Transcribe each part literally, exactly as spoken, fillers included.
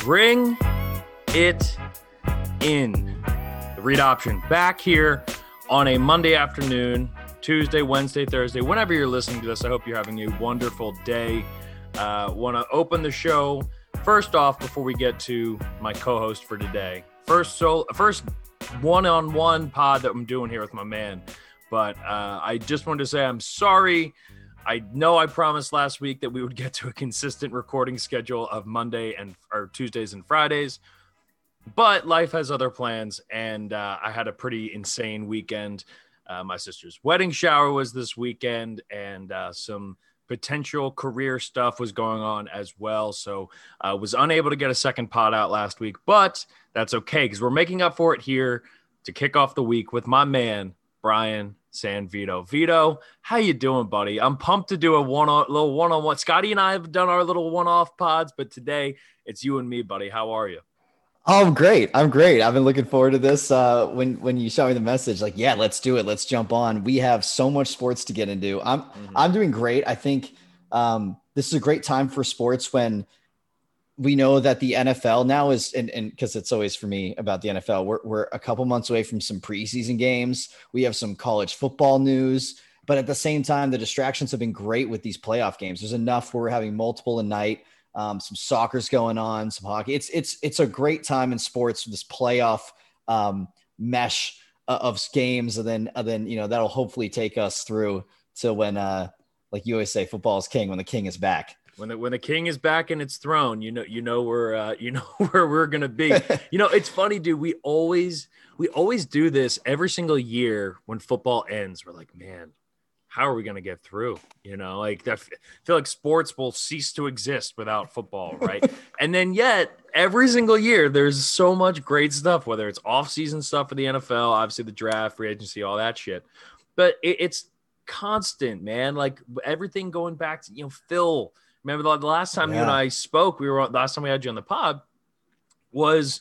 Bring it in. The Read Option back here on a Monday afternoon, Tuesday, Wednesday, Thursday, whenever you're listening to this. I hope you're having a wonderful day. Uh, want to open the show first off before we get to my co-host for today. First, so first one-on-one pod that I'm doing here with my man. But uh, I just wanted to say I'm sorry. I know I promised last week that we would get to a consistent recording schedule of Monday and or Tuesdays and Fridays, but life has other plans. And uh, I had a pretty insane weekend. Uh, my sister's wedding shower was this weekend, and uh, some potential career stuff was going on as well. So I uh, was unable to get a second pod out last week, but that's okay, because we're making up for it here to kick off the week with my man, Brian San Vito. Vito, how you doing, buddy? I'm pumped to do a one on, little one-on-one. Scotty and I have done our little one-off pods, but today it's you and me, buddy. How are you? Oh, I'm great. I'm great. I've been looking forward to this. Uh, when, when you shot me the message, like, yeah, let's do it. Let's jump on. We have so much sports to get into. I'm, mm-hmm. I'm doing great. I think um, this is a great time for sports when we know that the N F L now is, and and because it's always for me about the N F L, we're we're a couple months away from some preseason games. We have some college football news, but at the same time, the distractions have been great with these playoff games. There's enough where we're having multiple a night. Um, some soccer's going on, some hockey. It's it's it's a great time in sports. This playoff um, mesh of games, and then and then you know that'll hopefully take us through to when, uh, like you always say, football is king when the king is back. When the, when the king is back in its throne, you know, you know, where, uh, you know, where we're going to be. You know, it's funny, dude, we always, we always do this every single year when football ends. We're like, man, how are we going to get through? You know, like I feel like sports will cease to exist without football. Right. And then yet every single year, there's so much great stuff, whether it's off season stuff for the N F L, obviously the draft, free agency, all that shit. But it, it's constant, man. Like everything going back to, you know, Phil, remember the last time yeah. you and I spoke, we were last time we had you on the pod was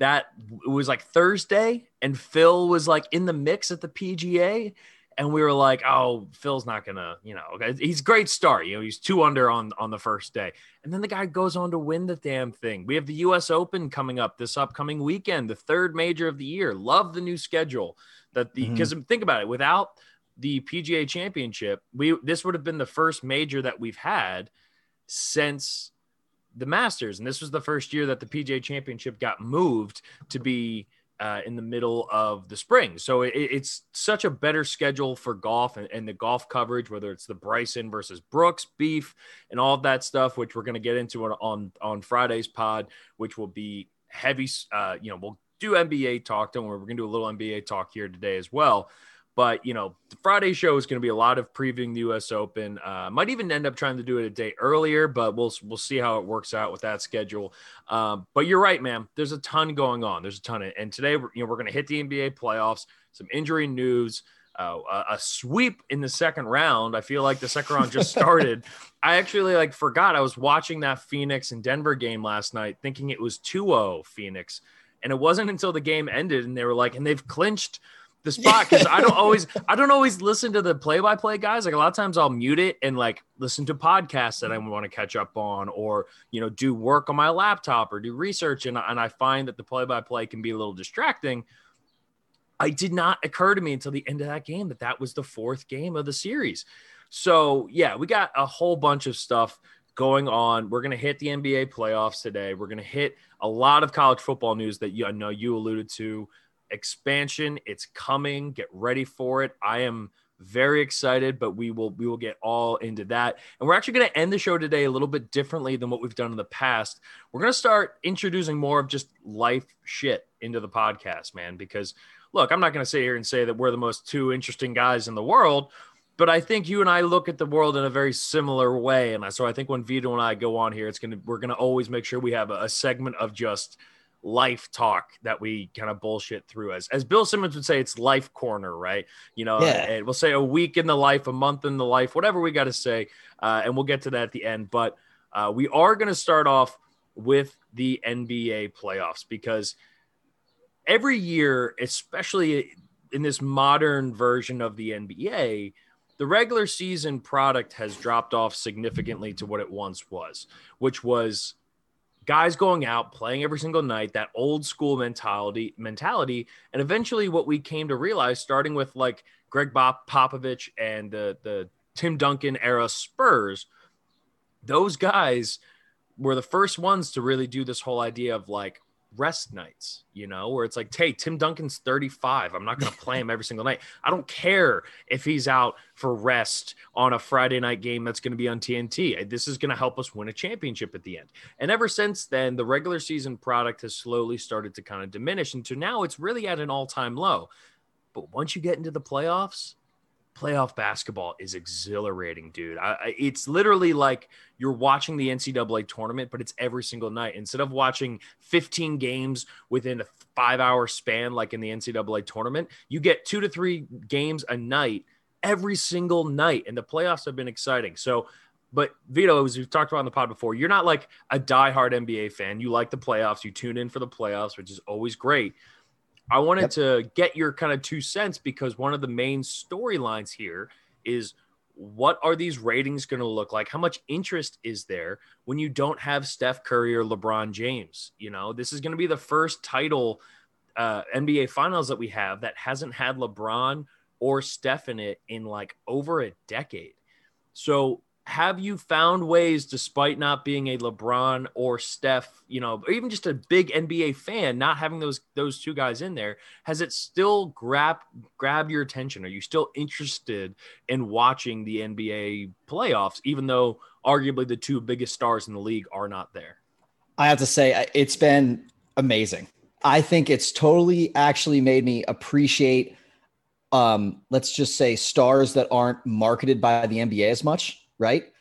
that it was like Thursday and Phil was like in the mix at the P G A. And we were like, oh, Phil's not going to, you know, he's a great start. You know, he's two under on, on the first day. And then the guy goes on to win the damn thing. We have the U S Open coming up this upcoming weekend, the third major of the year. Love the new schedule that the, because mm-hmm. think about it, without the P G A Championship, we, this would have been the first major that we've had since the Masters. And this was the first year that the P G A Championship got moved to be uh, in the middle of the spring. So it, it's such a better schedule for golf and, and the golf coverage, whether it's the Bryson versus Brooks beef and all of that stuff, which we're going to get into on, on, on Friday's pod, which will be heavy. Uh, you know, we'll do N B A talk. Don't worry, we're going to do a little N B A talk here today as well. But, you know, the Friday show is going to be a lot of previewing the U S Open. Uh, might even end up trying to do it a day earlier, but we'll we'll see how it works out with that schedule. Um, but you're right, man. There's a ton going on. There's a ton. Of, and today, we're, you know, we're going to hit the N B A playoffs, some injury news, uh, a, a sweep in the second round. I feel like the second round just started. I actually, like, forgot I was watching that Phoenix and Denver game last night thinking it was two oh Phoenix. And it wasn't until the game ended and they were like, and they've clinched – the spot, because I don't always I don't always listen to the play-by-play guys. Like a lot of times I'll mute it and like listen to podcasts that I want to catch up on, or you know, do work on my laptop or do research, and, and I find that the play-by-play can be a little distracting. It did not occur to me until the end of that game that that was the fourth game of the series. So yeah, we got a whole bunch of stuff going on. We're going to hit the N B A playoffs today. We're going to hit a lot of college football news that you, I know you alluded to. Expansion, it's coming. Get ready for it. I am very excited, but we will we will get all into that. And we're actually going to end the show today a little bit differently than what we've done in the past. We're going to start introducing more of just life shit into the podcast, man, because look, I'm not going to sit here and say that we're the most two interesting guys in the world, but I think you and I look at the world in a very similar way. And so I think when Vito and I go on here, it's going to we're going to always make sure we have a, a segment of just life talk that we kind of bullshit through. As as Bill Simmons would say, it's life corner, right? You know, yeah. And we'll say a week in the life, a month in the life, whatever we got to say. Uh, and we'll get to that at the end. But uh, we are going to start off with the N B A playoffs, because every year, especially in this modern version of the N B A, the regular season product has dropped off significantly to what it once was, which was guys going out, playing every single night, that old school mentality, mentality. And eventually what we came to realize, starting with like Greg Pop- Popovich and the, the Tim Duncan era Spurs, those guys were the first ones to really do this whole idea of like rest nights, you know, where it's like, hey, Tim Duncan's thirty-five. I'm not going to play him every single night. I don't care if he's out for rest on a Friday night game that's going to be on T N T. This is going to help us win a championship at the end. And ever since then, the regular season product has slowly started to kind of diminish until now it's really at an all-time low. But once you get into the playoffs, playoff basketball is exhilarating, dude. I, it's literally like you're watching the N C double A tournament, but it's every single night. Instead of watching fifteen games within a five-hour span like in the N C double A tournament, you get two to three games a night every single night, and the playoffs have been exciting. So, but Vito, as we've talked about on the pod before, you're not like a diehard N B A fan. You like the playoffs. You tune in for the playoffs, which is always great. I wanted yep. to get your kind of two cents because one of the main storylines here is what are these ratings going to look like? How much interest is there when you don't have Steph Curry or LeBron James? You know, this is going to be the first title uh, N B A finals that we have that hasn't had LeBron or Steph in it in like over a decade. So have you found ways, despite not being a LeBron or Steph, you know, or even just a big N B A fan, not having those those two guys in there, has it still grab grab your attention? Are you still interested in watching the N B A playoffs, even though arguably the two biggest stars in the league are not there? I have to say, it's been amazing. I think it's totally actually made me appreciate, um, let's just say, stars that aren't marketed by the N B A as much. Right.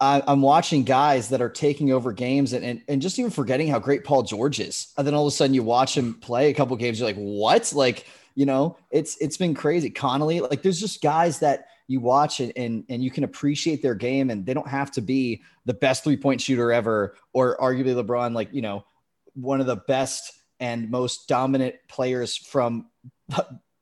I, I'm watching guys that are taking over games and, and, and just even forgetting how great Paul George is. And then all of a sudden you watch him play a couple games. You're like, what? Like, you know, it's, it's been crazy. Connolly, like there's just guys that you watch and, and, and you can appreciate their game, and they don't have to be the best three point shooter ever, or arguably LeBron, like, you know, one of the best and most dominant players from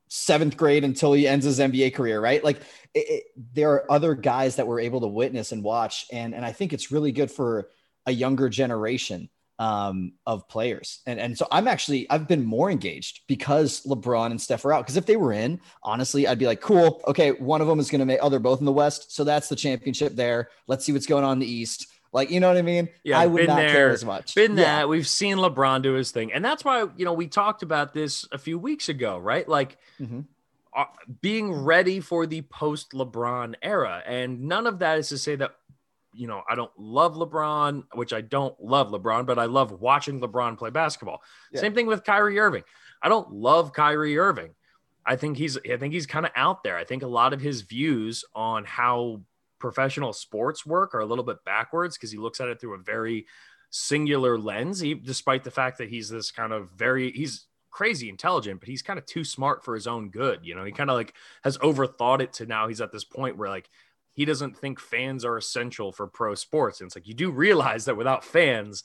seventh grade until he ends his N B A career, right? Like it, it, there are other guys that we're able to witness and watch. And, and I think it's really good for a younger generation um, of players. And, and so I'm actually, I've been more engaged because LeBron and Steph are out. Cause if they were in, honestly, I'd be like, cool. Okay. One of them is going to make, oh, they're both in the West. So that's the championship there. Let's see what's going on in the East. Like, you know what I mean? Yeah, I would not there, care as much. Been yeah. that. We've seen LeBron do his thing. And that's why, you know, we talked about this a few weeks ago, right? Like mm-hmm. uh, being ready for the post-LeBron era. And none of that is to say that, you know, I don't love LeBron, which I don't love LeBron, but I love watching LeBron play basketball. Yeah. Same thing with Kyrie Irving. I don't love Kyrie Irving. I think he's, I think he's kind of out there. I think a lot of his views on how professional sports work are a little bit backwards because he looks at it through a very singular lens, he, despite the fact that he's this kind of very, he's crazy intelligent, but he's kind of too smart for his own good. You know, he kind of like has overthought it to now he's at this point where like he doesn't think fans are essential for pro sports. And it's like, you do realize that without fans,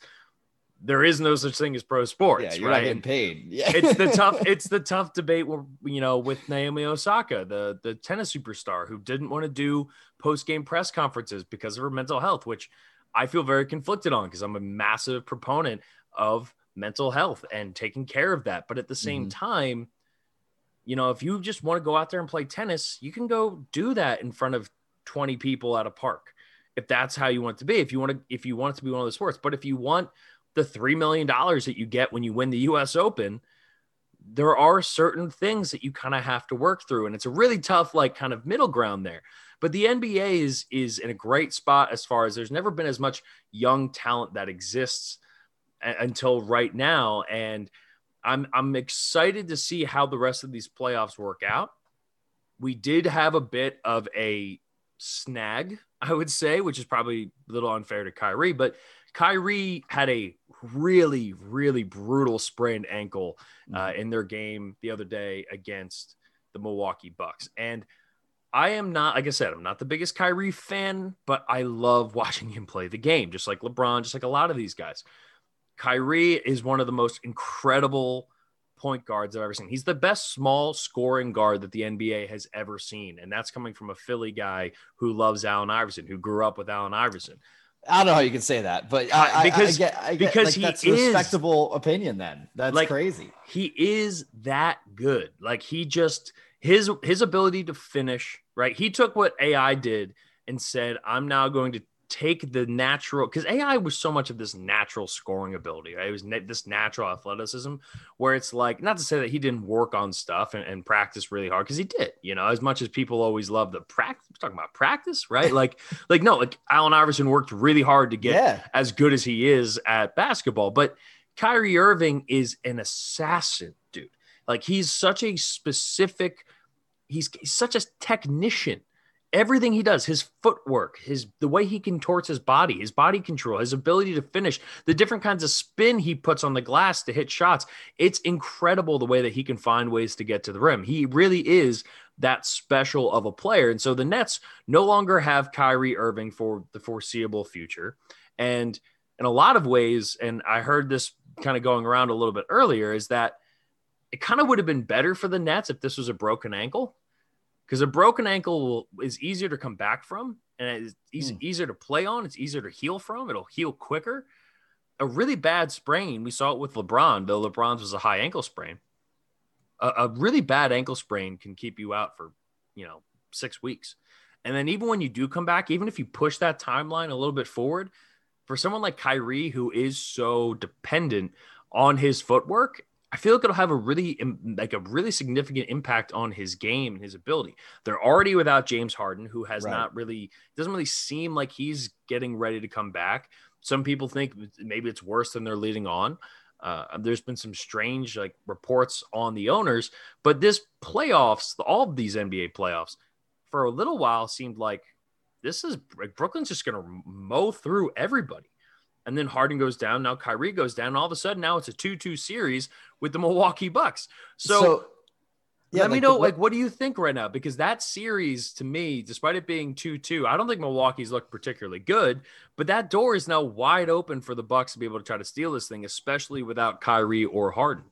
there is no such thing as pro sports, yeah, you're right? Not getting paid. Yeah. It's the tough, it's the tough debate where, you know, with Naomi Osaka, the, the tennis superstar who didn't want to do post-game press conferences because of her mental health, which I feel very conflicted on because I'm a massive proponent of mental health and taking care of that. But at the same mm-hmm. time, you know, if you just want to go out there and play tennis, you can go do that in front of twenty people at a park. If that's how you want it to be, if you want to, if you want it to be one of the sports, but if you want the three million dollars that you get when you win the U S Open, there are certain things that you kind of have to work through. And it's a really tough, like kind of middle ground there, but the N B A is, is in a great spot as far as there's never been as much young talent that exists a- until right now. And I'm, I'm excited to see how the rest of these playoffs work out. We did have a bit of a snag, I would say, which is probably a little unfair to Kyrie, but Kyrie had a really, really brutal sprained ankle uh, in their game the other day against the Milwaukee Bucks. And I am not, like I said, I'm not the biggest Kyrie fan, but I love watching him play the game, just like LeBron, just like a lot of these guys. Kyrie is one of the most incredible point guards I've ever seen. He's the best small scoring guard that the N B A has ever seen. And that's coming from a Philly guy who loves Allen Iverson, who grew up with Allen Iverson. I don't know how you can say that, but I, because, I, I get, I get, because like, he that's a respectable is, opinion then. That's like, crazy. He is that good. Like he just, his, his ability to finish, right? He took what A I did and said, I'm now going to take the natural, because A I was so much of this natural scoring ability, right? It was na- this natural athleticism where it's like, not to say that he didn't work on stuff and, and practice really hard, because he did, you know, as much as people always love the practice, we're talking about practice, right? Like, like, no, like Allen Iverson worked really hard to get yeah. as good as he is at basketball, but Kyrie Irving is an assassin, dude. Like he's such a specific, he's, he's such a technician. Everything he does, his footwork, his the way he contorts his body, his body control, his ability to finish, the different kinds of spin he puts on the glass to hit shots. It's incredible the way that he can find ways to get to the rim. He really is that special of a player. And so the Nets no longer have Kyrie Irving for the foreseeable future. And in a lot of ways, and I heard this kind of going around a little bit earlier, is that it kind of would have been better for the Nets if this was a broken ankle. Because a broken ankle will, is easier to come back from, and it's easy, mm. easier to play on. It's easier to heal from. It'll heal quicker. A really bad sprain, we saw it with LeBron, though LeBron's was a high ankle sprain. A, a really bad ankle sprain can keep you out for, you know, six weeks. And then even when you do come back, even if you push that timeline a little bit forward, for someone like Kyrie, who is so dependent on his footwork, I feel like it'll have a really like a really significant impact on his game and his ability. They're already without James Harden, who has right. not really doesn't really seem like he's getting ready to come back. Some people think maybe it's worse than they're leading on. Uh, there's been some strange like reports on the owners, but this playoffs, all of these N B A playoffs, for a little while seemed like this is like Brooklyn's just going to mow through everybody. And then Harden goes down. Now Kyrie goes down. And all of a sudden, now it's a two two series with the Milwaukee Bucks. So, so yeah, let like me know, the, like, what do you think right now? Because that series, to me, despite it being two two, I don't think Milwaukee's looked particularly good. But that door is now wide open for the Bucks to be able to try to steal this thing, especially without Kyrie or Harden.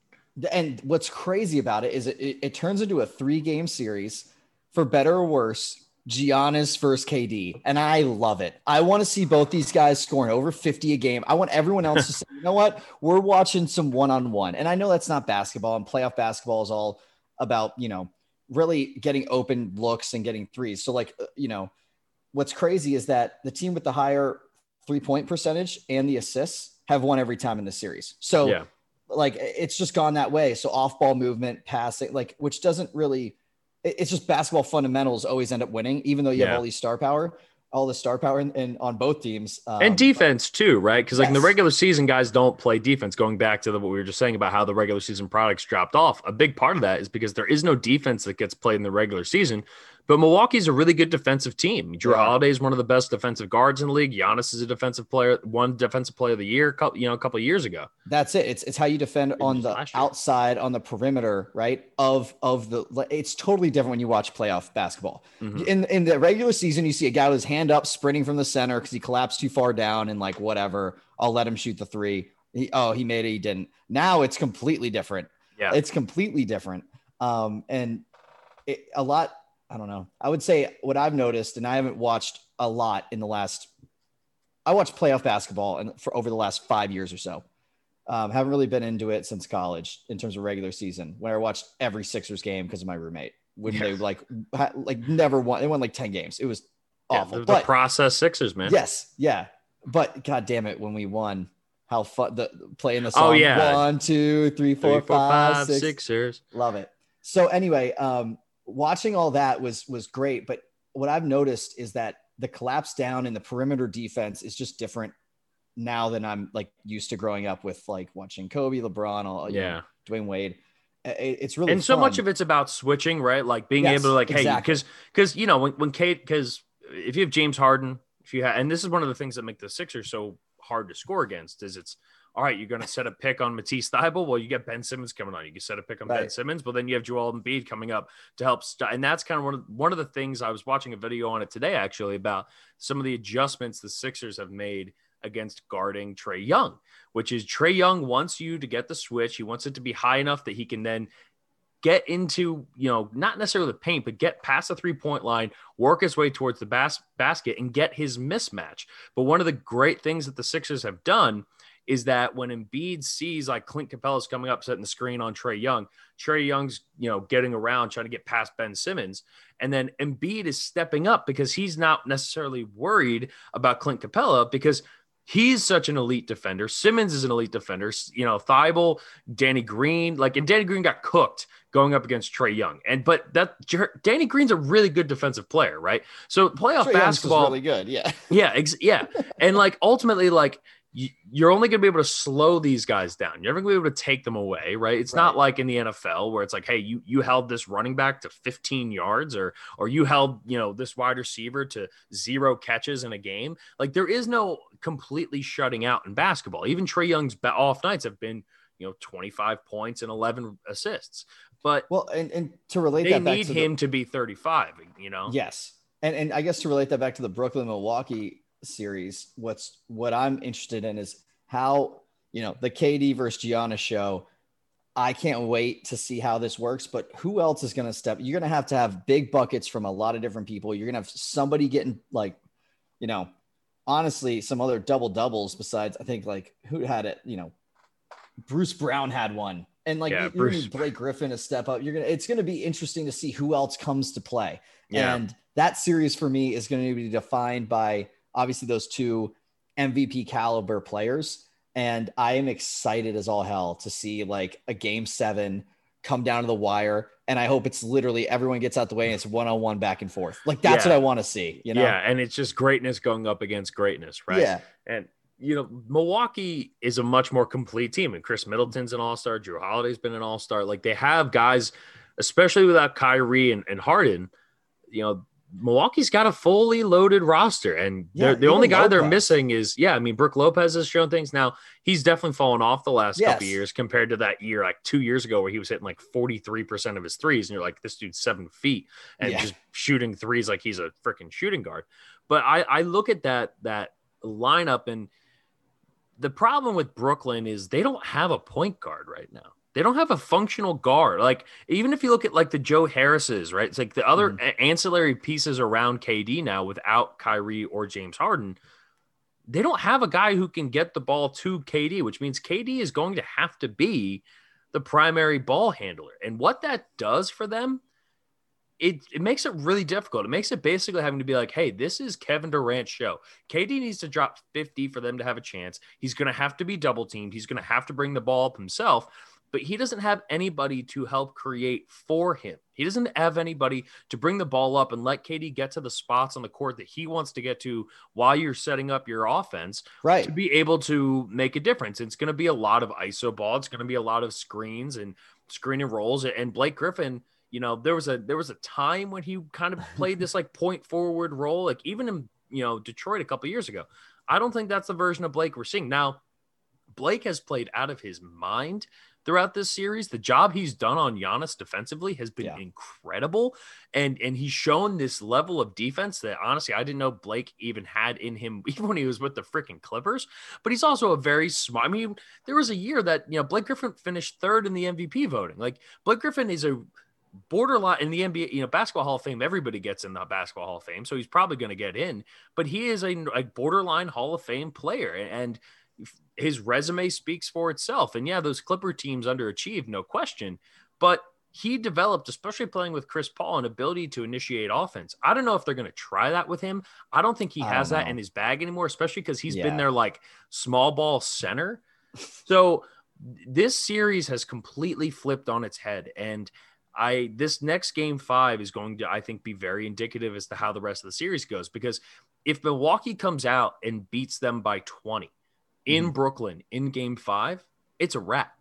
And what's crazy about it is it, it, it turns into a three-game series, for better or worse. Giannis versus K D, and I love it. I want to see both these guys scoring over fifty a game. I want everyone else to say, you know what? We're watching some one-on-one. And I know that's not basketball, and playoff basketball is all about, you know, really getting open looks and getting threes. So, like, you know, what's crazy is that the team with the higher three-point percentage and the assists have won every time in the series. So, yeah. like, it's just gone that way. So off-ball movement, passing, like, which doesn't really – it's just basketball fundamentals always end up winning, even though you yeah. have all these star power, all the star power in, in, on both teams. Um, and defense too, right? Because like yes. in the regular season, guys don't play defense. Going back to the, what we were just saying about how the regular season products dropped off. A big part of that is because there is no defense that gets played in the regular season. But Milwaukee's a really good defensive team. Jrue yeah. Holiday is one of the best defensive guards in the league. Giannis is a defensive player, one defensive player of the year, you know, a couple of years ago. That's it. It's it's how you defend on the outside, on the perimeter, right? Of of the, it's totally different when you watch playoff basketball. Mm-hmm. In in the regular season, you see a guy with his hand up, sprinting from the center because he collapsed too far down, and like whatever, I'll let him shoot the three. He, oh, he made it. He didn't. Now it's completely different. Yeah, it's completely different. Um, and it, a lot. I don't know. I would say what I've noticed, and I haven't watched a lot in the last, I watched playoff basketball and for over the last five years or so. Um, haven't really been into it since college in terms of regular season, when I watched every Sixers game because of my roommate. When yeah. they like, like never won. They won like ten games. It was awful. Yeah, the, the but, process Sixers, man. Yes. Yeah. But God damn it. When we won, how fun the playing the song. Oh, yeah. One, two, three, four, three, four five, five six. Sixers. Love it. So anyway, um, watching all that was was great, but what I've noticed is that the collapse down and the perimeter defense is just different now than I'm like used to growing up with, like watching Kobe, LeBron, all yeah, you know, Dwayne Wade. It, it's really and fun. So much of it's about switching, right? Like being yes, able to like, hey, because exactly. because you know when when Kate because if you have James Harden, if you have, and this is one of the things that make the Sixers so hard to score against is it's. All right, you're going to set a pick on Matisse Thybulle. Well, you get Ben Simmons coming on. You can set a pick on right. Ben Simmons, but then you have Joel Embiid coming up to help. St- and that's kind of one of, one of the things I was watching a video on it today, actually, about some of the adjustments the Sixers have made against guarding Trey Young, which is Trey Young wants you to get the switch. He wants it to be high enough that he can then get into, you know, not necessarily the paint, but get past the three-point line, work his way towards the bas- basket, and get his mismatch. But one of the great things that the Sixers have done is that when Embiid sees like Clint Capella's coming up, setting the screen on Trey Young, Trey Young's, you know, getting around, trying to get past Ben Simmons. And then Embiid is stepping up because he's not necessarily worried about Clint Capella because he's such an elite defender. Simmons is an elite defender. You know, Thybulle, Danny Green, like, and Danny Green got cooked going up against Trey Young. And, but that Danny Green's a really good defensive player, right? So playoff Trae basketball is really good. Yeah. Yeah. Ex- yeah. And like, ultimately, like, you're only going to be able to slow these guys down. You're never going to be able to take them away, right? It's right. Not like in the N F L where it's like, hey, you you held this running back to fifteen yards or or you held, you know, this wide receiver to zero catches in a game. Like there is no completely shutting out in basketball. Even Trae Young's off nights have been, you know, twenty-five points and eleven assists. But well, and, and to relate they that back need to him the... to be thirty-five, you know? Yes. And and I guess to relate that back to the Brooklyn Milwaukee series, what's what I'm interested in is how, you know, the K D versus Giannis show. I can't wait to see how this works, but who else is going to step? You're going to have to have big buckets from a lot of different people. You're going to have somebody getting like, you know, honestly, some other double doubles besides, I think like who had it, you know, Bruce Brown had one and like yeah, you, Bruce. You need Blake Griffin to step up. You're going to, it's going to be interesting to see who else comes to play. Yeah. And that series for me is going to be defined by, obviously, those two M V P caliber players. And I am excited as all hell to see like a game seven come down to the wire. And I hope it's literally everyone gets out the way and it's one-on-one back and forth. Like that's yeah. what I want to see, you know? Yeah. And it's just greatness going up against greatness. Right. Yeah. And, you know, Milwaukee is a much more complete team and Chris Middleton's an all-star. Jrue Holiday's been an all-star. Like they have guys, especially without Kyrie and, and Harden, you know, Milwaukee's got a fully loaded roster, and yeah, the only guy Lopez. they're missing is, yeah, I mean, Brooke Lopez has shown things. Now, he's definitely fallen off the last yes. couple of years compared to that year, like two years ago, where he was hitting like forty-three percent of his threes, and you're like, this dude's seven feet and yeah. just shooting threes like he's a freaking shooting guard. But I, I look at that that lineup, and the problem with Brooklyn is they don't have a point guard right now. They don't have a functional guard. Like, even if you look at like the Joe Harris's, right? It's like the other mm-hmm. a- ancillary pieces around K D now without Kyrie or James Harden, they don't have a guy who can get the ball to K D, which means K D is going to have to be the primary ball handler. And what that does for them, it, it makes it really difficult. It makes it basically having to be like, hey, this is Kevin Durant's show. K D needs to drop fifty for them to have a chance. He's going to have to be double teamed. He's going to have to bring the ball up himself. But he doesn't have anybody to help create for him. He doesn't have anybody to bring the ball up and let K D get to the spots on the court that he wants to get to while you're setting up your offense right. to be able to make a difference. It's going to be a lot of iso ball. It's going to be a lot of screens and screen and rolls. And Blake Griffin, you know, there was a, there was a time when he kind of played this like point forward role, like even in, you know, Detroit a couple of years ago. I don't think that's the version of Blake we're seeing. Now, Blake has played out of his mind throughout this series. The job he's done on Giannis defensively has been yeah. incredible. And, and he's shown this level of defense that honestly, I didn't know Blake even had in him, even when he was with the freaking Clippers, but he's also a very smart. I mean, there was a year that, you know, Blake Griffin finished third in the M V P voting. Like Blake Griffin is a borderline in the N B A, you know, basketball hall of fame. Everybody gets in the basketball hall of fame. So he's probably going to get in, but he is a, a borderline hall of fame player. And, and his resume speaks for itself. And yeah, those Clipper teams underachieved, no question. But he developed, especially playing with Chris Paul, an ability to initiate offense. I don't know if they're going to try that with him. I don't think he I has that in his bag anymore, especially because he's yeah. been their like small ball center. So this series has completely flipped on its head. And I, this next game five is going to, I think, be very indicative as to how the rest of the series goes, because if Milwaukee comes out and beats them by twenty, in Brooklyn in game five, it's a wrap.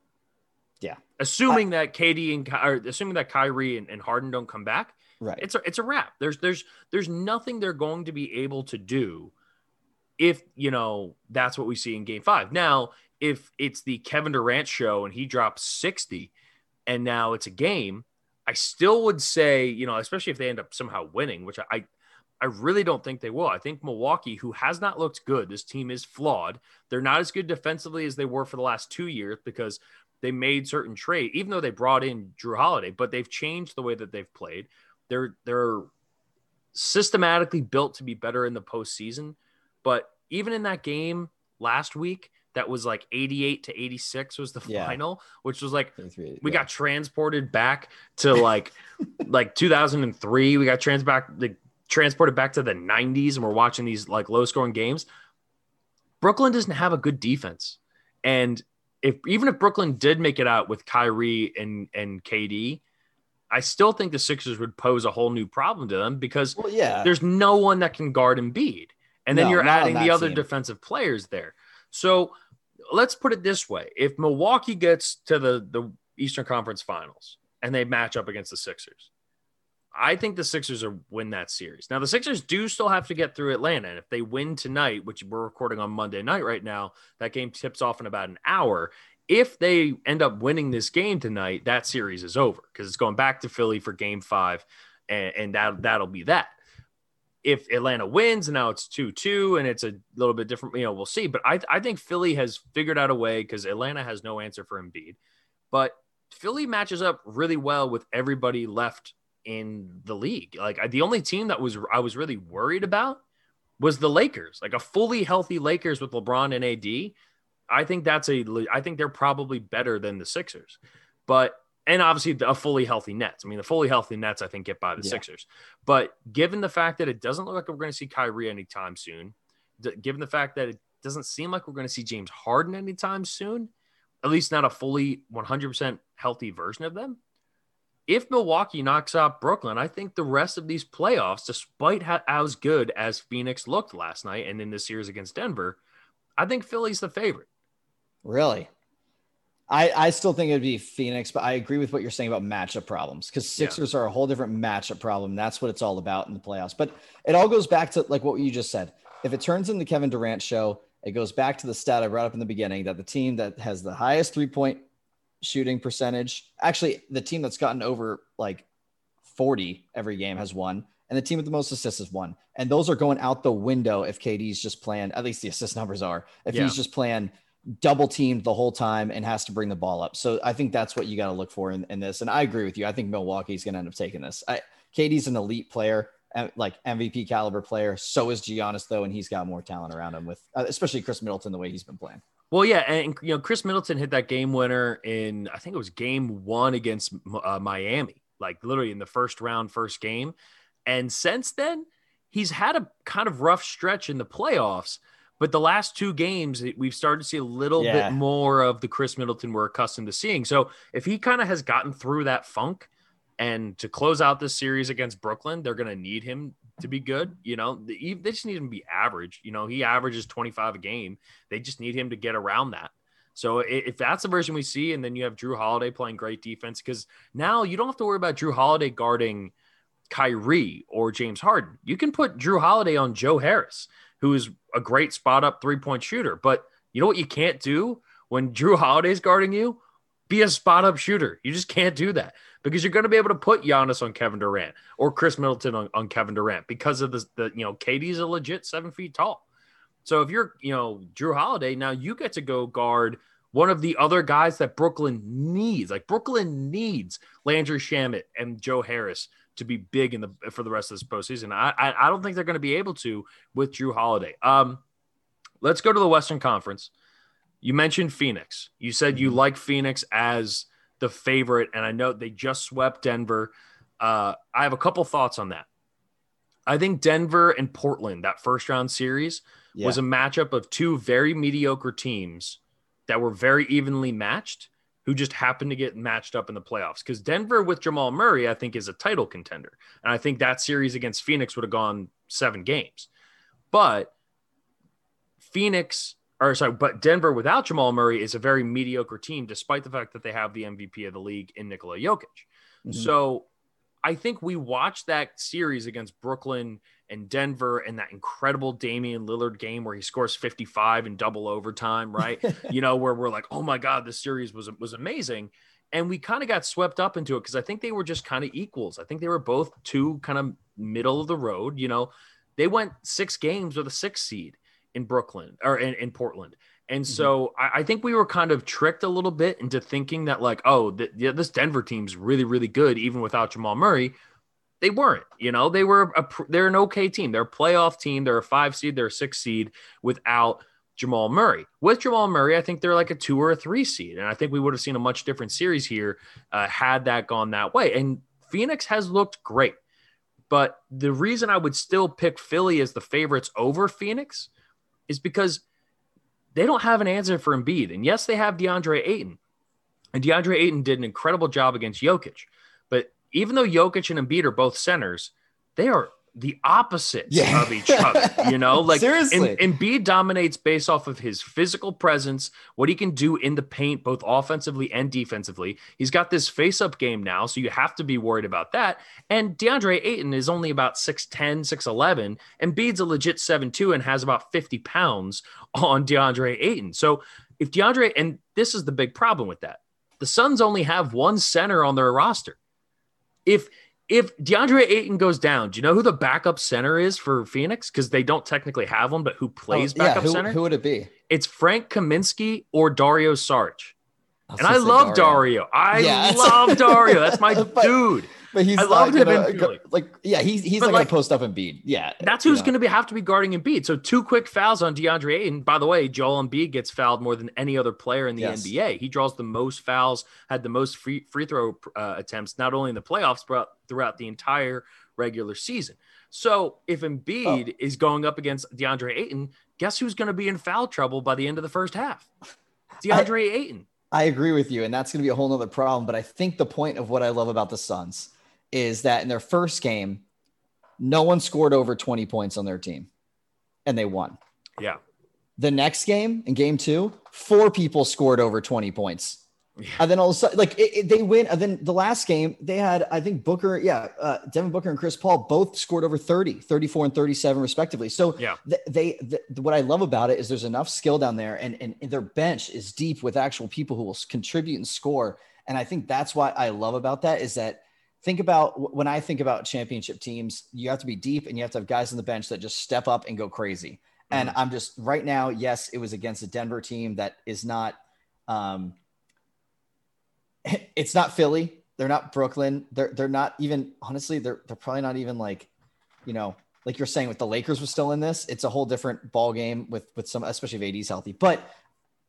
Yeah. Assuming I, that K D and or assuming that Kyrie and, and Harden don't come back. Right. It's a, it's a wrap. There's, there's, there's nothing they're going to be able to do. If, you know, that's what we see in game five. Now, if it's the Kevin Durant show and he drops sixty and now it's a game, I still would say, you know, especially if they end up somehow winning, which I, I really don't think they will. I think Milwaukee, who has not looked good, this team is flawed. They're not as good defensively as they were for the last two years because they made certain trade, even though they brought in Jrue Holiday, but they've changed the way that they've played. They're, they're systematically built to be better in the postseason. But even in that game last week, that was like eighty-eight to eighty-six was the yeah. final, which was like, we yeah. got transported back to like, like two thousand three, we got trans back, like, transported back to the nineties. And we're watching these like low scoring games. Brooklyn doesn't have a good defense. And if, even if Brooklyn did make it out with Kyrie and, and K D, I still think the Sixers would pose a whole new problem to them because well, yeah. there's no one that can guard Embiid. And then no, you're adding the other team. Defensive players there. So let's put it this way. If Milwaukee gets to the, the Eastern Conference Finals and they match up against the Sixers, I think the Sixers are win that series. Now, the Sixers do still have to get through Atlanta. And if they win tonight, which we're recording on Monday night right now, that game tips off in about an hour. If they end up winning this game tonight, that series is over because it's going back to Philly for game five, and, and that, that'll be that. If Atlanta wins and now it's two two and it's a little bit different, you know, we'll see. But I, I think Philly has figured out a way because Atlanta has no answer for Embiid. But Philly matches up really well with everybody left in the league. Like I, the only team that was I was really worried about was the Lakers, like a fully healthy Lakers with LeBron and A D. I think that's a I think they're probably better than the Sixers. But and obviously a fully healthy Nets. I mean, the fully healthy Nets, I think, get by the yeah. Sixers. But given the fact that it doesn't look like we're going to see Kyrie anytime soon, d- given the fact that it doesn't seem like we're going to see James Harden anytime soon, at least not a fully one hundred percent healthy version of them, if Milwaukee knocks out Brooklyn, I think the rest of these playoffs, despite how, how good as Phoenix looked last night and in this series against Denver, I think Philly's the favorite. Really? I, I still think it'd be Phoenix, but I agree with what you're saying about matchup problems because Sixers yeah. are a whole different matchup problem. That's what it's all about in the playoffs. But it all goes back to like what you just said. If it turns into Kevin Durant show, it goes back to the stat I brought up in the beginning that the team that has the highest three point shooting percentage, actually the team that's gotten over like forty every game has won. And the team with the most assists is one. And those are going out the window. If K D's just playing, at least the assist numbers are, if yeah. he's just playing double teamed the whole time and has to bring the ball up. So I think that's what you got to look for in, in this. And I agree with you. I think Milwaukee's going to end up taking this. I, K D's an elite player, like M V P caliber player. So is Giannis though. And he's got more talent around him with, uh, especially Chris Middleton, the way he's been playing. Well, yeah. And you know, Chris Middleton hit that game winner in, I think it was game one against uh, Miami, like literally in the first round, first game. And since then he's had a kind of rough stretch in the playoffs. But the last two games, we've started to see a little yeah. bit more of the Chris Middleton we're accustomed to seeing. So if he kind of has gotten through that funk and to close out this series against Brooklyn, they're going to need him to be good. You know, they just need him to be average. You know, he averages twenty-five a game. They just need him to get around that. So if that's the version we see, and then you have Jrue Holiday playing great defense, because now you don't have to worry about Jrue Holiday guarding Kyrie or James Harden. You can put Jrue Holiday on Joe Harris, who is a great spot-up three-point shooter. But you know what you can't do when Jrue Holiday's guarding you? Be a spot-up shooter. You just can't do that because you're going to be able to put Giannis on Kevin Durant or Chris Middleton on, on Kevin Durant because of the, the, you know, K D's a legit seven feet tall. So if you're, you know, Jrue Holiday, now you get to go guard one of the other guys that Brooklyn needs. Like Brooklyn needs Landry Shamet and Joe Harris to be big in the for the rest of this postseason. I I, I don't think they're going to be able to with Jrue Holiday. Um, let's go to the Western Conference. You mentioned Phoenix. You said you like Phoenix as the favorite, and I know they just swept Denver. Uh, I have a couple thoughts on that. I think Denver and Portland, that first round series, yeah. was a matchup of two very mediocre teams that were very evenly matched, who just happened to get matched up in the playoffs. Because Denver with Jamal Murray, I think, is a title contender. And I think that series against Phoenix would have gone seven games. But Phoenix, or sorry, but Denver without Jamal Murray is a very mediocre team, despite the fact that they have the M V P of the league in Nikola Jokic. Mm-hmm. So I think we watched that series against Brooklyn and Denver and that incredible Damian Lillard game where he scores fifty-five in double overtime, right? You know, where we're like, oh my God, this series was, was amazing. And we kind of got swept up into it because I think they were just kind of equals. I think they were both two kind of middle of the road. You know, they went six games with a six seed in Brooklyn or in, in Portland. And so mm-hmm. I, I think we were kind of tricked a little bit into thinking that like, oh, th- yeah, this Denver team's really, really good, even without Jamal Murray. They weren't, you know, they were, a, they're an okay team. They're a playoff team. They're a five seed. They're a six seed without Jamal Murray. With Jamal Murray, I think they're like a two or a three seed. And I think we would have seen a much different series here uh, had that gone that way. And Phoenix has looked great. But the reason I would still pick Philly as the favorites over Phoenix is because they don't have an answer for Embiid. And yes, they have DeAndre Ayton. And DeAndre Ayton did an incredible job against Jokic. But even though Jokic and Embiid are both centers, they are the opposites yeah. of each other, you know? Like, seriously. And Embiid dominates based off of his physical presence, what he can do in the paint, both offensively and defensively. He's got this face-up game now, so you have to be worried about that. And DeAndre Ayton is only about six ten, six eleven. Embiid's a legit seven two and has about fifty pounds on DeAndre Ayton. So if DeAndre – and this is the big problem with that. The Suns only have one center on their roster. If if DeAndre Ayton goes down, do you know who the backup center is for Phoenix? Because they don't technically have one, but who plays oh, yeah, backup who, center? Who would it be? It's Frank Kaminsky or Dario Saric. I'll and I love Dario. Dario. I yes. love Dario. That's my but, dude. But he's I loved him in Philly. Like, yeah, he's he's but not like, gonna post up Embiid. Yeah, that's who's you know. gonna be have to be guarding Embiid. So two quick fouls on DeAndre Ayton. By the way, Joel Embiid gets fouled more than any other player in the yes. N B A. He draws the most fouls, had the most free free throw uh, attempts, not only in the playoffs but throughout the entire regular season. So if Embiid oh. is going up against DeAndre Ayton, guess who's gonna be in foul trouble by the end of the first half? DeAndre I, Ayton. I agree with you, and that's going to be a whole nother problem. But I think the point of what I love about the Suns is that in their first game, no one scored over twenty points on their team, and they won. Yeah. The next game, in game two, four people scored over twenty points. Yeah. And then all of a sudden, like, it, it, they win. And then the last game, they had, I think, Booker, yeah, uh, Devin Booker and Chris Paul both scored over thirty, thirty-four, and thirty-seven, respectively. So yeah. th- they, th- what I love about it is there's enough skill down there, and, and, and their bench is deep with actual people who will contribute and score. And I think that's what I love about that is that think about when I think about championship teams, you have to be deep and you have to have guys on the bench that just step up and go crazy. Mm. And I'm just right now, yes, it was against a Denver team that is not, um, it's not Philly. They're not Brooklyn. They're they're not even, honestly, they're they're probably not even like, you know, like you're saying with the Lakers was still in this, it's a whole different ball game with, with some, especially if A D's healthy. But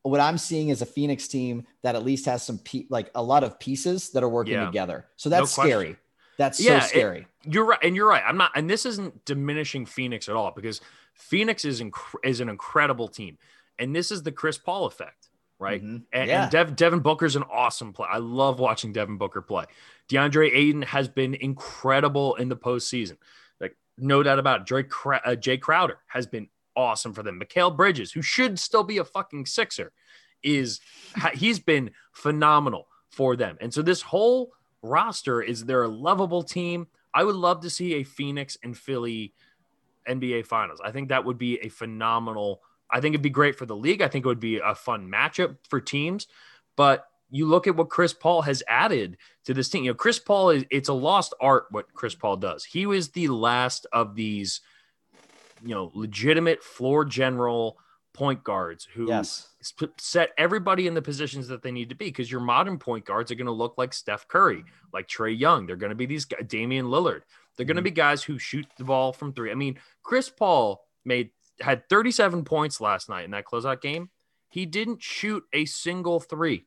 what I'm seeing is a Phoenix team that at least has some, pe- like a lot of pieces that are working yeah. together. So that's no scary. That's yeah, so scary. It, you're right. And you're right. I'm not, and this isn't diminishing Phoenix at all because Phoenix is, inc- is an incredible team. And this is the Chris Paul effect. Right. Mm-hmm. And, yeah. and Dev, Devin Booker's an awesome play. I love watching Devin Booker play. DeAndre Ayton has been incredible in the postseason. Like, no doubt about it. Jay, Crow- uh, Jay Crowder has been awesome for them. Mikal Bridges, who should still be a fucking Sixer, is he's been phenomenal for them. And so this whole roster is they're a lovable team. I would love to see a Phoenix and Philly N B A Finals. I think that would be a phenomenal. I think it'd be great for the league. I think it would be a fun matchup for teams, but you look at what Chris Paul has added to this team. You know, Chris Paul is, it's a lost art what Chris Paul does. He was the last of these, you know, legitimate floor general point guards who yes. set everybody in the positions that they need to be. Cause your modern point guards are going to look like Steph Curry, like Trey Young. They're going to be these guys, Damian Lillard. They're going to mm-hmm. be guys who shoot the ball from three. I mean, Chris Paul made had thirty-seven points last night in that closeout game. He didn't shoot a single three.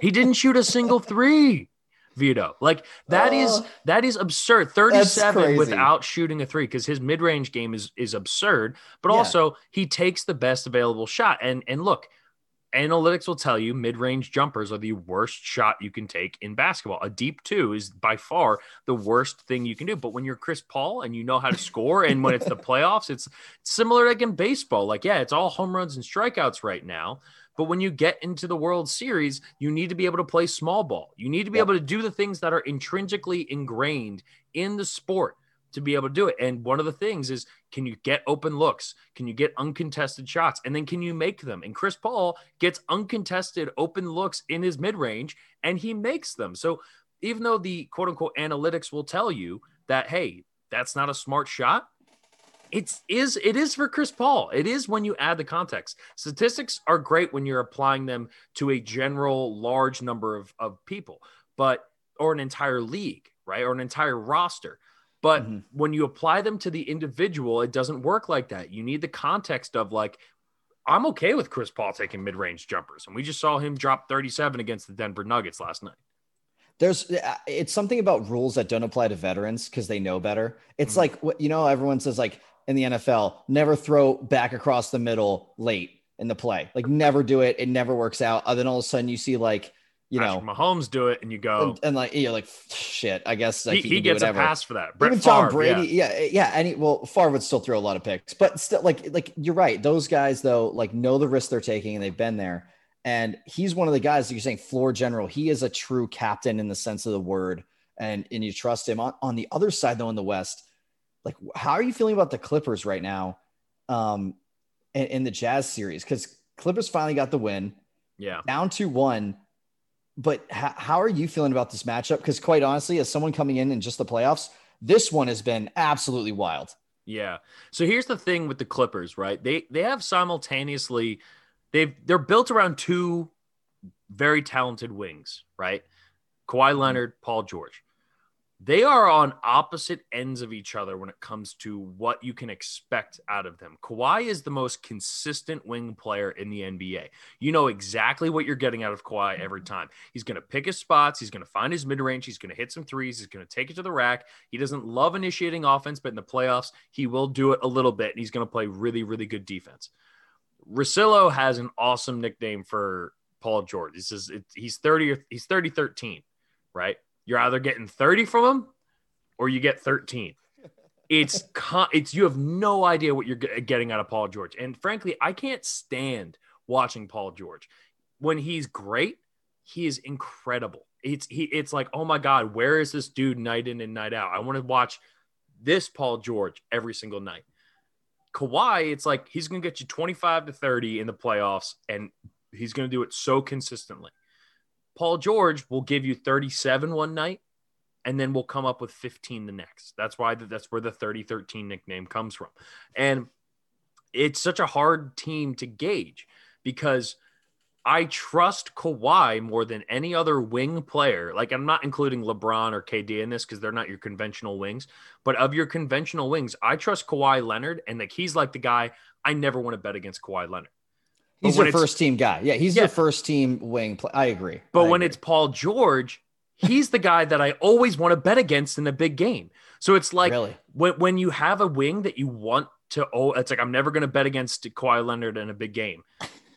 He didn't shoot a single three, Vito. Like that oh, is, that is absurd. thirty-seven without shooting a three. Cause his mid range game is, is absurd, but yeah. also he takes the best available shot. And, and look, analytics will tell you mid-range jumpers are the worst shot you can take in basketball. A deep two is by far the worst thing you can do. But when you're Chris Paul and you know how to score and when it's the playoffs, it's similar like in baseball. Like, yeah, it's all home runs and strikeouts right now. But when you get into the World Series, you need to be able to play small ball. You need to be yep. able to do the things that are intrinsically ingrained in the sport. to be able to do it. And one of the things is, can you get open looks? Can you get uncontested shots? And then can you make them? And Chris Paul gets uncontested open looks in his mid-range, and he makes them. So even though the quote-unquote analytics will tell you that, hey, that's not a smart shot, It's is it is for Chris Paul. It is when you add the context. Statistics are great when you're applying them to a general large number of, of people, but or an entire league, right? Or an entire roster. But mm-hmm. when you apply them to the individual, it doesn't work like that. You need the context of, like, I'm okay with Chris Paul taking mid-range jumpers. And we just saw him drop thirty-seven against the Denver Nuggets last night. There's it's something about rules that don't apply to veterans because they know better. It's mm-hmm. like, what, you know, everyone says, like, in the N F L, never throw back across the middle late in the play. Like, never do it. It never works out. And then all of a sudden you see, like, you know, Mahomes do it and you go, and, and like, you're like, shit, I guess like, he, he, he gets a pass for that. Brett Even Tom Favre, Brady. Yeah. Yeah. yeah and he, well, Favre would still throw a lot of picks, but still, like, like you're right. Those guys though, like, know the risk they're taking and they've been there. And he's one of the guys that you're saying floor general. He is a true captain in the sense of the word. And, and you trust him on, on the other side though, in the West. Like, how are you feeling about the Clippers right now um, in, in the Jazz series? Because Clippers finally got the win. Yeah. Down two one. But h- how are you feeling about this matchup? Because quite honestly, as someone coming in in just the playoffs, this one has been absolutely wild. Yeah. So here's the thing with the Clippers, right? They they have simultaneously – they've they're built around two very talented wings, right? Kawhi Leonard, Paul George. They are on opposite ends of each other when it comes to what you can expect out of them. Kawhi is the most consistent wing player in the N B A. You know exactly what you're getting out of Kawhi every time. He's going to pick his spots. He's going to find his mid-range. He's going to hit some threes. He's going to take it to the rack. He doesn't love initiating offense, but in the playoffs, he will do it a little bit, and he's going to play really, really good defense. Russillo has an awesome nickname for Paul George. He says it, he's thirty or he's thirty thirteen, right? You're either getting thirty from him or you get thirteen. It's con- it's you have no idea what you're getting out of Paul George. And frankly, I can't stand watching Paul George. When he's great, he is incredible. It's he it's like, "Oh my God, where is this dude night in and night out? I want to watch this Paul George every single night." Kawhi, it's like he's going to get you twenty-five to thirty in the playoffs and he's going to do it so consistently. Paul George will give you thirty-seven one night and then will come up with fifteen the next. That's why the, that's where the thirty thirteen nickname comes from. And it's such a hard team to gauge because I trust Kawhi more than any other wing player. Like, I'm not including LeBron or K D in this because they're not your conventional wings, but of your conventional wings, I trust Kawhi Leonard. And like, he's like the guy I never want to bet against Kawhi Leonard. But he's your first team guy. Yeah, he's yeah. your first team wing play. I agree. But I when agree. It's Paul George, he's the guy that I always want to bet against in a big game. So it's like really? when, when you have a wing that you want to, oh, it's like, I'm never going to bet against Kawhi Leonard in a big game.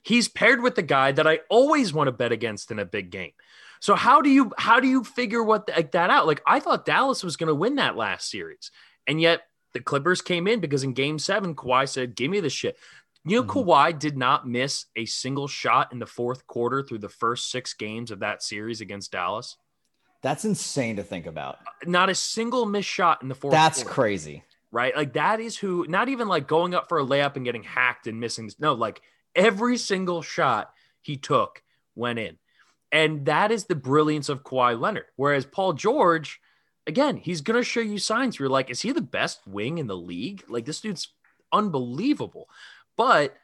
He's paired with the guy that I always want to bet against in a big game. So how do you how do you figure what the, like that out? Like, I thought Dallas was going to win that last series. And yet the Clippers came in because in game seven, Kawhi said, give me the shit. You know, mm-hmm. Kawhi did not miss a single shot in the fourth quarter through the first six games of that series against Dallas. That's insane to think about. Not a single missed shot in the fourth That's quarter. That's crazy. Right? Like, that is who, not even like going up for a layup and getting hacked and missing. No, like every single shot he took went in. And that is the brilliance of Kawhi Leonard. Whereas Paul George, again, he's going to show you signs. You're like, is he the best wing in the league? Like, this dude's unbelievable. But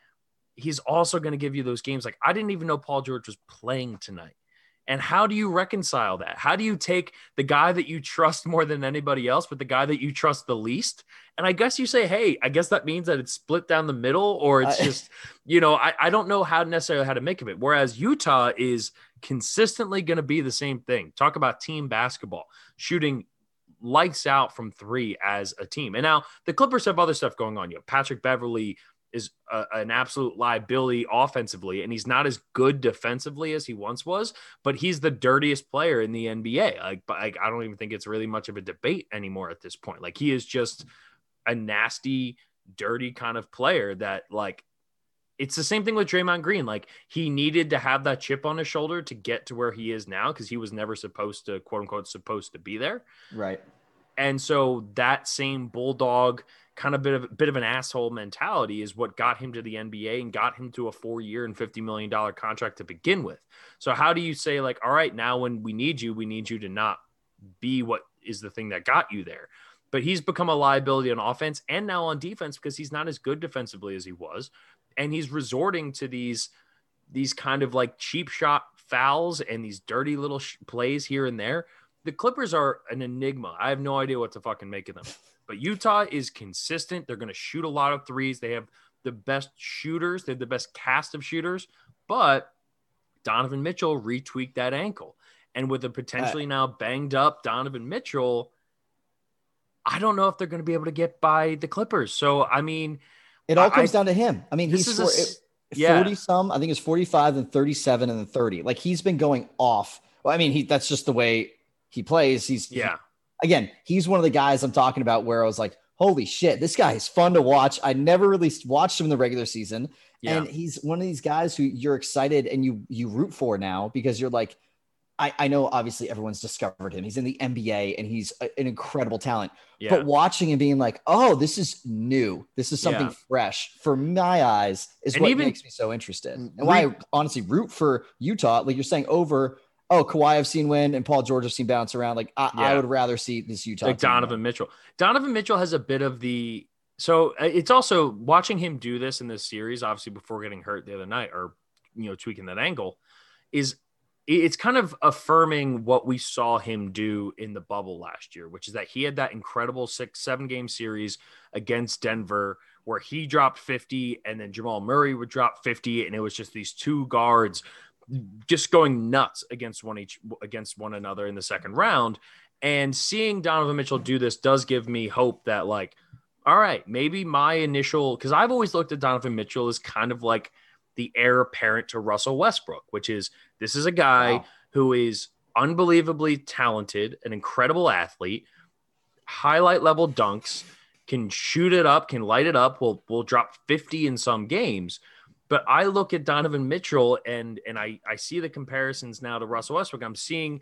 he's also going to give you those games. Like, I didn't even know Paul George was playing tonight. And how do you reconcile that? How do you take the guy that you trust more than anybody else with the guy that you trust the least? And I guess you say, hey, I guess that means that it's split down the middle, or it's just, you know, I, I don't know how necessarily how to make of it. Whereas Utah is consistently going to be the same thing. Talk about team basketball, shooting lights out from three as a team. And now the Clippers have other stuff going on. You know, Patrick Beverley is a, an absolute liability offensively, and he's not as good defensively as he once was, but he's the dirtiest player in the N B A. Like, like I don't even think it's really much of a debate anymore at this point. Like, he is just a nasty, dirty kind of player that, like, it's the same thing with Draymond Green. Like, he needed to have that chip on his shoulder to get to where he is now because he was never supposed to, quote unquote, supposed to be there. Right. And so that same bulldog kind of bit of bit of an asshole mentality is what got him to the N B A and got him to a four-year and fifty million dollars contract to begin with. So how do you say, like, all right, now when we need you, we need you to not be what is the thing that got you there? But he's become a liability on offense and now on defense because he's not as good defensively as he was. And he's resorting to these, these kind of like cheap shot fouls and these dirty little sh- plays here and there. The Clippers are an enigma. I have no idea what to fucking make of them. But Utah is consistent. They're going to shoot a lot of threes. They have the best shooters. They have the best cast of shooters. But Donovan Mitchell retweaked that ankle. And with a potentially now banged up Donovan Mitchell, I don't know if they're going to be able to get by the Clippers. So, I mean, it all comes I, down to him. I mean, he's forty yeah. some, I think it's forty-five and thirty-seven and then thirty. Like, he's been going off. Well, I mean, he, that's just the way he plays. He's yeah. He, again, he's one of the guys I'm talking about where I was like, holy shit, this guy is fun to watch. I never really watched him in the regular season. Yeah. And he's one of these guys who you're excited and you, you root for now because you're like, I, I know obviously everyone's discovered him. He's in the N B A and he's a, an incredible talent, yeah. but watching and being like, oh, this is new. This is something yeah. fresh for my eyes is and what even, makes me so interested. And re- why I honestly root for Utah. Like you're saying over, oh, Kawhi I've seen win and Paul George I've seen bounce around. Like I, yeah. I would rather see this Utah. Like Donovan win. Mitchell. Donovan Mitchell has a bit of the, so it's also watching him do this in this series, obviously before getting hurt the other night or, you know, tweaking that angle is, it's kind of affirming what we saw him do in the bubble last year, which is that he had that incredible six, seven game series against Denver where he dropped fifty and then Jamal Murray would drop fifty. And it was just these two guards just going nuts against one each against one another in the second round. And seeing Donovan Mitchell do this does give me hope that like, all right, maybe my initial, cause I've always looked at Donovan Mitchell as kind of like the heir apparent to Russell Westbrook, which is this is a guy wow. who is unbelievably talented, an incredible athlete, highlight level dunks, can shoot it up, can light it up, will will drop fifty in some games. But I look at Donovan Mitchell and and I, I see the comparisons now to Russell Westbrook. I'm seeing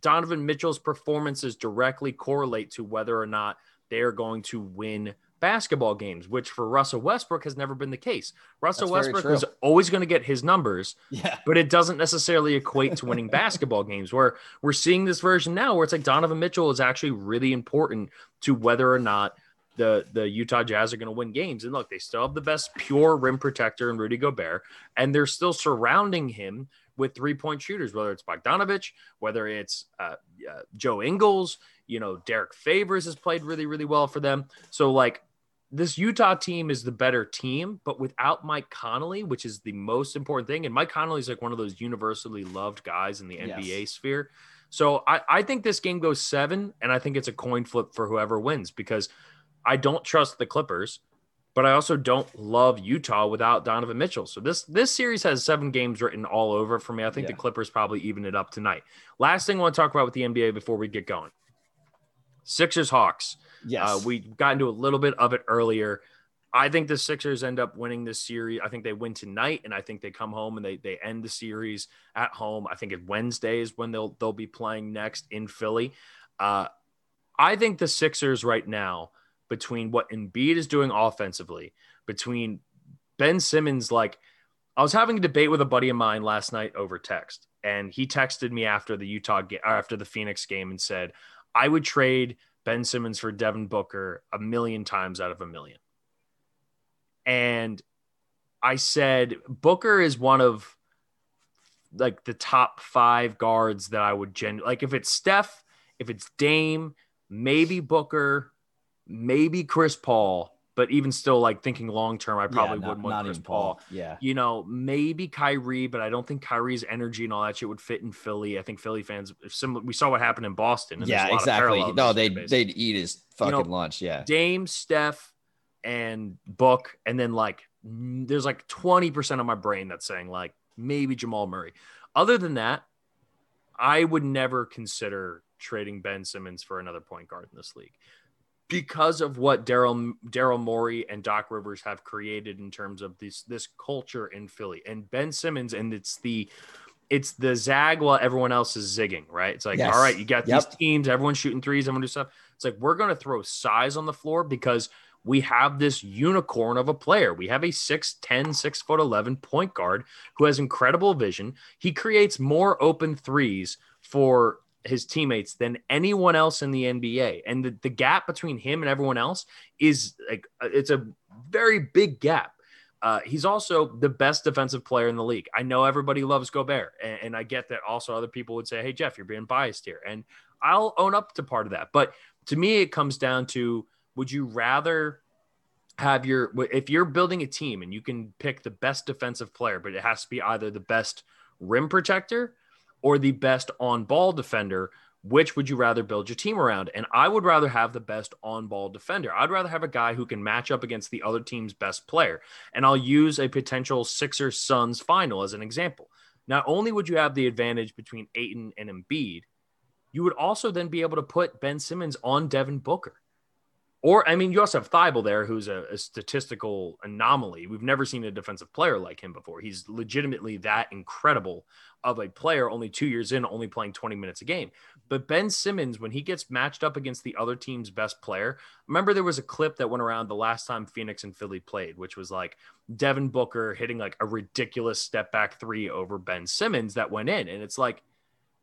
Donovan Mitchell's performances directly correlate to whether or not they're going to win basketball games, which for Russell Westbrook has never been the case. Russell That's Westbrook is always going to get his numbers, yeah. but it doesn't necessarily equate to winning basketball games where we're seeing this version now where it's like Donovan Mitchell is actually really important to whether or not the, the Utah Jazz are going to win games. And look, they still have the best pure rim protector in Rudy Gobert, and they're still surrounding him with three-point shooters, whether it's Bogdanovich, whether it's uh, uh, Joe Ingles, you know, Derek Favors has played really, really well for them. So like, this Utah team is the better team, but without Mike Conley, which is the most important thing. And Mike Conley is like one of those universally loved guys in the yes. N B A sphere. So I, I think this game goes seven, and I think it's a coin flip for whoever wins because I don't trust the Clippers, but I also don't love Utah without Donovan Mitchell. So this, this series has seven games written all over for me. I think yeah. the Clippers probably even it up tonight. Last thing I want to talk about with the N B A before we get going. Sixers Hawks. Yes. Uh, we got into a little bit of it earlier. I think the Sixers end up winning this series. I think they win tonight, and I think they come home and they they end the series at home. I think it's Wednesday is when they'll they'll be playing next in Philly. Uh, I think the Sixers right now, between what Embiid is doing offensively, between Ben Simmons, like I was having a debate with a buddy of mine last night over text, and he texted me after the Utah game, after the Phoenix game, and said, I would trade Ben Simmons for Devin Booker a million times out of a million. And I said, Booker is one of like the top five guards that I would gen like if it's Steph, if it's Dame, maybe Booker, maybe Chris Paul, but even still like thinking long-term, I probably yeah, not, wouldn't want Chris Paul. Paul. Yeah. You know, maybe Kyrie, but I don't think Kyrie's energy and all that shit would fit in Philly. I think Philly fans, if similar, we saw what happened in Boston. And yeah, a lot exactly. Of no, they'd, they'd eat his fucking you know, lunch. Yeah. Dame, Steph, and Book. And then like, there's like twenty percent of my brain that's saying like, maybe Jamal Murray. Other than that, I would never consider trading Ben Simmons for another point guard in this league. Because of what Daryl Daryl Morey and Doc Rivers have created in terms of this this culture in Philly and Ben Simmons, and it's the it's the zag while everyone else is zigging, right? It's like, yes. all right, you got yep. these teams, everyone's shooting threes, everyone do stuff. It's like, we're going to throw size on the floor because we have this unicorn of a player. We have a six ten, six eleven point guard who has incredible vision. He creates more open threes for his teammates than anyone else in the N B A. And the, the gap between him and everyone else is like, it's a very big gap. Uh, he's also the best defensive player in the league. I know everybody loves Gobert, and, and I get that. Also, other people would say, hey, Jeff, you're being biased here. And I'll own up to part of that. But to me, it comes down to, would you rather have your, if you're building a team and you can pick the best defensive player, but it has to be either the best rim protector or the best on-ball defender, which would you rather build your team around? And I would rather have the best on-ball defender. I'd rather have a guy who can match up against the other team's best player. And I'll use a potential Sixers Suns final as an example. Not only would you have the advantage between Ayton and Embiid, you would also then be able to put Ben Simmons on Devin Booker. Or, I mean, you also have Thybulle there, who's a, a statistical anomaly. We've never seen a defensive player like him before. He's legitimately that incredible of a player, only two years in, only playing twenty minutes a game. But Ben Simmons, when he gets matched up against the other team's best player, remember there was a clip that went around the last time Phoenix and Philly played, which was like Devin Booker hitting like a ridiculous step back three over Ben Simmons that went in. And it's like,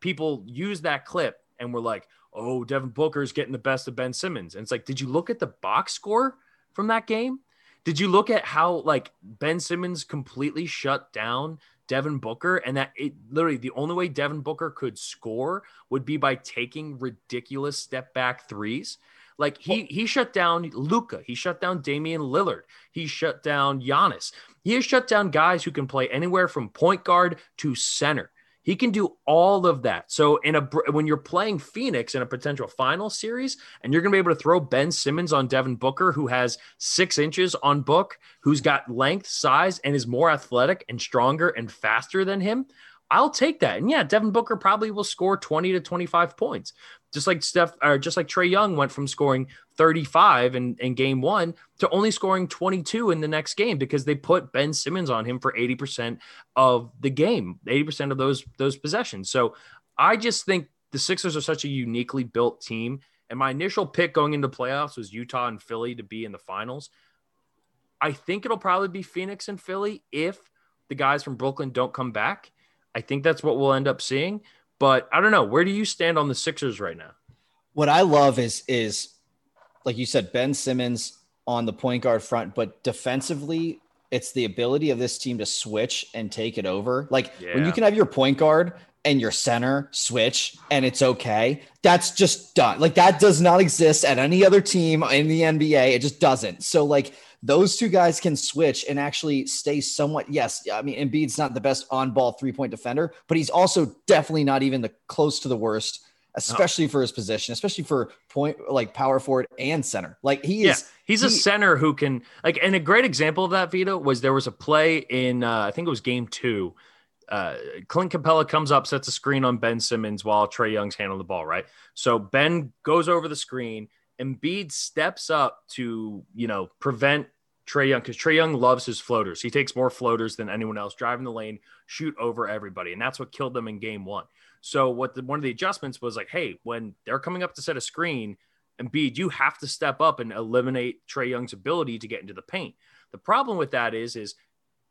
people use that clip and were like, oh, Devin Booker's getting the best of Ben Simmons. And it's like, did you look at the box score from that game? Did you look at how like Ben Simmons completely shut down Devin Booker, and that it literally the only way Devin Booker could score would be by taking ridiculous step back threes? Like he he shut down Luka. He shut down Damian Lillard. He shut down Giannis. He has shut down guys who can play anywhere from point guard to center. He can do all of that. So in a when you're playing Phoenix in a potential final series, and you're going to be able to throw Ben Simmons on Devin Booker, who has six inches on Book, who's got length, size, and is more athletic and stronger and faster than him, I'll take that. And yeah, Devin Booker probably will score twenty to twenty-five points, just like Steph, or just like Trey Young went from scoring thirty-five in, in game one to only scoring twenty-two in the next game because they put Ben Simmons on him for eighty percent of the game, eighty percent of those those possessions. So I just think the Sixers are such a uniquely built team. And my initial pick going into playoffs was Utah and Philly to be in the finals. I think it'll probably be Phoenix and Philly if the guys from Brooklyn don't come back. I think that's what we'll end up seeing, but I don't know. Where do you stand on the Sixers right now? What I love is, is like you said, Ben Simmons on the point guard front, but defensively it's the ability of this team to switch and take it over. Like yeah. when you can have your point guard and your center switch and it's okay. That's just done. Like that does not exist at any other team in the N B A. It just doesn't. So like, those two guys can switch and actually stay somewhat. Yes. I mean, Embiid's not the best on ball three point defender, but he's also definitely not even the close to the worst, especially no. for his position, especially for point, like power forward and center. Like he yeah. is, he's he, a center who can like, and a great example of that, Vito, was there was a play in, uh, I think it was game two. Uh, Clint Capella comes up, sets a screen on Ben Simmons while Trey Young's handling the ball. Right. So Ben goes over the screen, Embiid steps up to, you know, prevent Trey Young, because Trey Young loves his floaters. He takes more floaters than anyone else, driving the lane, shoot over everybody. And that's what killed them in game one. So what the, one of the adjustments was like, hey, when they're coming up to set a screen, Embiid, you have to step up and eliminate Trey Young's ability to get into the paint. The problem with that is, is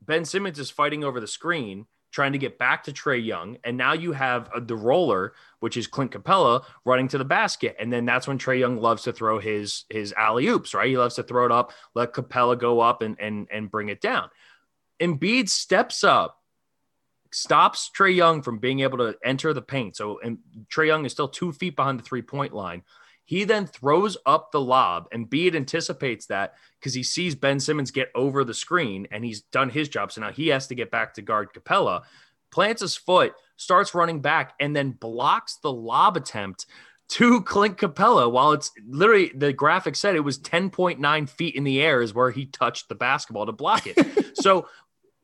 Ben Simmons is fighting over the screen, trying to get back to Trey Young. And now you have a, the roller, which is Clint Capella running to the basket. And then that's when Trey Young loves to throw his, his alley oops, right? He loves to throw it up, let Capella go up and, and, and bring it down. Embiid steps up, stops Trey Young from being able to enter the paint. So and Trey Young is still two feet behind the three point line. He then throws up the lob, and Embiid anticipates that because he sees Ben Simmons get over the screen and he's done his job. So now he has to get back to guard Capella, plants his foot, starts running back, and then blocks the lob attempt to Clint Capella. While it's literally, the graphic said it was ten point nine feet in the air is where he touched the basketball to block it. So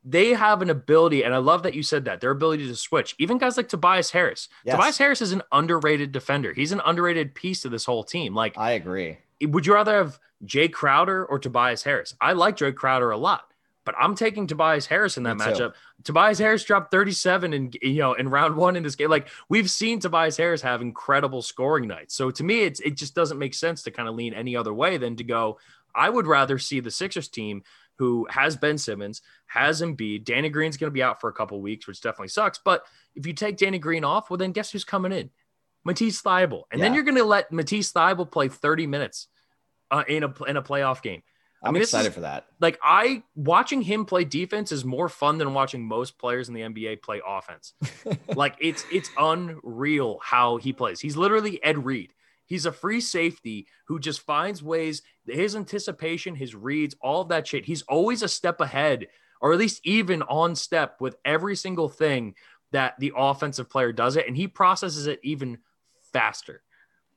they have an ability, and I love that you said that, their ability to switch. Even guys like Tobias Harris. Yes. Tobias Harris is an underrated defender. He's an underrated piece to this whole team. Like I agree. Would you rather have Jay Crowder or Tobias Harris? I like Jay Crowder a lot. But I'm taking Tobias Harris in that Me matchup. Too. Tobias Harris dropped thirty-seven in you know in round one in this game. Like we've seen Tobias Harris have incredible scoring nights. So to me, it's it just doesn't make sense to kind of lean any other way than to go. I would rather see the Sixers team who has Ben Simmons, has Embiid. Danny Green's going to be out for a couple weeks, which definitely sucks. But if you take Danny Green off, well, then guess who's coming in? Matisse Thybulle. And yeah. then you're going to let Matisse Thybulle play thirty minutes uh, in a in a playoff game. I'm I mean, excited is, for that. Like I watching him play defense is more fun than watching most players in the N B A play offense. Like it's it's unreal how he plays. He's literally Ed Reed. He's a free safety who just finds ways, his anticipation, his reads, all of that shit. He's always a step ahead or at least even on step with every single thing that the offensive player does it. And he processes it even faster.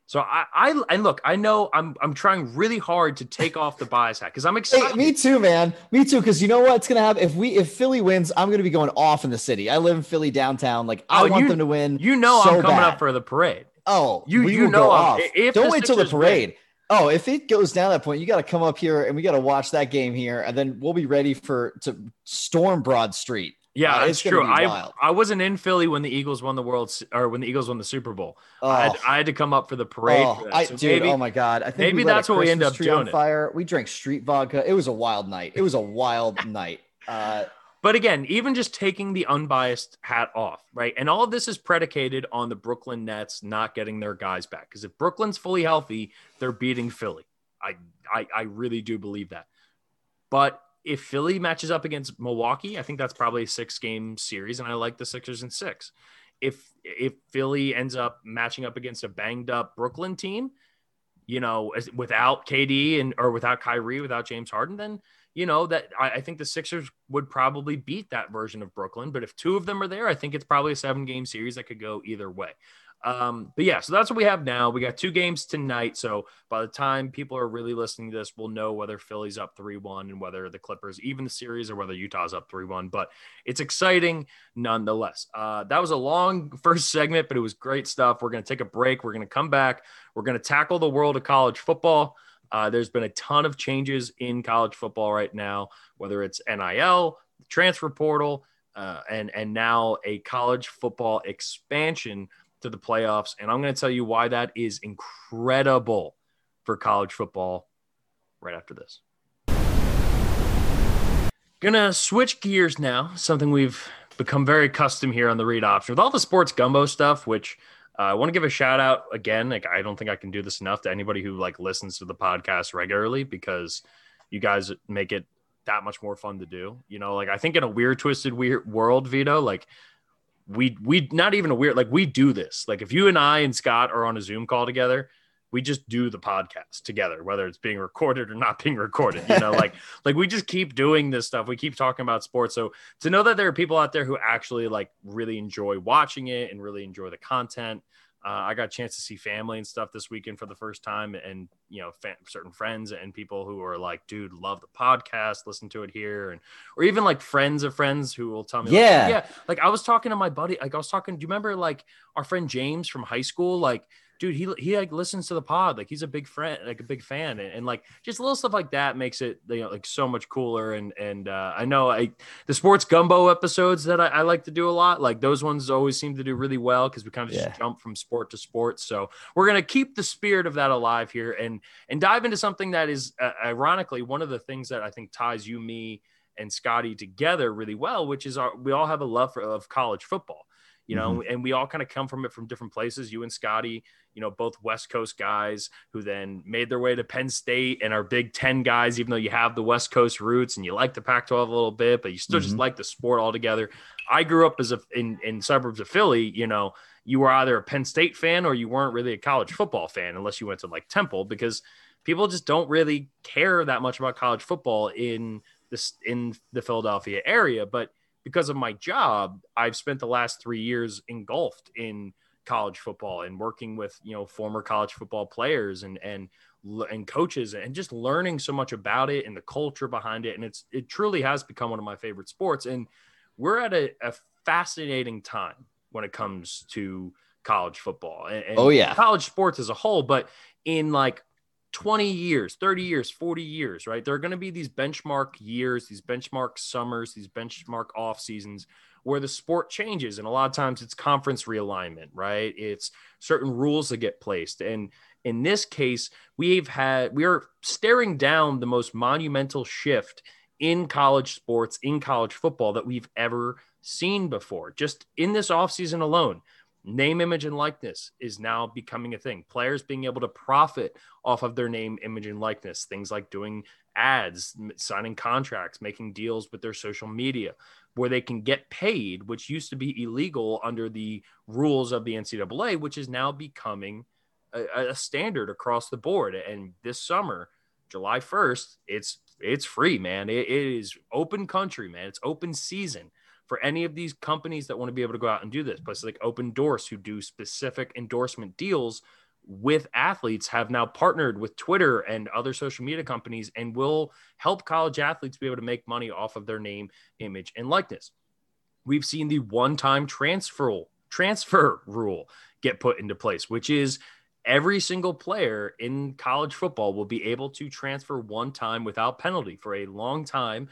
So I, I and look, I know I'm I'm trying really hard to take off the bias hat because I'm excited. Hey, me too, man. Me too, because you know what's gonna happen if we if Philly wins, I'm gonna be going off in the city. I live in Philly downtown. Like I oh, want you, them to win. You know so I'm coming bad. Up for the parade. Oh, you you know off. If don't wait till the parade. Win. Oh, if it goes down that point, you got to come up here and we got to watch that game here, and then we'll be ready for to storm Broad Street. Yeah, uh, it's true. I I wasn't in Philly when the Eagles won the World or when the Eagles won the Super Bowl. Oh. I, had, I had to come up for the parade. Oh, for that. So I, dude, maybe, oh my God! I think maybe that's what we end up doing. Fire. We drank street vodka. It was a wild night. It was a wild night. Uh, but again, even just taking the unbiased hat off, right? And all of this is predicated on the Brooklyn Nets not getting their guys back. Because if Brooklyn's fully healthy, they're beating Philly. I I, I really do believe that. But if Philly matches up against Milwaukee, I think that's probably a six-game series, and I like the Sixers in six. If if Philly ends up matching up against a banged-up Brooklyn team, you know, without K D and or without Kyrie, without James Harden, then you know that I, I think the Sixers would probably beat that version of Brooklyn. But if two of them are there, I think it's probably a seven-game series that could go either way. Um, but yeah, so that's what we have now. We got two games tonight. So by the time people are really listening to this, we'll know whether Philly's up three one and whether the Clippers even the series or whether Utah's up three one. But it's exciting nonetheless. Uh, that was a long first segment, but it was great stuff. We're going to take a break. We're going to come back. We're going to tackle the world of college football. Uh, there's been a ton of changes in college football right now, whether it's N I L, transfer portal, uh, and, and now a college football expansion to the playoffs, and I'm going to tell you why that is incredible for college football right after this. Gonna switch gears now, something we've become very accustomed here on the Read Option with all the sports gumbo stuff, which uh, I want to give a shout out again. Like, I don't think I can do this enough to anybody who like listens to the podcast regularly, because you guys make it that much more fun to do. You know, like I think in a weird, twisted, weird world, Vito, like we we not even a weird, like we do this. Like if you and I and Scott are on a Zoom call together, we just do the podcast together, whether it's being recorded or not being recorded, you know, like, like we just keep doing this stuff. We keep talking about sports. So to know that there are people out there who actually like really enjoy watching it and really enjoy the content. Uh, I got a chance to see family and stuff this weekend for the first time, and, you know, fa- certain friends and people who are like, dude, love the podcast, listen to it here. And, or even like friends of friends who will tell me, yeah, like, yeah. Like I was talking to my buddy, like I was talking, do you remember like our friend James from high school? Like, dude, he, he like listens to the pod. Like he's a big friend, like a big fan. And, and like, just little stuff like that makes it, you know, like so much cooler. And, and uh, I know I, the sports gumbo episodes that I, I like to do a lot, like those ones always seem to do really well, 'cause we kind of just yeah. jump from sport to sport. So we're going to keep the spirit of that alive here and, and dive into something that is uh, ironically, one of the things that I think ties you, me and Scotty together really well, which is our, we all have a love for, of college football. You know, mm-hmm. and we all kind of come from it from different places. You and Scotty, you know, both West Coast guys who then made their way to Penn State and are Big Ten guys, even though you have the West Coast roots and you like the Pac twelve a little bit, but you still mm-hmm. just like the sport altogether. I grew up as a in, in suburbs of Philly. You know, you were either a Penn State fan or you weren't really a college football fan unless you went to like Temple, because people just don't really care that much about college football in this in the Philadelphia area. But because of my job, I've spent the last three years engulfed in college football and working with, you know, former college football players and, and, and coaches and just learning so much about it and the culture behind it. And it's, it truly has become one of my favorite sports. And we're at a, a fascinating time when it comes to college football and, and oh, yeah. college sports as a whole, but in like twenty years, thirty years, forty years, right? There are going to be these benchmark years, these benchmark summers, these benchmark off seasons where the sport changes. And a lot of times it's conference realignment, right? It's certain rules that get placed. And in this case, we've had, we are staring down the most monumental shift in college sports, in college football that we've ever seen before. Just in this offseason alone, name, image, and likeness is now becoming a thing. Players being able to profit off of their name, image, and likeness, things like doing ads, signing contracts, making deals with their social media, where they can get paid, which used to be illegal under the rules of the N C double A, which is now becoming a, a standard across the board. And this summer, July first, it's it's free, man. It, it is open country, man. It's open season for any of these companies that want to be able to go out and do this. Places like Open Doors, who do specific endorsement deals with athletes, have now partnered with Twitter and other social media companies and will help college athletes be able to make money off of their name, image, and likeness. We've seen the one-time transfer transfer rule get put into place, which is every single player in college football will be able to transfer one time without penalty. For a long time,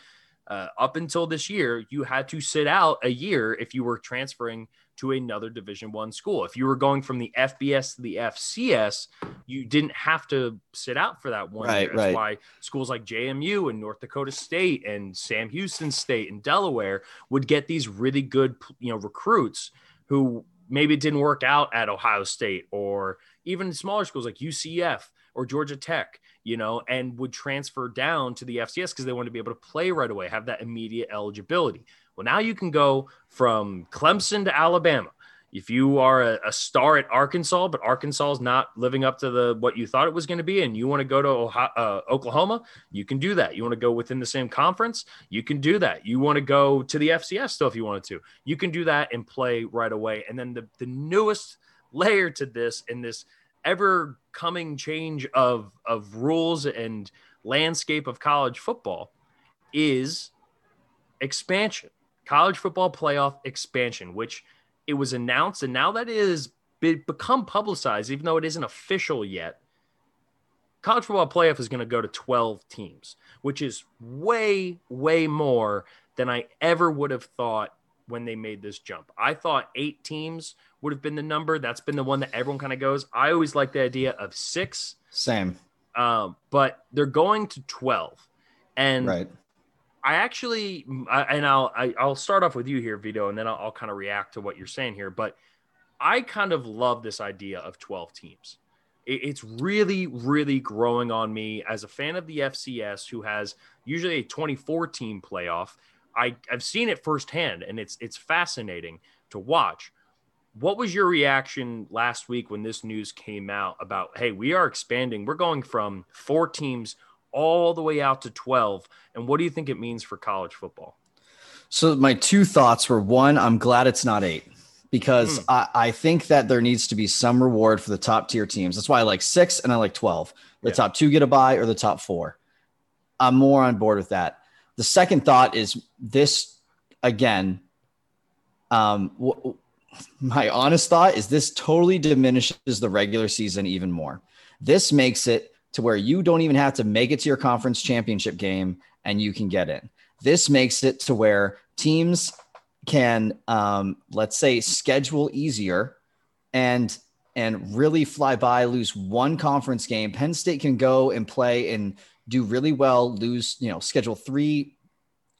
Uh, up until this year, you had to sit out a year if you were transferring to another Division One school. If you were going from the F B S to the F C S, you didn't have to sit out for that one right, year. That's right. Why schools like J M U and North Dakota State and Sam Houston State and Delaware would get these really good, you know, recruits who maybe didn't work out at Ohio State or even smaller schools like U C F or Georgia Tech, you know, and would transfer down to the F C S because they want to be able to play right away, have that immediate eligibility. Well, now you can go from Clemson to Alabama. If you are a, a star at Arkansas, but Arkansas is not living up to the what you thought it was going to be, and you want to go to Ohio, uh, Oklahoma, you can do that. You want to go within the same conference, you can do that. You want to go to the F C S still if you wanted to, you can do that and play right away. And then the, the newest layer to this in this ever coming change of of rules and landscape of college football is expansion, college football playoff expansion, which it was announced. And now that it has become publicized, even though it isn't official yet, college football playoff is going to go to twelve teams, which is way, way more than I ever would have thought when they made this jump. I thought eight teams would have been the number. That's been the one that everyone kind of goes. I always like the idea of six. Same. Um, but they're going to twelve. And right. I actually, I, and I'll, I, I'll start off with you here, Vito, and then I'll, I'll kind of react to what you're saying here. But I kind of love this idea of twelve teams. It, it's really, really growing on me as a fan of the F C S, who has usually a twenty-four team playoff. I, I've seen it firsthand, and it's it's fascinating to watch. What was your reaction last week when this news came out about, hey, we are expanding. We're going from four teams all the way out to twelve. And what do you think it means for college football? So my two thoughts were, one, I'm glad it's not eight, because mm. I, I think that there needs to be some reward for the top tier teams. That's why I like six and I like twelve. The yeah. top two get a bye or the top four. I'm more on board with that. The second thought is this, again, um, w- my honest thought is this totally diminishes the regular season even more. This makes it to where you don't even have to make it to your conference championship game and you can get in. This makes it to where teams can, um, let's say, schedule easier and and really fly by, lose one conference game. Penn State can go and play and do really well, lose, you know, schedule three,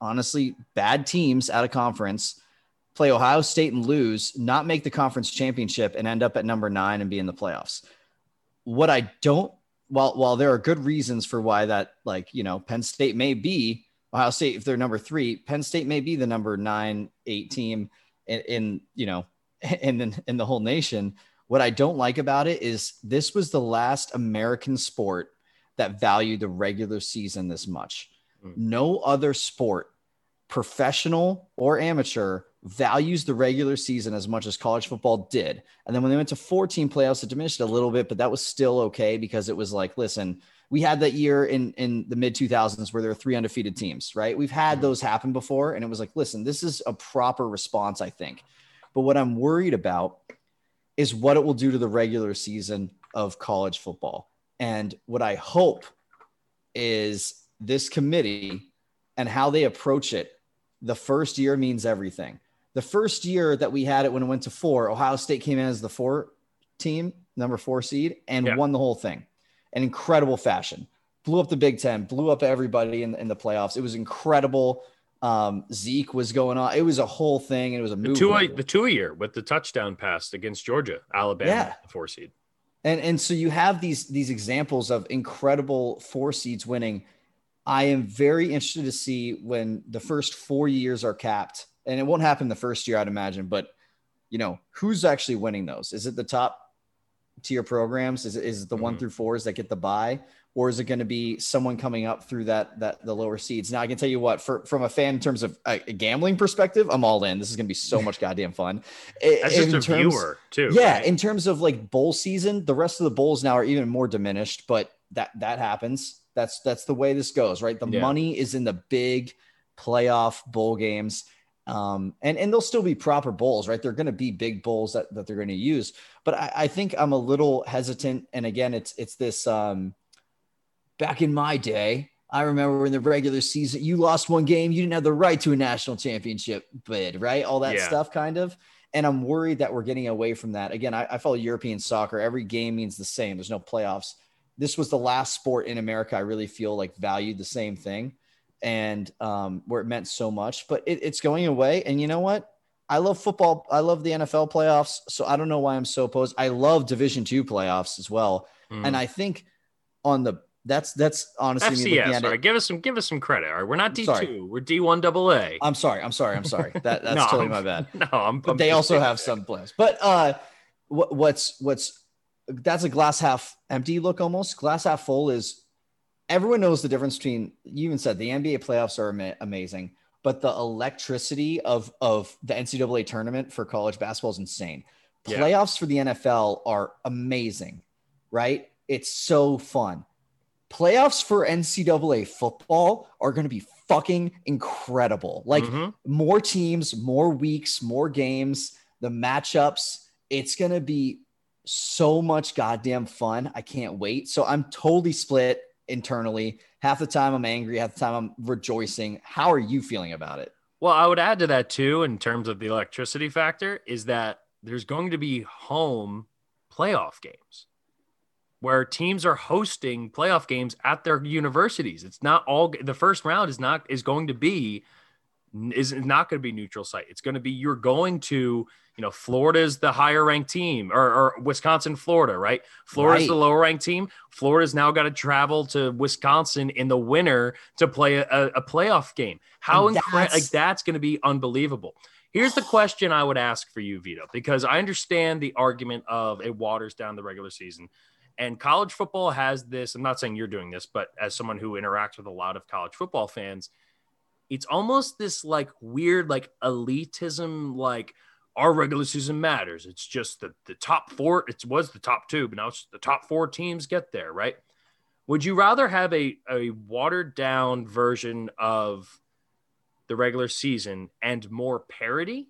honestly, bad teams out of conference, play Ohio State and lose, not make the conference championship and end up at number nine and be in the playoffs. What I don't, while, while there are good reasons for why that, like, you know, Penn State may be Ohio State, if they're number three, Penn State may be the number nine, eight team in, in you know, in, in, in the whole nation. What I don't like about it is this was the last American sport that valued the regular season this much. Mm. No other sport, professional or amateur, values the regular season as much as college football did. And then when they went to four-team playoffs, it diminished a little bit, but that was still okay because it was like, listen, we had that year in, in the mid two thousands where there were three undefeated teams, right? We've had those happen before. And it was like, listen, this is a proper response, I think. But what I'm worried about is what it will do to the regular season of college football. And what I hope is this committee and how they approach it, the first year means everything. The first year that we had it, when it went to four, Ohio State came in as the four team, number four seed, and yeah. won the whole thing in incredible fashion. Blew up the Big Ten, blew up everybody in, in the playoffs. It was incredible. Um, Zeke was going on. It was a whole thing. It was a move. The two-a-year with the touchdown pass against Georgia, Alabama, yeah. the four seed. And and so you have these these examples of incredible four seeds winning. I am very interested to see when the first four years are capped, and it won't happen the first year, I'd imagine. But you know, who's actually winning those? Is it the top tier programs? Is it, is it the mm-hmm. one through fours that get the bye? Or is it going to be someone coming up through that that the lower seeds? Now, I can tell you what, for, from a fan in terms of a, a gambling perspective, I'm all in. This is going to be so much goddamn fun. As just a terms, viewer, too. Yeah, right? In terms of like bowl season, the rest of the bowls now are even more diminished, but that that happens. That's that's the way this goes, right? The yeah. money is in the big playoff bowl games. Um, and, and they'll still be proper bowls, right? They're going to be big bowls that, that they're going to use. But I, I think I'm a little hesitant. And again, it's it's this... Um, Back in my day, I remember in the regular season, you lost one game, you didn't have the right to a national championship bid, right? All that yeah. stuff kind of. And I'm worried that we're getting away from that. Again, I, I follow European soccer. Every game means the same. There's no playoffs. This was the last sport in America I really feel like valued the same thing and um, where it meant so much. But it, it's going away. And you know what? I love football. I love the N F L playoffs. So I don't know why I'm so opposed. I love Division Two playoffs as well. Mm. And I think on the That's that's honestly F C S, me looking at all right. it. Give us some give us some credit. All right, we're not D two, sorry. We're D one double A. I'm sorry, I'm sorry, I'm sorry. That that's no, totally I'm, my bad. No, I'm. But I'm they also have some players. But uh, what, what's what's that's a glass half empty look almost. Glass half full is everyone knows the difference between. You even said the N B A playoffs are ama- amazing, but the electricity of of the N C double A tournament for college basketball is insane. Playoffs yeah. for the N F L are amazing, right? It's so fun. Playoffs for N C double A football are going to be fucking incredible. Like mm-hmm. more teams, more weeks, more games, the matchups. It's going to be so much goddamn fun. I can't wait. So I'm totally split internally. Half the time I'm angry, half the time I'm rejoicing. How are you feeling about it? Well, I would add to that too, in terms of the electricity factor, is that there's going to be home playoff games, where teams are hosting playoff games at their universities. It's not all the first round is not, is going to be, is not going to be neutral site. It's going to be, you're going to, you know, Florida is the higher ranked team or, or Wisconsin, Florida, right? Florida's right. the lower ranked team. Florida's now got to travel to Wisconsin in the winter to play a, a playoff game. How incredible, like that's going to be unbelievable. Here's the question I would ask for you, Vito, because I understand the argument of it waters down the regular season. And college football has this, I'm not saying you're doing this, but as someone who interacts with a lot of college football fans, it's almost this like weird, like elitism, like our regular season matters. It's just the, the top four, it was the top two, but now it's the top four teams get there, right? Would you rather have a, a watered down version of the regular season and more parity,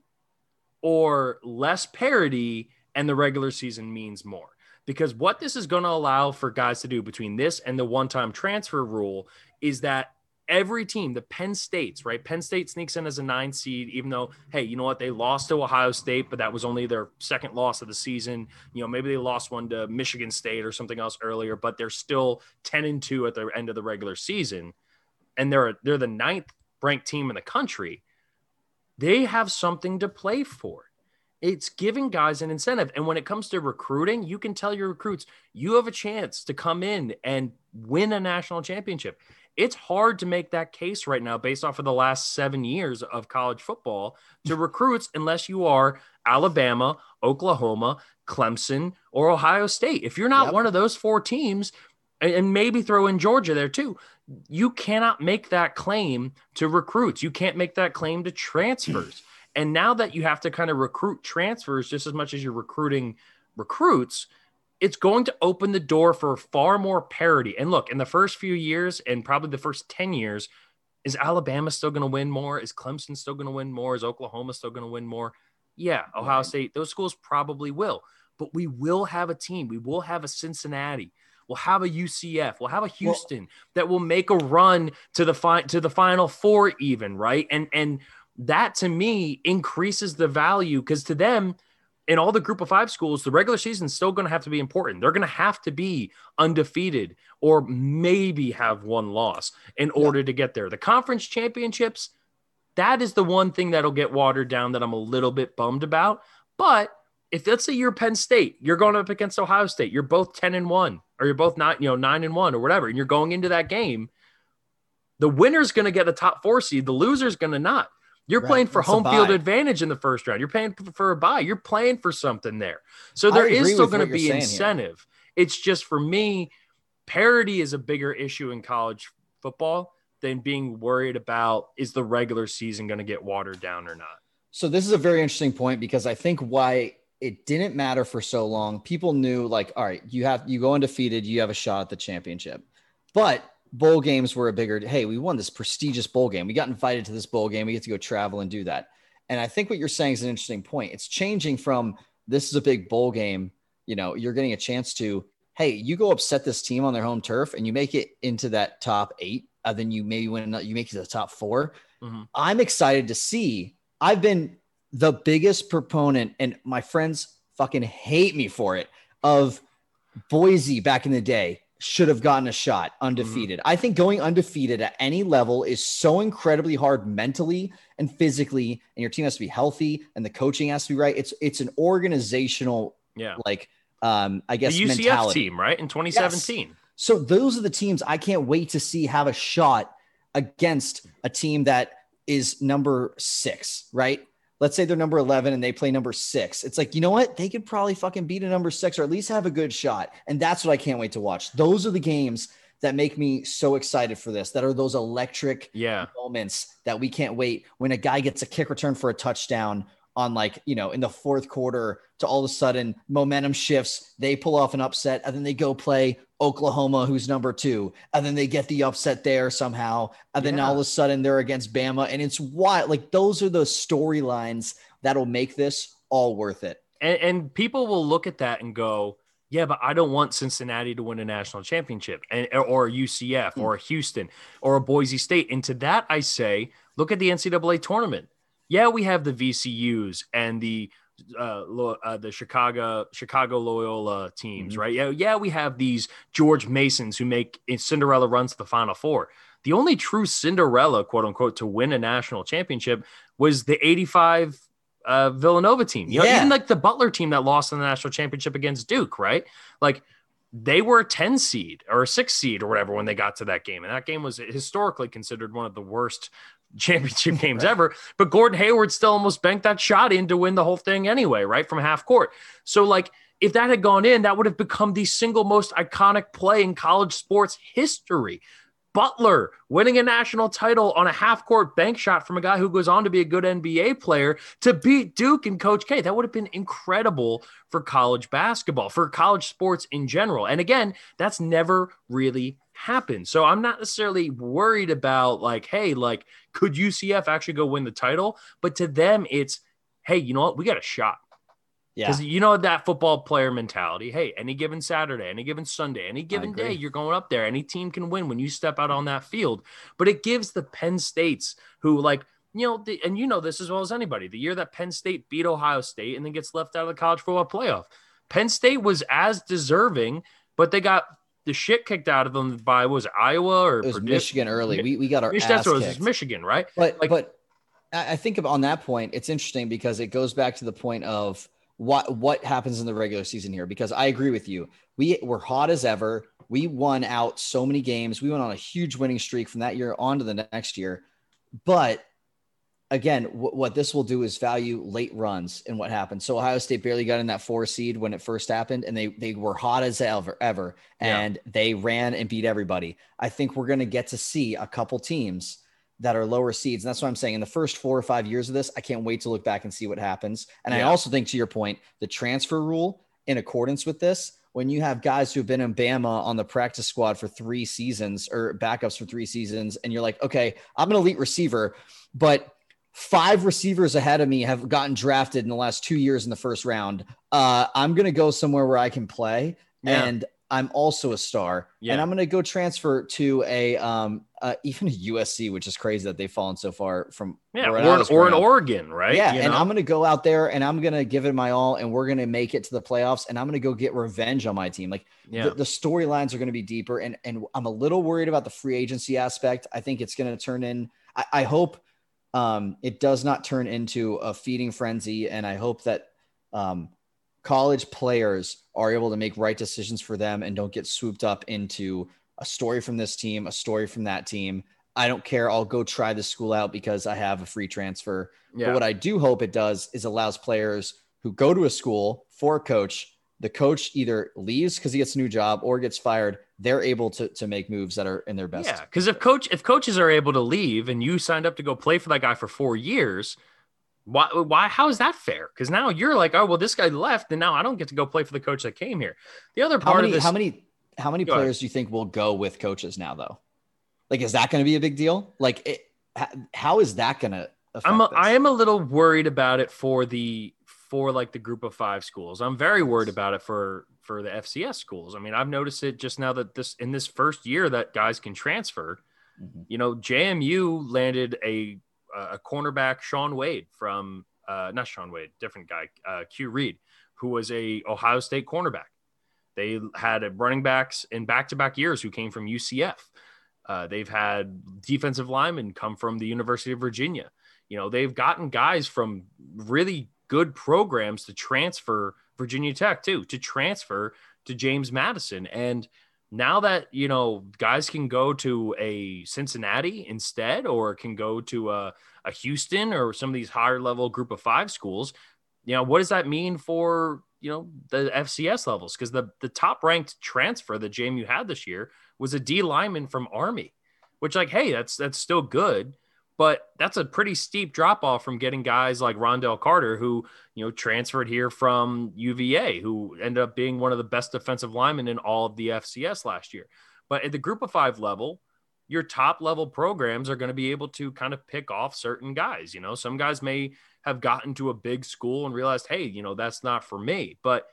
or less parity and the regular season means more? Because what this is going to allow for guys to do between this and the one-time transfer rule is that every team, the Penn States, right? Penn State sneaks in as a nine seed, even though, hey, you know what? They lost to Ohio State, but that was only their second loss of the season. You know, maybe they lost one to Michigan State or something else earlier, but they're still ten and two at the end of the regular season. And they're, they're the ninth ranked team in the country. They have something to play for. It's giving guys an incentive. And when it comes to recruiting, you can tell your recruits, you have a chance to come in and win a national championship. It's hard to make that case right now based off of the last seven years of college football to recruits unless you are Alabama, Oklahoma, Clemson, or Ohio State. If you're not yep. one of those four teams, and maybe throw in Georgia there too, you cannot make that claim to recruits. You can't make that claim to transfers. And now that you have to kind of recruit transfers just as much as you're recruiting recruits, it's going to open the door for far more parity. And look, in the first few years and probably the first ten years, is Alabama still going to win more? Is Clemson still going to win more? Is Oklahoma still going to win more? Yeah, Ohio right. State, those schools probably will. But we will have a team. We will have a Cincinnati. We'll have a U C F. We'll have a Houston well, that will make a run to the fi- to the Final Four even, right? And and that, to me, increases the value because to them – in all the group of five schools, the regular season is still going to have to be important. They're going to have to be undefeated or maybe have one loss in order yeah. to get there. The conference championships, that is the one thing that'll get watered down that I'm a little bit bummed about. But if let's say you're Penn State, you're going up against Ohio State, you're both ten and one or you're both not, you know, nine and one or whatever, and you're going into that game, the winner's going to get a top four seed. The loser's going to not. You're right. playing for it's home field advantage in the first round. You're paying for a bye. You're playing for something there. So there is still going to be incentive. Here. It's just for me, parity is a bigger issue in college football than being worried about is the regular season going to get watered down or not. So this is a very interesting point because I think why it didn't matter for so long, people knew like, all right, you have you go undefeated, you have a shot at the championship. But bowl games were a bigger, hey, we won this prestigious bowl game. We got invited to this bowl game. We get to go travel and do that. And I think what you're saying is an interesting point. It's changing from this is a big bowl game. You know, you're getting a chance to, hey, you go upset this team on their home turf and you make it into that top eight. Uh, then you maybe win, you make it to the top four. Mm-hmm. I'm excited to see. I've been the biggest proponent and my friends fucking hate me for it of Boise back in the day. Should have gotten a shot undefeated. Mm-hmm. I think going undefeated at any level is so incredibly hard mentally and physically, and your team has to be healthy and the coaching has to be right. It's, it's an organizational, yeah. like, um, I guess the U C F mentality. Team, right. In twenty seventeen. Yes. So those are the teams I can't wait to see have a shot against a team that is number six, right? Let's say they're number eleven and they play number six. It's like, you know what? They could probably fucking beat a number six or at least have a good shot. And that's what I can't wait to watch. Those are the games that make me so excited for this, that are those electric yeah. moments that we can't wait when a guy gets a kick return for a touchdown on like, you know, in the fourth quarter to all of a sudden momentum shifts. They pull off an upset and then they go play Oklahoma, who's number two, and then they get the upset there somehow. And then yeah. all of a sudden they're against Bama. And it's wild. Like those are the storylines that'll make this all worth it. And, and people will look at that and go, yeah, but I don't want Cincinnati to win a national championship and or a U C F mm. or a Houston or a Boise State. And to that, I say, look at the N C double A tournament. Yeah, we have the V C Us and the uh, lo- uh, the Chicago Chicago Loyola teams, mm-hmm. right? Yeah, yeah, we have these George Masons who make Cinderella runs to the Final Four. The only true Cinderella, quote unquote, to win a national championship was the eighty-five uh, Villanova team. You know, yeah. even like the Butler team that lost in the national championship against Duke, right? Like they were a ten seed or a six seed or whatever when they got to that game, and that game was historically considered one of the worst championship games right. ever, but Gordon Hayward still almost banked that shot in to win the whole thing anyway, right? From half court. So like if that had gone in, that would have become the single most iconic play in college sports history. Butler winning a national title on a half court bank shot from a guy who goes on to be a good N B A player to beat Duke and Coach K. That would have been incredible for college basketball, for college sports in general. And again, that's never really happen. So I'm not necessarily worried about like, hey, like, could U C F actually go win the title? But to them, it's, hey, you know what? We got a shot. Yeah. Because you know that football player mentality. Hey, any given Saturday, any given Sunday, any given day, you're going up there. Any team can win when you step out on that field. But it gives the Penn States who like, you know, the, and you know this as well as anybody, the year that Penn State beat Ohio State and then gets left out of the college football playoff. Penn State was as deserving, but they got the shit kicked out of them by what was it, Iowa or it was Michigan early. We we got our Mich- ass that's what it was, kicked. It was Michigan, right? But like, but I think on that point, it's interesting because it goes back to the point of what what happens in the regular season here. Because I agree with you, we were hot as ever. We won out so many games. We went on a huge winning streak from that year on to the next year. But again, w- what this will do is value late runs and what happened. So Ohio State barely got in that four seed when it first happened, and they they were hot as ever, ever, and yeah. they ran and beat everybody. I think we're going to get to see a couple teams that are lower seeds. And that's what I'm saying. In the first four or five years of this, I can't wait to look back and see what happens. And yeah. I also think, to your point, the transfer rule in accordance with this, when you have guys who've been in Bama on the practice squad for three seasons or backups for three seasons, and you're like, okay, I'm an elite receiver, but five receivers ahead of me have gotten drafted in the last two years in the first round. Uh, I'm going to go somewhere where I can play. Yeah. And I'm also a star, yeah. and I'm going to go transfer to a um, uh, even a U S C, which is crazy that they've fallen so far from. Yeah, or an, or an Oregon, right? Yeah, you and know? I'm going to go out there and I'm going to give it my all, and we're going to make it to the playoffs, and I'm going to go get revenge on my team. Like yeah. the, the storylines are going to be deeper, and and I'm a little worried about the free agency aspect. I think it's going to turn in. I, I hope um, it does not turn into a feeding frenzy, and I hope that. Um, college players are able to make right decisions for them and don't get swooped up into a story from this team, a story from that team. I don't care. I'll go try this school out because I have a free transfer. Yeah. But what I do hope it does is allows players who go to a school for a coach, the coach either leaves because he gets a new job or gets fired. They're able to to make moves that are in their best. Yeah. Cause if coach, if coaches are able to leave and you signed up to go play for that guy for four years, Why, why, how is that fair? Because now you're like, oh, well, this guy left and now I don't get to go play for the coach that came here. The other part how many, of this, how many, how many players ahead. do you think will go with coaches now though? Like, is that going to be a big deal? Like it, how is that going to affect I'm a, I am a little worried about it for the, for like the group of five schools. I'm very worried about it for, for the F C S schools. I mean, I've noticed it just now that this, in this first year that guys can transfer, mm-hmm. you know, J M U landed a, a cornerback, Sean Wade from uh, not Sean Wade, different guy, uh, Q Reed, who was a Ohio State cornerback. They had running backs in back-to-back years who came from U C F. Uh, they've had defensive linemen come from the University of Virginia. You know, they've gotten guys from really good programs to transfer Virginia Tech too, to transfer to James Madison. And now that, you know, guys can go to a Cincinnati instead, or can go to a, a Houston or some of these higher level group of five schools, you know, what does that mean for, you know, the F C S levels? Because the, the top ranked transfer that J M U had this year was a D lineman from Army, which like, hey, that's that's still good. But that's a pretty steep drop off from getting guys like Rondell Carter, who, you know, transferred here from U V A, who ended up being one of the best defensive linemen in all of the F C S last year. But at the group of five level, your top level programs are going to be able to kind of pick off certain guys. You know, some guys may have gotten to a big school and realized, hey, you know, that's not for me. But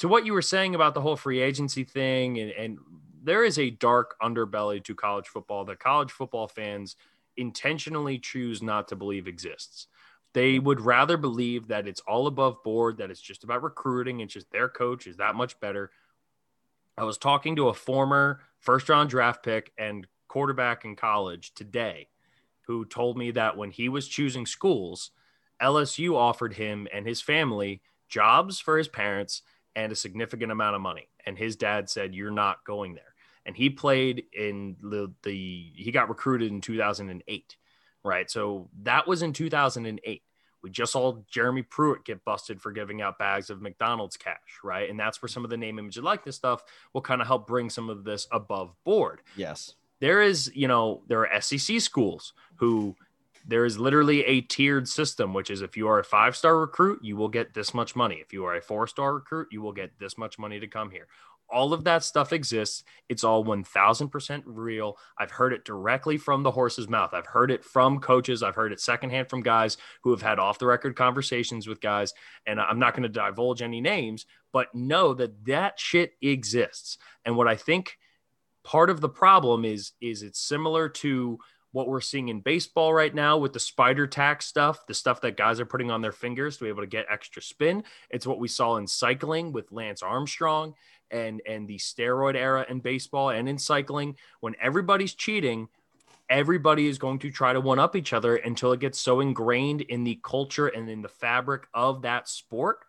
to what you were saying about the whole free agency thing, and, and there is a dark underbelly to college football that college football fans intentionally choose not to believe exists. They would rather believe that it's all above board, that it's just about recruiting. It's just their coach is that much better. I was talking to a former first round draft pick and quarterback in college today who told me that when he was choosing schools, L S U offered him and his family jobs for his parents and a significant amount of money. And his dad said, "You're not going there." And he played in the, the, he got recruited in two thousand eight, right? So that was in two thousand eight. We just saw Jeremy Pruitt get busted for giving out bags of McDonald's cash, right? And that's where some of the name, image, and likeness stuff will kind of help bring some of this above board. Yes. There is, you know, there are S E C schools who there is literally a tiered system, which is if you are a five-star recruit, you will get this much money. If you are a four-star recruit, you will get this much money to come here. All of that stuff exists. It's all one thousand percent real. I've heard it directly from the horse's mouth. I've heard it from coaches. I've heard it secondhand from guys who have had off the record conversations with guys. And I'm not going to divulge any names, but know that that shit exists. And what I think part of the problem is, is it's similar to what we're seeing in baseball right now with the spider tack stuff, the stuff that guys are putting on their fingers to be able to get extra spin. It's what we saw in cycling with Lance Armstrong and, and the steroid era in baseball and in cycling. When everybody's cheating, everybody is going to try to one-up each other until it gets so ingrained in the culture and in the fabric of that sport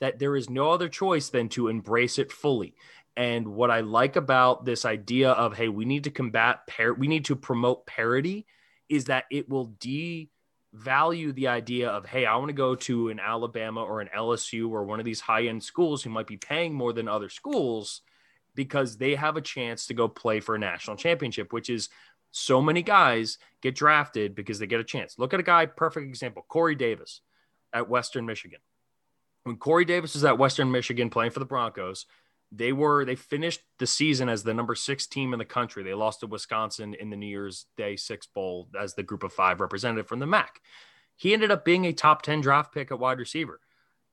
that there is no other choice than to embrace it fully. And what I like about this idea of, hey, we need to combat par- we need to promote parity is that it will devalue the idea of, hey, I want to go to an Alabama or an L S U or one of these high-end schools who might be paying more than other schools because they have a chance to go play for a national championship, which is so many guys get drafted because they get a chance. Look at a guy, perfect example, Corey Davis at Western Michigan. When Corey Davis was at Western Michigan playing for the Broncos, They were they finished the season as the number six team in the country. They lost to Wisconsin in the New Year's Day Six Bowl as the group of five representative from the M A C. He ended up being a top ten draft pick at wide receiver.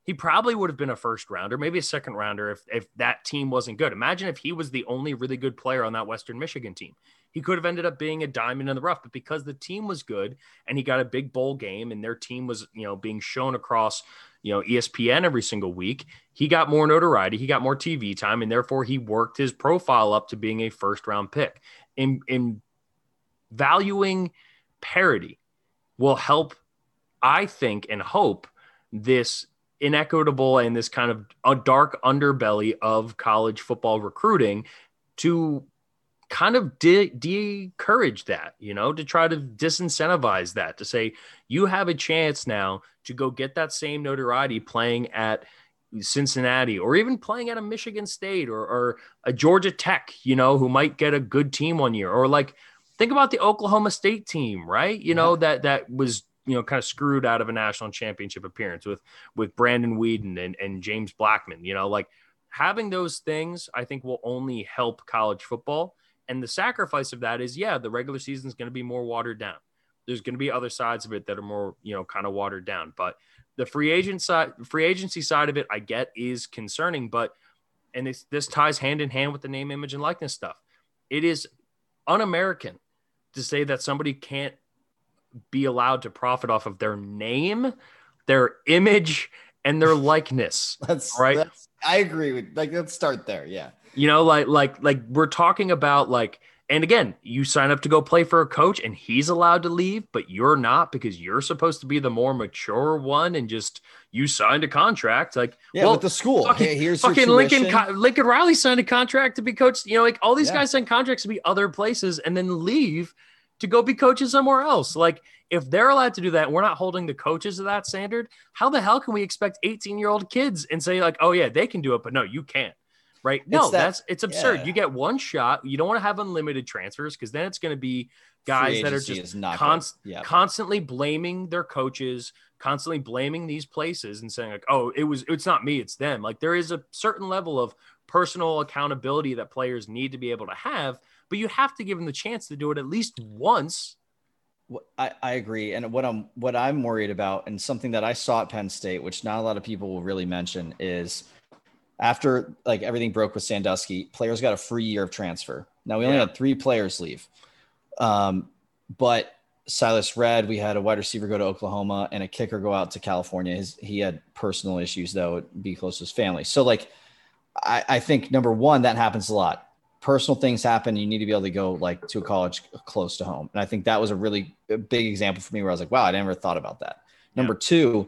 he probably would have been a first rounder, maybe a second rounder if, if that team wasn't good. Imagine if he was the only really good player on that Western Michigan team. He could have ended up being a diamond in the rough, but because the team was good and he got a big bowl game and their team was, you know, being shown across, you know, E S P N every single week, he got more notoriety, he got more T V time, and therefore he worked his profile up to being a first round pick. In, in valuing parity will help, I think, and hope this inequitable and this kind of a dark underbelly of college football recruiting to kind of de- de-encourage that, you know, to try to disincentivize that, to say you have a chance now to go get that same notoriety playing at Cincinnati or even playing at a Michigan State or, or a Georgia Tech, you know, who might get a good team one year. Or like, think about the Oklahoma State team, right? You know, yeah. that that was, you know, kind of screwed out of a national championship appearance with, with Brandon Whedon and, and James Blackman, you know, like having those things, I think will only help college football. And the sacrifice of that is, yeah, the regular season is going to be more watered down. There's going to be other sides of it that are more, you know, kind of watered down, but the free agent side, free agency side of it, I get is concerning, but, and it's, this ties hand in hand with the name, image, and likeness stuff. It is un-American to say that somebody can't be allowed to profit off of their name, their image, and their likeness. That's right. That's, I agree with, like, let's start there. Yeah. You know, like, like, like we're talking about like, and again, you sign up to go play for a coach and he's allowed to leave, but you're not because you're supposed to be the more mature one. And just, you signed a contract. Like, yeah, well, with the school, fucking, hey, here's fucking Lincoln, Lincoln Riley signed a contract to be coached. You know, like all these yeah. guys sign contracts to be other places and then leave to go be coaches somewhere else. Like if they're allowed to do that, and we're not holding the coaches to that standard. How the hell can we expect eighteen year old kids and say like, oh yeah, they can do it, but no, you can't. Right? No, it's that, that's it's absurd. Yeah. You get one shot. You don't want to have unlimited transfers because then it's going to be guys that are just const- yeah. constantly blaming their coaches, constantly blaming these places and saying like, oh, it was it's not me, it's them. Like there is a certain level of personal accountability that players need to be able to have, but you have to give them the chance to do it at least once. I, I agree. And what I'm what I'm worried about and something that I saw at Penn State, which not a lot of people will really mention, is after like everything broke with Sandusky, players got a free year of transfer. Now we only yeah. had three players leave. Um, but Silas Redd, we had a wide receiver go to Oklahoma and a kicker go out to California. His, he had personal issues though, be close to his family. So like, I, I think number one, that happens a lot. Personal things happen. You need to be able to go like to a college close to home. And I think that was a really big example for me where I was like, wow, I never thought about that. Yeah. Number two,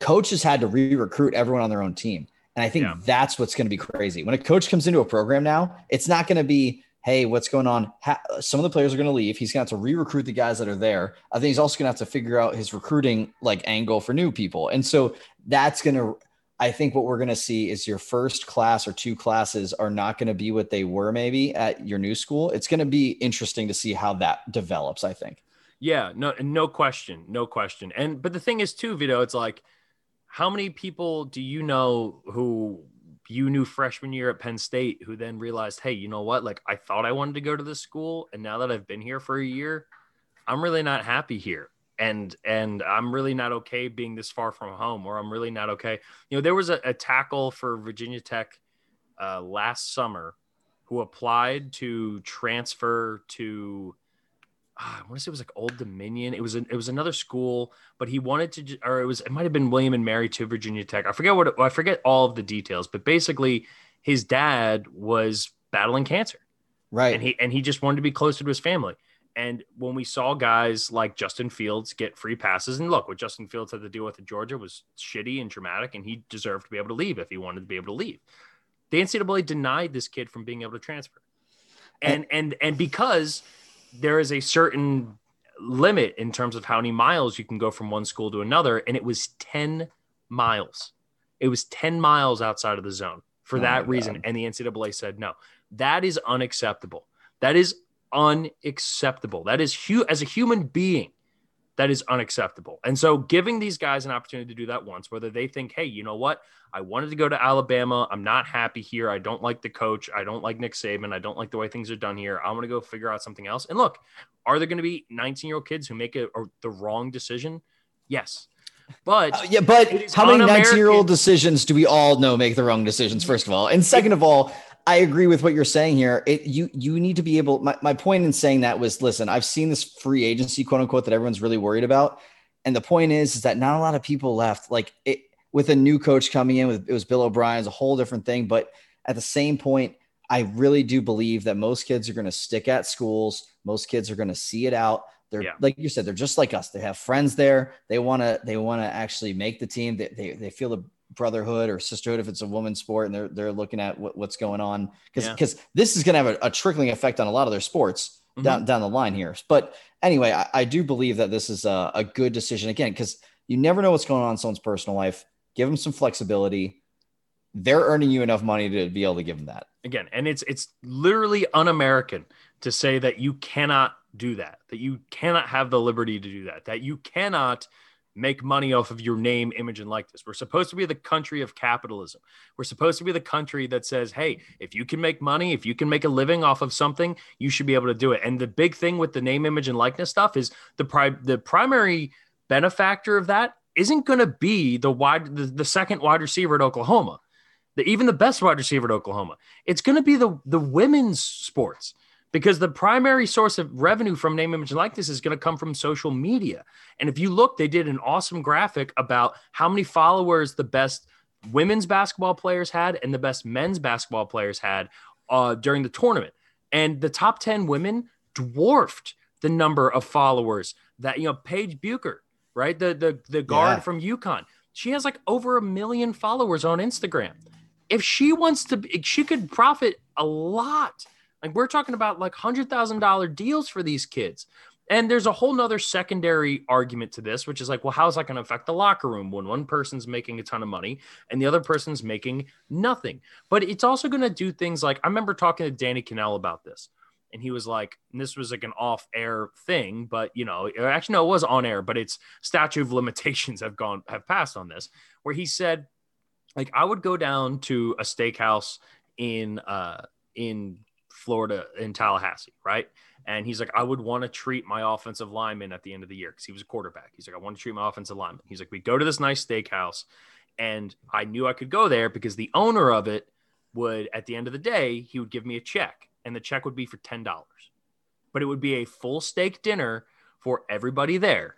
coaches had to re-recruit everyone on their own team. And I think yeah. that's what's going to be crazy. When a coach comes into a program now, it's not going to be, hey, what's going on? How, some of the players are going to leave. He's going to have to re-recruit the guys that are there. I think he's also going to have to figure out his recruiting like angle for new people. And so that's going to, I think what we're going to see is your first class or two classes are not going to be what they were maybe at your new school. It's going to be interesting to see how that develops, I think. Yeah, no, no question. No question. And, but the thing is too, Vito, it's like, how many people do you know who you knew freshman year at Penn State who then realized, hey, you know what? Like I thought I wanted to go to this school. And now that I've been here for a year, I'm really not happy here. And, and I'm really not okay being this far from home, or I'm really not okay. You know, there was a, a tackle for Virginia Tech uh, last summer who applied to transfer to, I want to say it was like Old Dominion. It was an, it was another school, but he wanted to, or it was it might have been William and Mary to Virginia Tech. I forget what it, I forget all of the details, but basically, his dad was battling cancer, right? And he and he just wanted to be closer to his family. And when we saw guys like Justin Fields get free passes, and look, what Justin Fields had to deal with at Georgia was shitty and traumatic, and he deserved to be able to leave if he wanted to be able to leave. The N C double A denied this kid from being able to transfer, and and and because there is a certain limit in terms of how many miles you can go from one school to another. And it was ten miles. It was ten miles outside of the zone for oh that reason. And the N C double A said, no, that is unacceptable. That is unacceptable. That is hu- as a human being, that is unacceptable. And so giving these guys an opportunity to do that once, whether they think, hey, you know what? I wanted to go to Alabama. I'm not happy here. I don't like the coach. I don't like Nick Saban. I don't like the way things are done here. I want to go figure out something else. And look, are there going to be nineteen-year-old kids who make a, or the wrong decision? Yes. But uh, yeah, but how many nineteen-year-old decisions do we all know make the wrong decisions, first of all? And second of all, I agree with what you're saying here. It, you you need to be able, my, my point in saying that was, listen, I've seen this free agency, quote unquote, that everyone's really worried about. And the point is, is that not a lot of people left. Like it, with a new coach coming in, with it was Bill O'Brien's a whole different thing. But at the same point, I really do believe that most kids are going to stick at schools. Most kids are going to see it out. They're yeah. like you said, they're just like us. They have friends there. They want to, they want to actually make the team. They, they, they feel the brotherhood or sisterhood if it's a women's sport, and they're, they're looking at what, what's going on. Cause, yeah. cause this is going to have a, a trickling effect on a lot of their sports mm-hmm. down, down the line here. But anyway, I, I do believe that this is a, a good decision again, cause you never know what's going on in someone's personal life. Give them some flexibility. They're earning you enough money to be able to give them that again. And it's, it's literally un-American to say that you cannot do that, that you cannot have the liberty to do that, that you cannot make money off of your name, image, and likeness. We're supposed to be the country of capitalism. We're supposed to be the country that says, hey, if you can make money, if you can make a living off of something, you should be able to do it. And the big thing with the name, image, and likeness stuff is the pri- the primary benefactor of that isn't going to be the wide, the, the second wide receiver at Oklahoma, the, even the best wide receiver at Oklahoma. It's going to be the, the women's sports. Because the primary source of revenue from name, image, and likeness is going to come from social media. And if you look, they did an awesome graphic about how many followers the best women's basketball players had and the best men's basketball players had uh, during the tournament. And the top ten women dwarfed the number of followers that, you know, Paige Bucher, right? The, the, the guard yeah. from UConn. She has like over a million followers on Instagram. If she wants to, she could profit a lot. Like we're talking about like one hundred thousand dollars deals for these kids. And there's a whole nother secondary argument to this, which is like, well, how's that going to affect the locker room when one person's making a ton of money and the other person's making nothing? But it's also going to do things like, I remember talking to Danny Cannell about this, and he was like, and this was like an off air thing, but you know, actually no, it was on air, but it's statute of limitations have gone, have passed on this, where he said, like, I would go down to a steakhouse in, uh, in, Florida in Tallahassee, right? And he's like, I would want to treat my offensive lineman at the end of the year because he was a quarterback. He's like, I want to treat my offensive lineman. He's like, we go to this nice steakhouse, and I knew I could go there because the owner of it would, at the end of the day, he would give me a check, and the check would be for ten dollars. But it would be a full steak dinner for everybody there.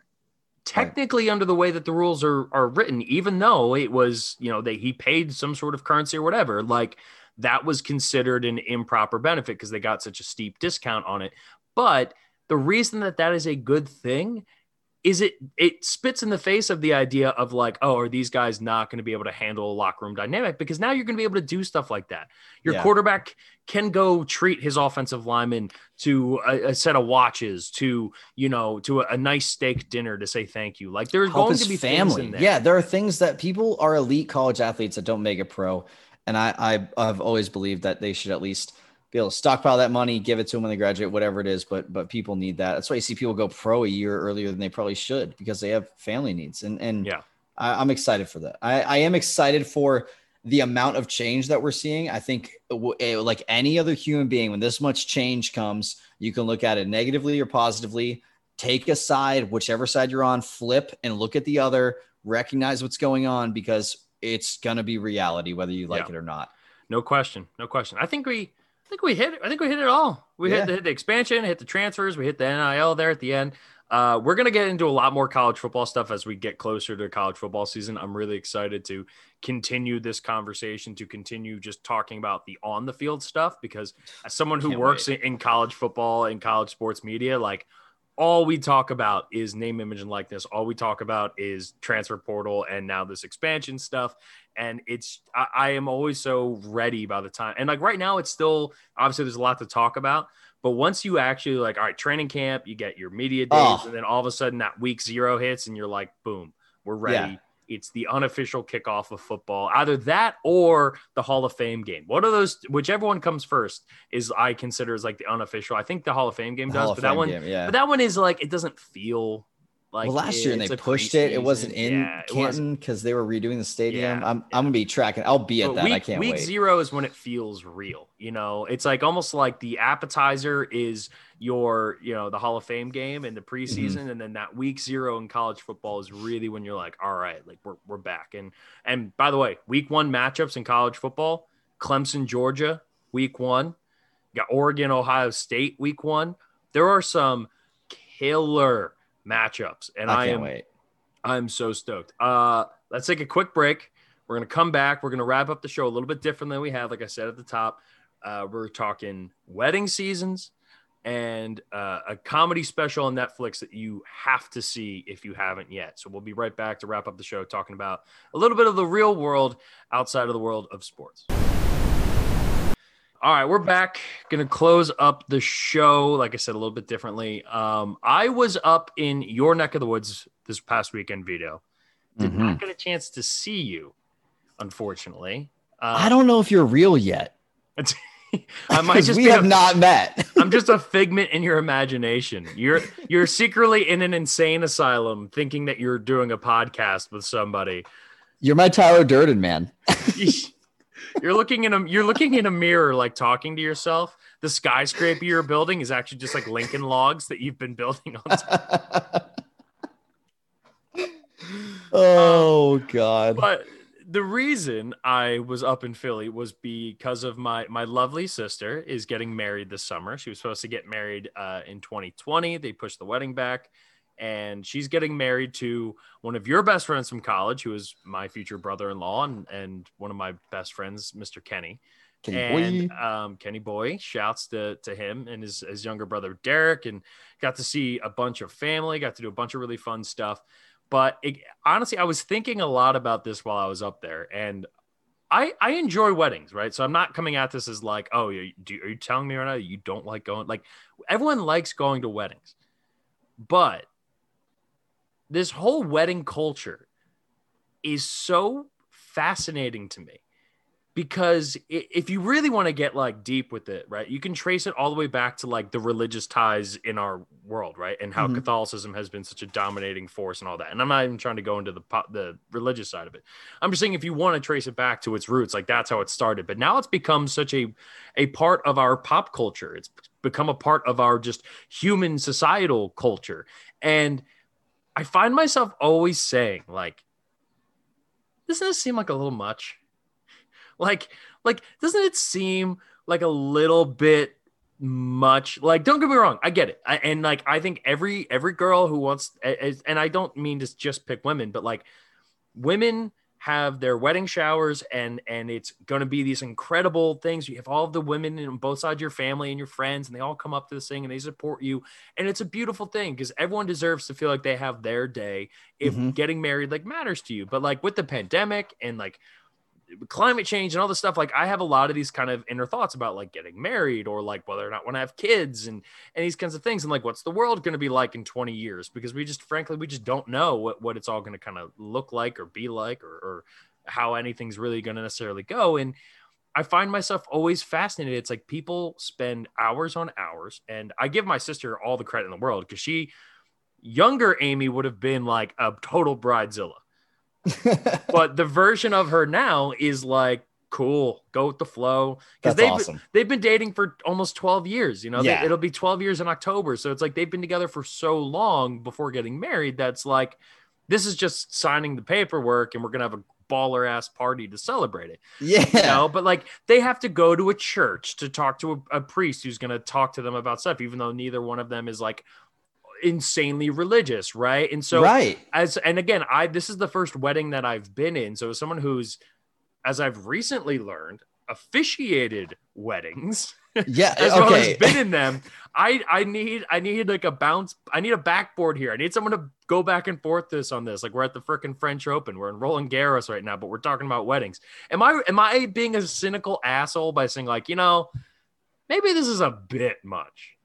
Technically, right. Under the way that the rules are are written, even though it was, you know, that he paid some sort of currency or whatever, like that was considered an improper benefit because they got such a steep discount on it. But the reason that that is a good thing is it it spits in the face of the idea of like, oh, are these guys not going to be able to handle a locker room dynamic? Because now you're going to be able to do stuff like that. Your yeah. quarterback can go treat his offensive lineman to a, a set of watches, to, you know, to a, a nice steak dinner to say thank you. Like there's going to be family. In there. Yeah, there are things that people are elite college athletes that don't make it pro. And I, I, I've always believed that they should at least be able to stockpile that money, give it to them when they graduate, whatever it is. But but people need that. That's why you see people go pro a year earlier than they probably should because they have family needs. And and yeah, I, I'm excited for that. I, I am excited for the amount of change that we're seeing. I think w- like any other human being, when this much change comes, you can look at it negatively or positively. Take a side, whichever side you're on, flip and look at the other, recognize what's going on because – it's going to be reality, whether you like yeah. it or not. No question. No question. I think we, I think we hit it. I think we hit it all. We yeah. hit, the, hit the expansion, hit the transfers. We hit the N I L there at the end. Uh, we're going to get into a lot more college football stuff as we get closer to college football season. I'm really excited to continue this conversation, to continue just talking about the on the field stuff, because as someone who Can't works wait. in college football and college sports media, like, all we talk about is name, image, and likeness. All we talk about is transfer portal and now this expansion stuff. And it's, I, I am always so ready by the time. And like right now it's still, obviously there's a lot to talk about, but once you actually like, all right, training camp, you get your media days oh. and then all of a sudden that week zero hits and you're like, boom, we're ready. Yeah. It's the unofficial kickoff of football, either that or the Hall of Fame game. One of those, whichever one comes first, is I consider as like the unofficial. I think the Hall of Fame game does, but that one, game, yeah. but that one is like, it doesn't feel Like well, last year and they pushed it. It wasn't in yeah, Canton because they were redoing the stadium. Yeah, I'm yeah. I'm gonna be tracking. I'll be at but that. Week, I can't week wait. Week zero is when it feels real. You know, it's like almost like the appetizer is your, you know, the Hall of Fame game in the preseason, mm-hmm. and then that week zero in college football is really when you're like, all right, like we're we're back. And and by the way, week one matchups in college football: Clemson, Georgia, week one. You got Oregon, Ohio State, week one. There are some killer matchups, and I, I am wait. I'm so stoked. Uh let's take a quick break. We're gonna come back. We're gonna wrap up the show a little bit different than we have. Like I said at the top, uh we're talking wedding seasons and uh a comedy special on Netflix that you have to see if you haven't yet. So we'll be right back to wrap up the show, talking about a little bit of the real world outside of the world of sports. All right, we're back. Going to close up the show, like I said, a little bit differently. Um, I was up in your neck of the woods this past weekend, Vito. Did mm-hmm. not get a chance to see you, unfortunately. Uh, I don't know if you're real yet. I might just we have a, not met. I'm just a figment in your imagination. You're you're secretly in an insane asylum thinking that you're doing a podcast with somebody. You're my Tyler Durden, man. You're looking in a you're looking in a mirror, like talking to yourself. The skyscraper you're building is actually just like Lincoln logs that you've been building on top. Oh um, God. But the reason I was up in Philly was because of my my lovely sister is getting married this summer. She was supposed to get married uh, in twenty twenty. They pushed the wedding back. And she's getting married to one of your best friends from college, who is my future brother-in-law and, and one of my best friends, Mister Kenny. Kenny and, boy. Um, Kenny boy, shouts to, to him and his, his younger brother, Derek, and got to see a bunch of family, got to do a bunch of really fun stuff. But it, honestly, I was thinking a lot about this while I was up there, and I, I enjoy weddings, right? So I'm not coming at this as like, oh, you, do, are you telling me right now you don't like going? Like, everyone likes going to weddings, but this whole wedding culture is so fascinating to me, because if you really want to get like deep with it, right, you can trace it all the way back to like the religious ties in our world, right, and how mm-hmm. Catholicism has been such a dominating force and all that. And I'm not even trying to go into the the religious side of it. I'm just saying, if you want to trace it back to its roots, like that's how it started. But now it's become such a a part of our pop culture. It's become a part of our just human societal culture. And I find myself always saying, like, doesn't this seem like a little much? Like, like, doesn't it seem like a little bit much? Like, don't get me wrong. I get it. I, and like, I think every, every girl who wants, and I don't mean to just pick women, but like women have their wedding showers, and, and it's going to be these incredible things. You have all of the women on both sides of your family and your friends, and they all come up to this thing and they support you. And it's a beautiful thing, because everyone deserves to feel like they have their day if mm-hmm. getting married like matters to you. But like with the pandemic and like climate change and all this stuff, like I have a lot of these kind of inner thoughts about like getting married, or like whether or not I want to have kids, and and these kinds of things, and like what's the world going to be like in twenty years, because we just frankly we just don't know what, what it's all going to kind of look like or be like, or, or how anything's really going to necessarily go. And I find myself always fascinated. It's like people spend hours on hours, and I give my sister all the credit in the world, because she younger Amy would have been like a total bridezilla. But the version of her now is like, cool, go with the flow, because they've, awesome. they've been dating for almost twelve years, you know. Yeah. they, it'll be twelve years in October, so it's like they've been together for so long before getting married that's like, this is just signing the paperwork and we're gonna have a baller ass party to celebrate it. Yeah, you know? But like they have to go to a church to talk to a, a priest who's gonna talk to them about stuff, even though neither one of them is like insanely religious, right? And so right. as and again I this is the first wedding that I've been in, so as someone who's, as I've recently learned, officiated weddings, yeah as okay. well as been in them, I I need I need like a bounce I need a backboard here. I need someone to go back and forth this on this. Like we're at the freaking French Open, we're in Roland Garros right now, but we're talking about weddings. Am I am I being a cynical asshole by saying like, you know, maybe this is a bit much?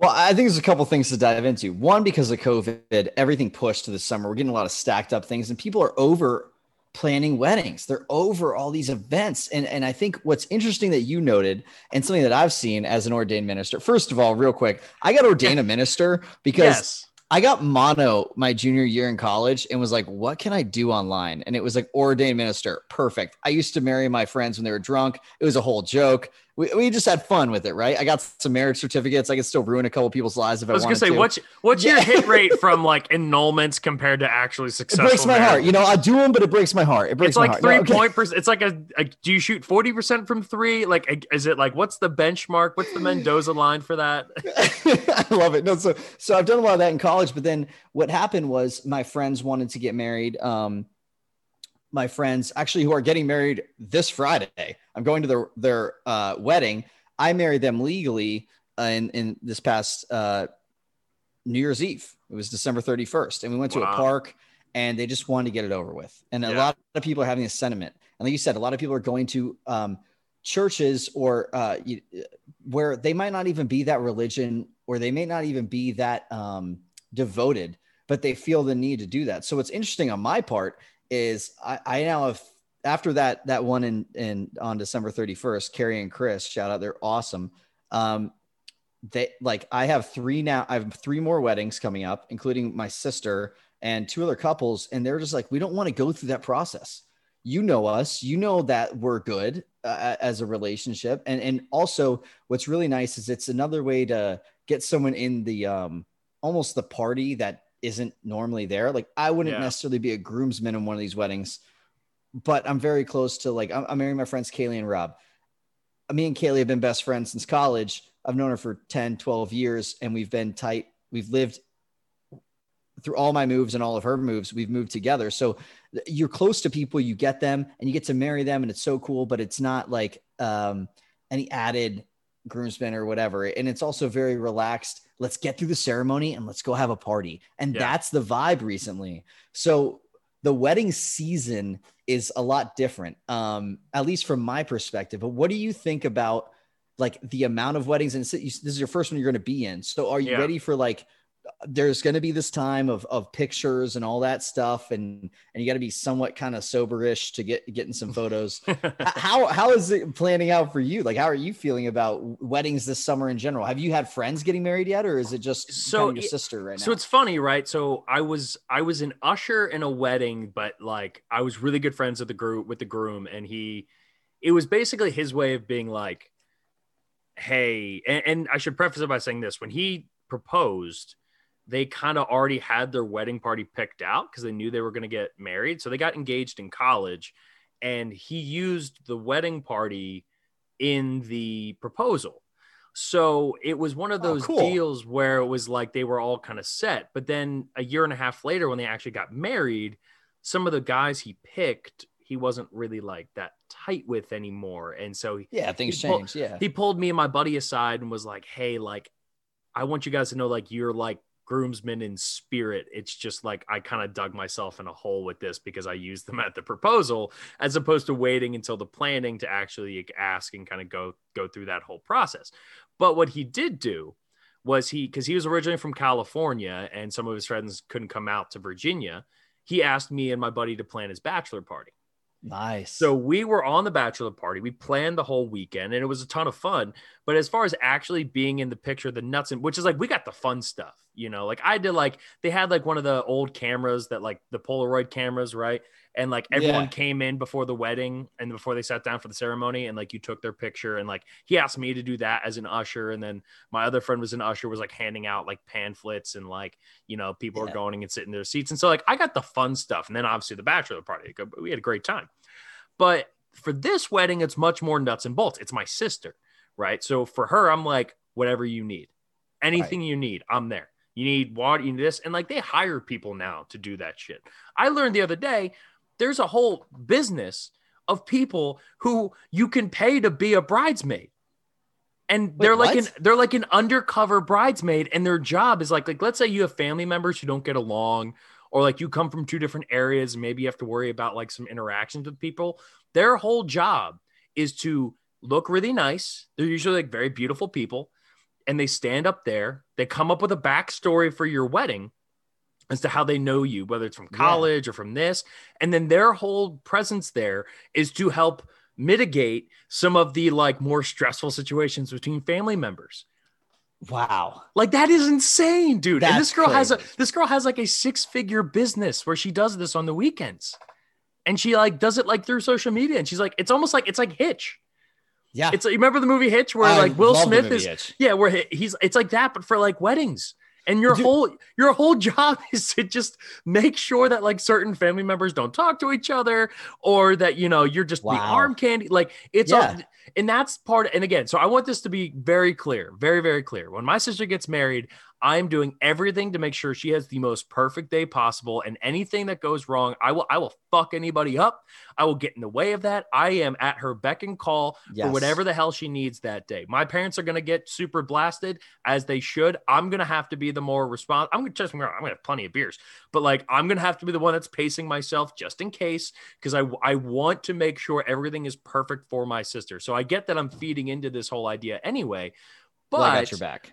Well, I think there's a couple things to dive into. One, because of COVID, everything pushed to the summer. We're getting a lot of stacked up things, and people are over planning weddings. They're over all these events. And, and I think what's interesting that you noted, and something that I've seen as an ordained minister, first of all, real quick, I got ordained a minister because yes. I got mono my junior year in college and was like, what can I do online? And it was like ordained minister. Perfect. I used to marry my friends when they were drunk. It was a whole joke. We, we just had fun with it, right? I got some marriage certificates. I could still ruin a couple people's lives if I, I was going to say, what's, what's yeah. your hit rate from like annulments compared to actually successful? It breaks my marriage. heart. You know, I do them, but it breaks my heart. It breaks it's my like heart. Three no, okay. point per- it's like a, a, do you shoot forty percent from three? Like, is it like, what's the benchmark? What's the Mendoza line for that? I love it. No, so, so I've done a lot of that in college, but then what happened was my friends wanted to get married. Um, my friends actually who are getting married this Friday, I'm going to their, their uh, wedding. I married them legally uh, in, in this past uh, New Year's Eve. It was December thirty-first. And we went to wow. a park and they just wanted to get it over with. And yeah. a lot of people are having a sentiment. And like you said, a lot of people are going to um, churches or uh, you, where they might not even be that religion or they may not even be that um, devoted, but they feel the need to do that. So what's interesting on my part is I, I now have, after that, that one in, in on December thirty-first, Carrie and Chris, shout out, they're awesome. Um, they like, I have three now, I have three more weddings coming up, including my sister and two other couples. And they're just like, we don't want to go through that process. You know us, you know that we're good uh, as a relationship. And, and also what's really nice is it's another way to get someone in the, um, almost the party that isn't normally there. Like I wouldn't yeah. necessarily be a groomsman in one of these weddings, but I'm very close to like, I'm, I'm marrying my friends, Kaylee and Rob. Me and Kaylee have been best friends since college. I've known her for ten, twelve years and we've been tight. We've lived through all my moves and all of her moves. We've moved together. So you're close to people, you get them and you get to marry them. And it's so cool, but it's not like um, any added groomsmen or whatever. And it's also very relaxed. Let's get through the ceremony and let's go have a party. And yeah. that's the vibe recently. So the wedding season is a lot different, um, at least from my perspective. But what do you think about like the amount of weddings? And this is your first one you're going to be in. So are you yeah. ready for like, there's going to be this time of, of pictures and all that stuff. And, and you got to be somewhat kind of soberish to get, getting some photos. how, how is it planning out for you? Like, how are you feeling about weddings this summer in general? Have you had friends getting married yet? Or is it just so kind of your it, sister right now? So it's funny, right? So I was, I was an usher in a wedding, but like, I was really good friends with the group with the groom. And he, it was basically his way of being like, hey, and, and I should preface it by saying this, when he proposed, they kind of already had their wedding party picked out because they knew they were going to get married. So they got engaged in college and he used the wedding party in the proposal. So it was one of those oh, cool. deals where it was like they were all kind of set. But then a year and a half later, when they actually got married, some of the guys he picked, he wasn't really like that tight with anymore. And so yeah, things changed. Yeah. He pulled me and my buddy aside and was like, hey, like, I want you guys to know, like, you're like, groomsmen in spirit. It's just like I kind of dug myself in a hole with this because I used them at the proposal as opposed to waiting until the planning to actually ask and kind of go go through that whole process. But what he did do was he, because he was originally from California and some of his friends couldn't come out to Virginia, he asked me and my buddy to plan his bachelor party. Nice. So we were on the bachelor party. We planned the whole weekend and it was a ton of fun. But as far as actually being in the picture, the nuts and which is like, we got the fun stuff, you know, like I did, like they had like one of the old cameras that like the Polaroid cameras. Right. And like everyone yeah. came in before the wedding and before they sat down for the ceremony and like you took their picture and like he asked me to do that as an usher. And then my other friend was an usher was like handing out like pamphlets and like, you know, people yeah. are going and sitting in their seats. And so like I got the fun stuff and then obviously the bachelor party, we had a great time. But for this wedding, it's much more nuts and bolts. It's my sister. Right. So for her, I'm like, whatever you need, anything right. you need, I'm there. You need water, you need this. And like they hire people now to do that shit. I learned the other day, there's a whole business of people who you can pay to be a bridesmaid. And Wait, they're like what? an they're like an undercover bridesmaid. And their job is like, like, let's say you have family members who don't get along, or like you come from two different areas, and maybe you have to worry about like some interactions with people. Their whole job is to look really nice. They're usually like very beautiful people. And they stand up there, they come up with a backstory for your wedding as to how they know you, whether it's from college yeah. or from this. And then their whole presence there is to help mitigate some of the like more stressful situations between family members. Wow. Like, that is insane, dude. That's and this girl crazy. has a, this girl has like a six figure business where she does this on the weekends, and she like does it like through social media. And she's like, it's almost like, it's like Hitch. Yeah. It's like, you remember the movie Hitch where I like Will Smith is, Hitch. yeah, where he's, it's like that, but for like weddings. And your dude. whole, your whole job is to just make sure that like certain family members don't talk to each other, or that, you know, you're just wow. the arm candy. Like it's, yeah. all, and that's part. And again, so I want this to be very clear, very, very clear. When my sister gets married, I'm doing everything to make sure she has the most perfect day possible. And anything that goes wrong, I will, I will fuck anybody up. I will get in the way of that. I am at her beck and call yes. for whatever the hell she needs that day. My parents are going to get super blasted, as they should. I'm going to have to be the more responsible. I'm going to just, I'm going to have plenty of beers, but like, I'm going to have to be the one that's pacing myself just in case. Cause I, I want to make sure everything is perfect for my sister. So I get that I'm feeding into this whole idea anyway, but well, I got your back.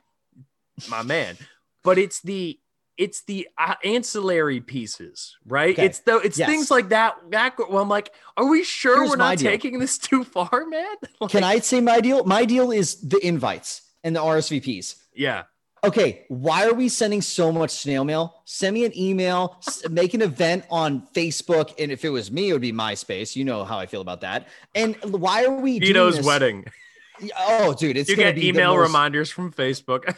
My man, but it's the it's the uh, ancillary pieces, right? Okay. It's the it's yes. things like that. That well, I'm like, are we sure Here's we're not deal. taking this too far, man? Like, can I say my deal? My deal is the invites and the R S V Ps. Yeah. Okay. Why are we sending so much snail mail? Send me an email. Make an event on Facebook, and if it was me, it would be MySpace. You know how I feel about that. And why are we Vito's doing this? wedding? Oh, dude, it's you gonna get be email the most... reminders from Facebook.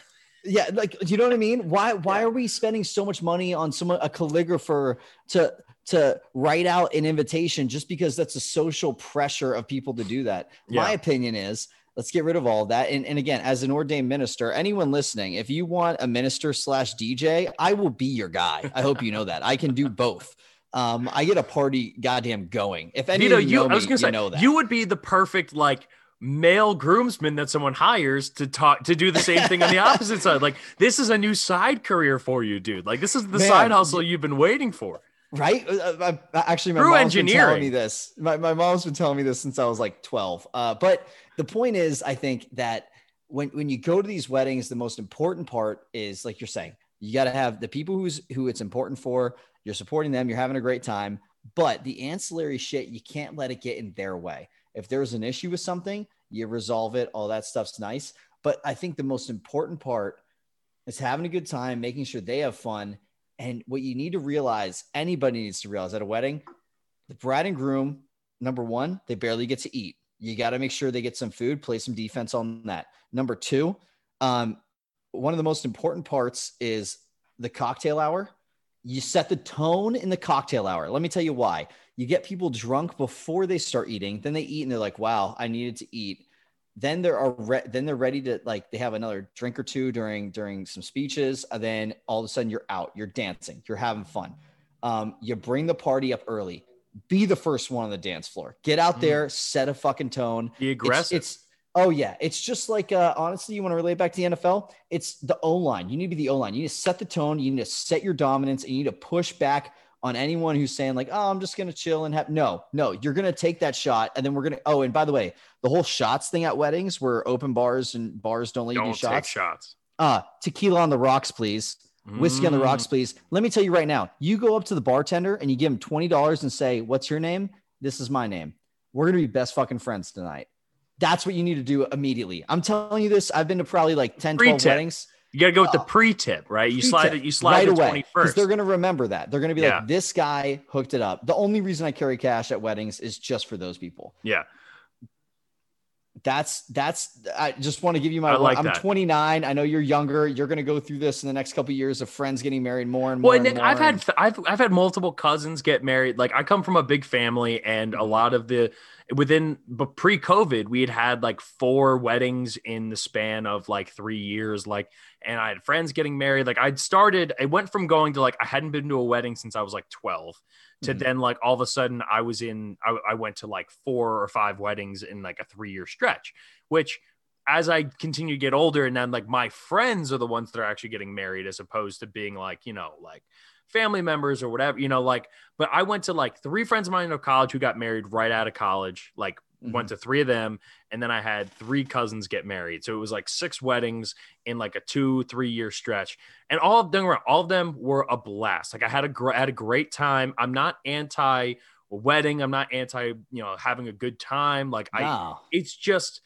Yeah, like, you know what I mean? Why why are we spending so much money on someone, a calligrapher, to to write out an invitation just because that's a social pressure of people to do that? Yeah. My opinion is, let's get rid of all of that. And, and again, as an ordained minister, anyone listening, if you want a minister slash D J, I will be your guy. I hope you know that. I can do both. Um, I get a party goddamn going. If any Vito, of you know you, me, I was gonna say, you know that. You would be the perfect, like, male groomsman that someone hires to talk to do the same thing on the opposite side. Like, this is a new side career for you, dude. Like, this is the Man. side hustle you've been waiting for, right? I, I, actually, my Through mom's been telling me this. My, my mom's been telling me this since I was like twelve. Uh, but the point is, I think that when when you go to these weddings, the most important part is, like you're saying, you got to have the people who's who it's important for. You're supporting them. You're having a great time. But the ancillary shit, you can't let it get in their way. If there's an issue with something, you resolve it. All that stuff's nice. But I think the most important part is having a good time, making sure they have fun. And what you need to realize, anybody needs to realize at a wedding, the bride and groom, number one, they barely get to eat. You got to make sure they get some food, play some defense on that. Number two, um, one of the most important parts is the cocktail hour. You set the tone in the cocktail hour. Let me tell you why. You get people drunk before they start eating. Then they eat and they're like, wow, I needed to eat. Then they're, re- then they're ready to, like, they have another drink or two during during some speeches. And then all of a sudden you're out. You're dancing. You're having fun. Um, you bring the party up early. Be the first one on the dance floor. Get out there. Mm. Set a fucking tone. Be aggressive. It's, it's Oh, yeah. It's just like, uh, honestly, you want to relate back to the N F L? It's the O-line. You need to be the O-line. You need to set the tone. You need to set your dominance, and you need to push back on anyone who's saying, like, oh, I'm just going to chill and have – no, no. You're going to take that shot, and then we're going to – oh, and by the way, the whole shots thing at weddings where open bars and bars don't let you do shots. Don't take shots. Uh, tequila on the rocks, please. Whiskey mm. on the rocks, please. Let me tell you right now, you go up to the bartender and you give him twenty dollars and say, what's your name? This is my name. We're going to be best fucking friends tonight. That's what you need to do immediately. I'm telling you this. I've been to probably like ten, twelve weddings. You got to go with uh, the pre-tip, right? You pre-tip, slide it. You slide right away. Because they're going to remember that. They're going to be yeah. like, this guy hooked it up. The only reason I carry cash at weddings is just for those people. Yeah. That's that's. I just want to give you my. I like I'm that. twenty-nine. I know you're younger. You're going to go through this in the next couple of years of friends getting married more and more. Well, and, and more I've and... had I've I've had multiple cousins get married. Like, I come from a big family, and a lot of the within but pre-COVID, we had had like four weddings in the span of like three years. Like, and I had friends getting married. Like, I'd started. I went from going to like I hadn't been to a wedding since I was like twelve. To mm-hmm. then, like, all of a sudden I was in, I, I went to like four or five weddings in like a three year stretch, which as I continue to get older, and then like my friends are the ones that are actually getting married, as opposed to being like, you know, like family members or whatever, you know, like, but I went to like three friends of mine in college who got married right out of college, like mm-hmm. went to three of them. And then I had three cousins get married. So it was like six weddings in like a two, three year stretch. And all of them were, all of them were a blast. Like, I had a, gr- I had a great time. I'm not anti wedding. I'm not anti, you know, having a good time. Like, no. I, it's just,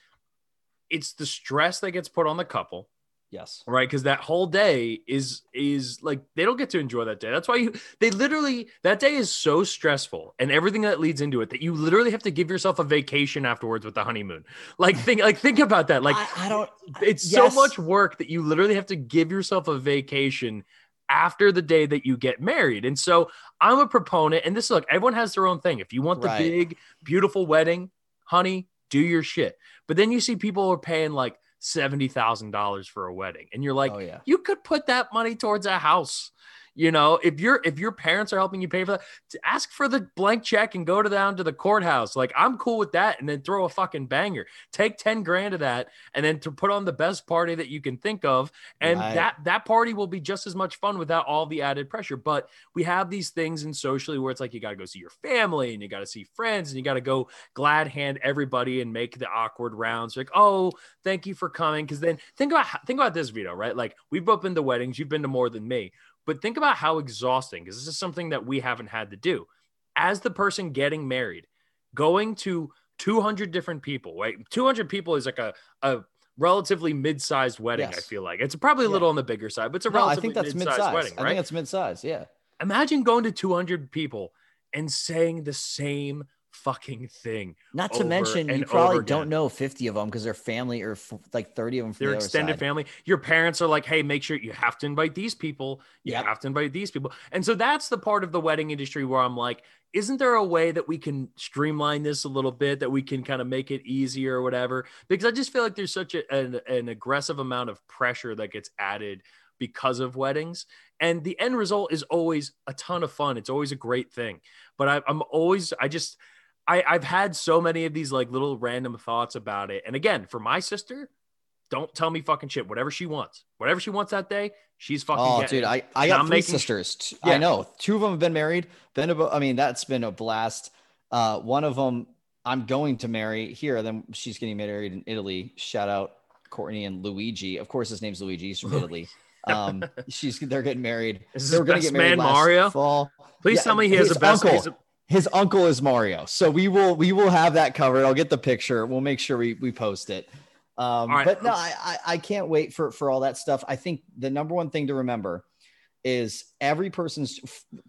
it's the stress that gets put on the couple. Yes. Right. Because that whole day is, is like, they don't get to enjoy that day. That's why you, they literally, that day is so stressful and everything that leads into it that you literally have to give yourself a vacation afterwards with the honeymoon. Like think, like think about that. Like I, I don't, it's yes. so much work that you literally have to give yourself a vacation after the day that you get married. And so I'm a proponent, and this look, everyone has their own thing. If you want the right. big, beautiful wedding, honey, do your shit. But then you see people are paying like seventy thousand dollars for a wedding. And you're like, oh, yeah. you could put that money towards a house. You know, if you're, if your parents are helping you pay for that, ask for the blank check and go to down to the courthouse. Like, I'm cool with that. And then throw a fucking banger, take ten grand of that. And then to put on the best party that you can think of. And right. that, that party will be just as much fun without all the added pressure. But we have these things in socially where it's like, you got to go see your family and you got to see friends and you got to go glad hand everybody and make the awkward rounds. Like, oh, thank you for coming. Cause then think about, think about this, Vito, right? Like, we've both been to weddings. You've been to more than me. But think about how exhausting, because this is something that we haven't had to do. As the person getting married, going to two hundred different people, right? two hundred people is like a, a relatively mid-sized wedding, yes. I feel like. It's probably a yeah. little on the bigger side, but it's a no, relatively I think that's mid-sized, mid-sized wedding, right? I think it's mid-sized, yeah. Imagine going to two hundred people and saying the same fucking thing. Not to mention, you probably don't know fifty of them because they're family, or f- like thirty of them from their extended family. Your parents are like, hey, make sure you have to invite these people. You yep. have to invite these people. And so that's the part of the wedding industry where I'm like, isn't there a way that we can streamline this a little bit, that we can kind of make it easier or whatever? Because I just feel like there's such a, an, an aggressive amount of pressure that gets added because of weddings, and the end result is always a ton of fun. It's always a great thing, but I, I'm always, I just, I, I've had so many of these like little random thoughts about it. And again, for my sister, don't tell me fucking shit. Whatever she wants, whatever she wants that day, she's fucking oh, getting dude, I, I got three sisters. Sh- yeah. I know two of them have been married. Been a, I mean, that's been a blast. Uh, one of them I'm going to marry here. Then she's getting married in Italy. Shout out Courtney and Luigi. Of course, his name's Luigi. He's from Italy. um, she's, they're getting married. Is this they were going to get married man, last Mario? Fall. Please yeah, tell me he has a best uncle. His uncle is Mario. So we will, we will have that covered. I'll get the picture. We'll make sure we, we post it. Um, right. But no, I, I can't wait for, for all that stuff. I think the number one thing to remember is every person's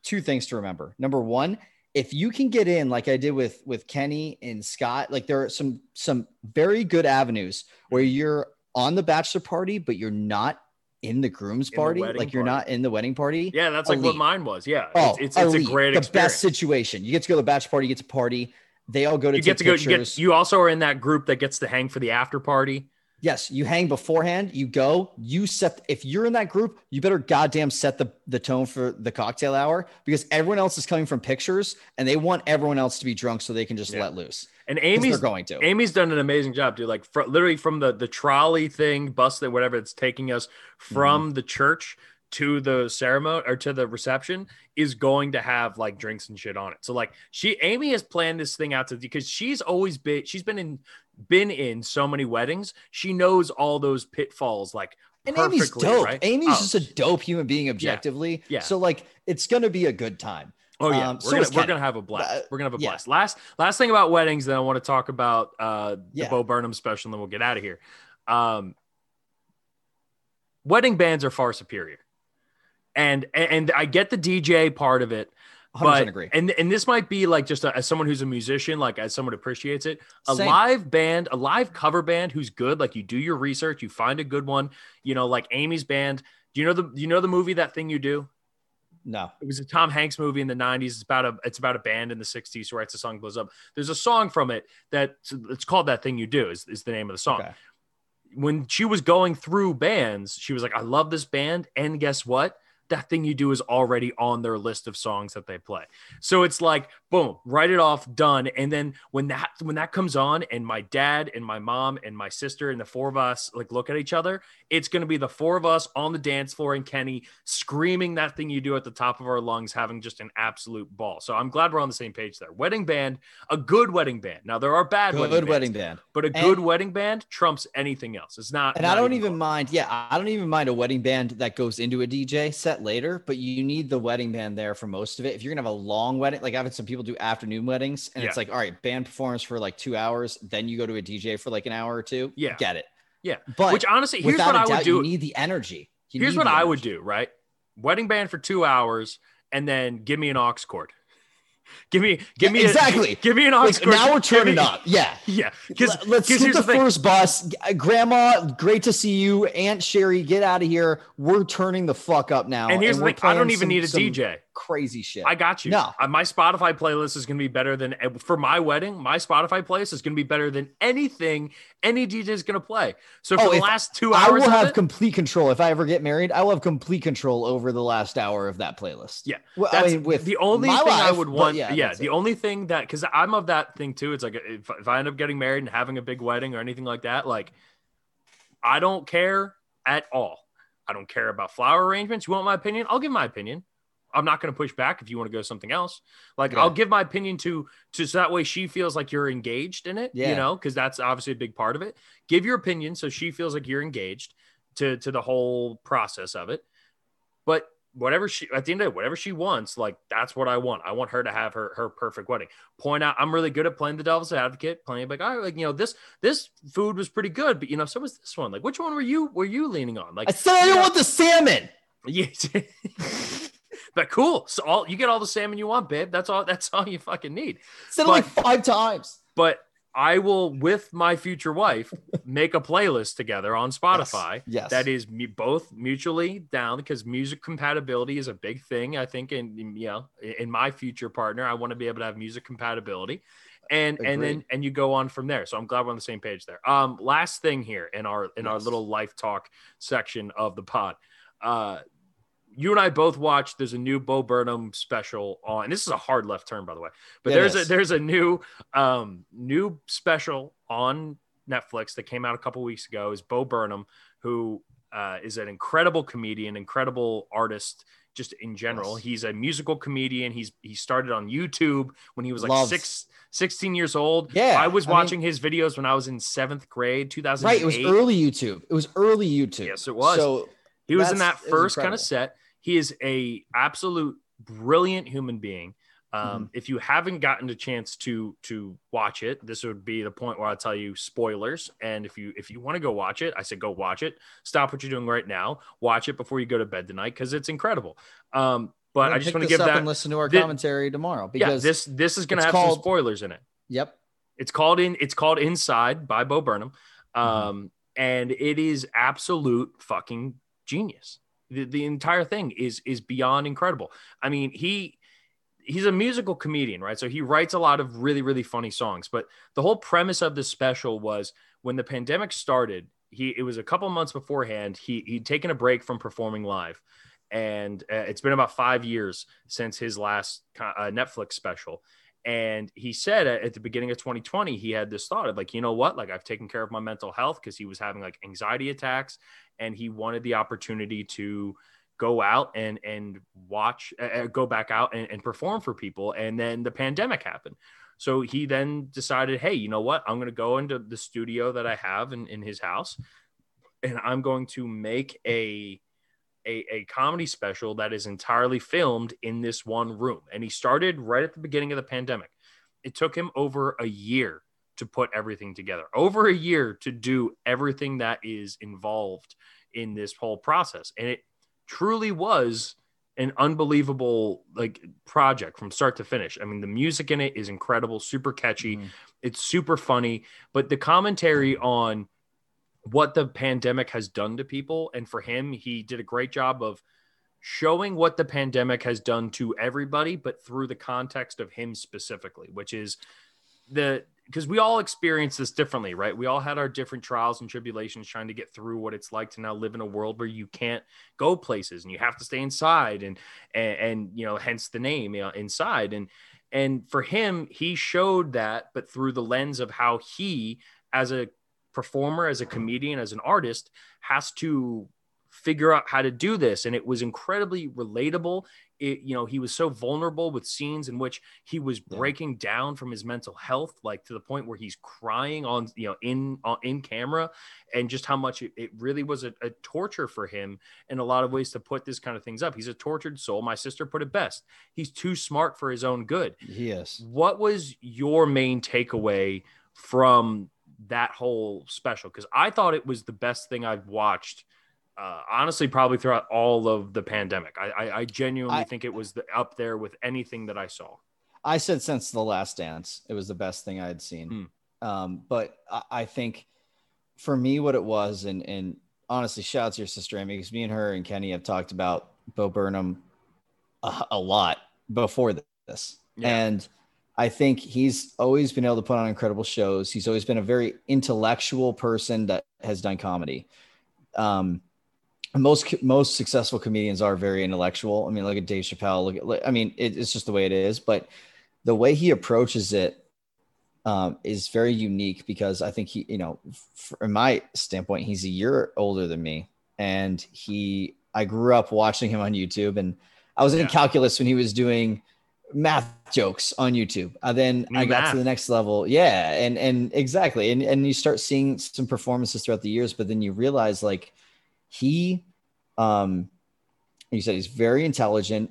two things to remember. Number one, if you can get in, like I did with, with Kenny and Scott, like there are some, some very good avenues where you're on the bachelor party, but you're not in the groom's party, the like you're party. Not in the wedding party. Yeah, that's elite. Like what mine was. Yeah, oh, it's, it's, it's a great, the experience. Best situation. You get to go to the bachelor party, you get to party. They all go to you take get to pictures. Go. You, get, you also are in that group that gets to hang for the after party. Yes, you hang beforehand. You go. You set. If you're in that group, you better goddamn set the the tone for the cocktail hour, because everyone else is coming from pictures and they want everyone else to be drunk so they can just yeah. let loose. And Amy's going to. Amy's done an amazing job, dude. Like fr- literally from the, the trolley thing, bus that whatever it's taking us from mm-hmm. the church to the ceremony or to the reception is going to have like drinks and shit on it. So like she, Amy has planned this thing out to, because she's always been, she's been in, been in so many weddings. She knows all those pitfalls. Like, and Amy's dope. Right? Amy's oh. just a dope human being objectively. Yeah. yeah. So like, it's going to be a good time. Oh yeah, um, we're, so gonna, we're gonna have a blast. We're gonna have a yeah. blast. Last last thing about weddings, then I want to talk about uh, the yeah. Bo Burnham special, and then we'll get out of here. Um, wedding bands are far superior, and and, and I get the D J part of it, but one hundred percent agree. and and this might be like just a, as someone who's a musician, like as someone who appreciates it, a Same. live band, a live cover band who's good. Like you do your research, you find a good one. You know, like Amy's band. Do you know the you know the movie That Thing You Do? No, it was a Tom Hanks movie in the nineties. It's about a it's about a band in the sixties who writes a song, blows up. There's a song from it that it's called That Thing You Do is, is the name of the song. Okay. When she was going through bands, she was like, I love this band. And guess what? That Thing You Do is already on their list of songs that they play. So it's like, boom, write it off, done. And then when that when that comes on and my dad and my mom and my sister and the four of us like look at each other, it's going to be the four of us on the dance floor and Kenny screaming That Thing You Do at the top of our lungs, having just an absolute ball. So I'm glad we're on the same page there. Wedding band, a good wedding band. Now there are bad good wedding, wedding bands, band, but a good and, wedding band trumps anything else. It's not. And not I don't even, even mind. Yeah. I don't even mind a wedding band that goes into a D J set later, but you need the wedding band there for most of it. If you're gonna have a long wedding, like I've had some people do afternoon weddings, and yeah. it's like, all right, band performs for like two hours, then you go to a D J for like an hour or two. Yeah, get it. Yeah. But which honestly, here's what I doubt, would do. You need the energy. You here's what I energy. would do, right? Wedding band for two hours and then give me an aux cord. Give me, give me yeah, exactly. A, give me an aux like, cord. Now we're turning me, up. Yeah, yeah. Because let's hit the, the first bus. Grandma, great to see you. Aunt Sherry, get out of here. We're turning the fuck up now. And here's and the thing: I don't even some, need a D J. Crazy shit. I got you. No, my Spotify playlist is going to be better than for my wedding. My Spotify playlist is going to be better than anything any D J is going to play. So for oh, the last two hours, I will of have it, complete control. If I ever get married, I will have complete control over the last hour of that playlist. Yeah, well, I mean, with the only thing life, I would want. Yeah, yeah the it. only thing that because I'm of that thing too. It's like if, if I end up getting married and having a big wedding or anything like that, like I don't care at all. I don't care about flower arrangements. You want my opinion? I'll give my opinion. I'm not going to push back if you want to go something else. Like yeah. I'll give my opinion to, to, so that way she feels like you're engaged in it, yeah. you know, cause that's obviously a big part of it. Give your opinion. So she feels like you're engaged to, to the whole process of it. But whatever she, at the end of it, whatever she wants, like that's what I want. I want her to have her, her perfect wedding. Point out, I'm really good at playing the devil's advocate, playing like, all right, like, you know, this, this food was pretty good, but you know, so was this one. Like, which one were you, were you leaning on? Like, I said, I don't want the salmon. Yeah. But cool. So all you get all the salmon you want, babe. That's all that's all you fucking need. Said it like five times. But I will, with my future wife, make a playlist together on Spotify. Yes. yes. That is me, both mutually down because music compatibility is a big thing, I think, and you know, in my future partner, I want to be able to have music compatibility. And Agreed. and then and you go on from there. So I'm glad we're on the same page there. Um, last thing here in our in yes. our little life talk section of the pod. Uh You and I both watched. There's a new Bo Burnham special on. And this is a hard left turn, by the way. But it there's is. a there's a new um, new special on Netflix that came out a couple weeks ago. Is Bo Burnham, who uh, is an incredible comedian, incredible artist, just in general. Yes. He's a musical comedian. He's he started on YouTube when he was like Loves. six. sixteen years old. Yeah. I was watching I mean, his videos when I was in seventh grade, two thousand eight. Right. It was early YouTube. It was early YouTube. Yes, it was. So he was in that first kind of set. He is a absolute brilliant human being. Um, mm-hmm. If you haven't gotten a chance to to watch it, this would be the point where I tell you spoilers. And if you if you want to go watch it, I say go watch it. Stop what you're doing right now. Watch it before you go to bed tonight because it's incredible. Um, but I just want to give that and listen to our th- commentary tomorrow because yeah, this this is going to have called, some spoilers in it. Yep, it's called in. It's called Inside by Bo Burnham, um, mm-hmm. and it is absolute fucking genius. The, the entire thing is is beyond incredible. I mean, he he's a musical comedian, right? So he writes a lot of really, really funny songs. But the whole premise of this special was when the pandemic started, he it was a couple months beforehand, he, he'd taken a break from performing live. And uh, it's been about five years since his last uh, Netflix special. And he said at the beginning of twenty twenty, he had this thought of like, you know what, like I've taken care of my mental health because he was having like anxiety attacks and he wanted the opportunity to go out and, and watch, uh, go back out and, and perform for people. And then the pandemic happened. So he then decided, hey, you know what, I'm going to go into the studio that I have in, in his house and I'm going to make a A, a comedy special that is entirely filmed in this one room. And he started right at the beginning of the pandemic. It took him over a year to put everything together, over a year to do everything that is involved in this whole process. And it truly was an unbelievable like project from start to finish. I mean, the music in it is incredible, super catchy. Mm-hmm. It's super funny, but the commentary on what the pandemic has done to people. And for him, he did a great job of showing what the pandemic has done to everybody, but through the context of him specifically, which is the, because we all experience this differently, right? We all had our different trials and tribulations trying to get through what it's like to now live in a world where you can't go places and you have to stay inside and, and, and you know, hence the name, you know, Inside. And, and for him, he showed that, but through the lens of how he, as a performer, as a comedian, as an artist, has to figure out how to do this. And it was incredibly relatable. It, you know, he was so vulnerable with scenes in which he was breaking down from his mental health, like to the point where he's crying on, you know, in, on, in camera, and just how much it, it really was a, a torture for him in a lot of ways to put this kind of things up. He's a tortured soul. My sister put it best. He's too smart for his own good. Yes. What was your main takeaway from that whole special, because I thought it was the best thing I've watched, uh, honestly, probably throughout all of the pandemic. I, I, I genuinely I, think it was the, up there with anything that I saw. I said since The Last Dance, it was the best thing I had seen. Mm. Um, but I, I think for me, what it was, and, and honestly, shout out to your sister, Amy, because me and her and Kenny have talked about Bo Burnham a, a lot before this. Yeah. And I think he's always been able to put on incredible shows. He's always been a very intellectual person that has done comedy. Um, most most successful comedians are very intellectual. I mean, look at Dave Chappelle. Look at, look, I mean, it, it's just the way it is. But the way he approaches it um, is very unique, because I think he, you know, from my standpoint, he's a year older than me, and he, I grew up watching him on YouTube, and I was in yeah. calculus when he was doing math jokes on YouTube. Uh, then New I got math. to the next level. Yeah. And, and exactly. And, and you start seeing some performances throughout the years, but then you realize, like, he, um, you said he's very intelligent.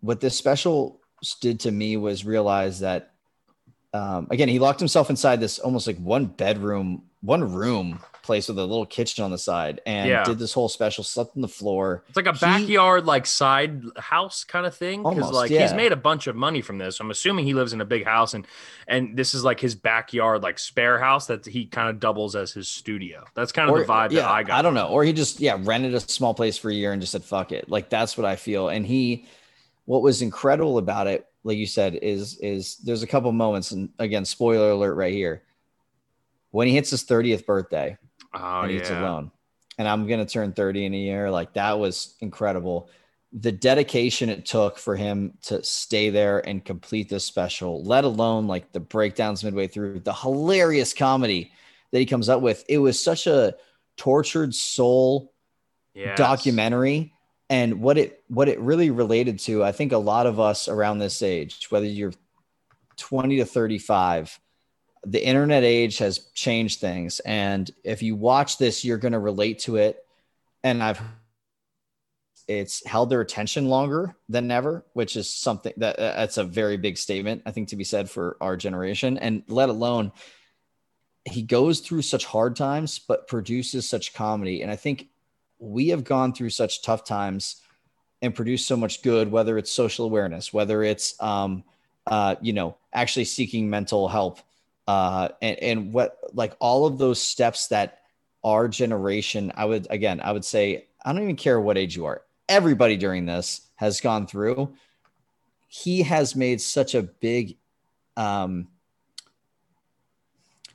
What this special did to me was realize that, um, again, he locked himself inside this almost like one bedroom, one room place with a little kitchen on the side, and yeah. did this whole special, slept on the floor. It's like a he, backyard, like side house kind of thing. Almost, like yeah. he's made a bunch of money from this. I'm assuming he lives in a big house, and, and this is like his backyard, like spare house that he kind of doubles as his studio. That's kind of or, the vibe yeah, that I got. I don't know. Or he just, yeah, rented a small place for a year and just said, fuck it. Like, that's what I feel. And he, what was incredible about it, like you said, is, is there's a couple moments, and again, spoiler alert right here, when he hits his thirtieth birthday, oh, and he's yeah. alone, and I'm going to turn thirty in a year. Like, that was incredible. The dedication it took for him to stay there and complete this special, let alone like the breakdowns midway through, the hilarious comedy that he comes up with. It was such a tortured soul yes. documentary. And what it, what it really related to, I think a lot of us around this age, whether you're twenty to thirty-five, the internet age has changed things. And if you watch this, you're going to relate to it. And I've, it's held their attention longer than ever, which is something that that's a very big statement, I think, to be said for our generation, and let alone he goes through such hard times, but produces such comedy. And I think we have gone through such tough times and produced so much good, whether it's social awareness, whether it's, um, uh, you know, actually seeking mental help, Uh, and, and what, like all of those steps that our generation, I would, again, I would say, I don't even care what age you are. Everybody during this has gone through. He has made such a big, um,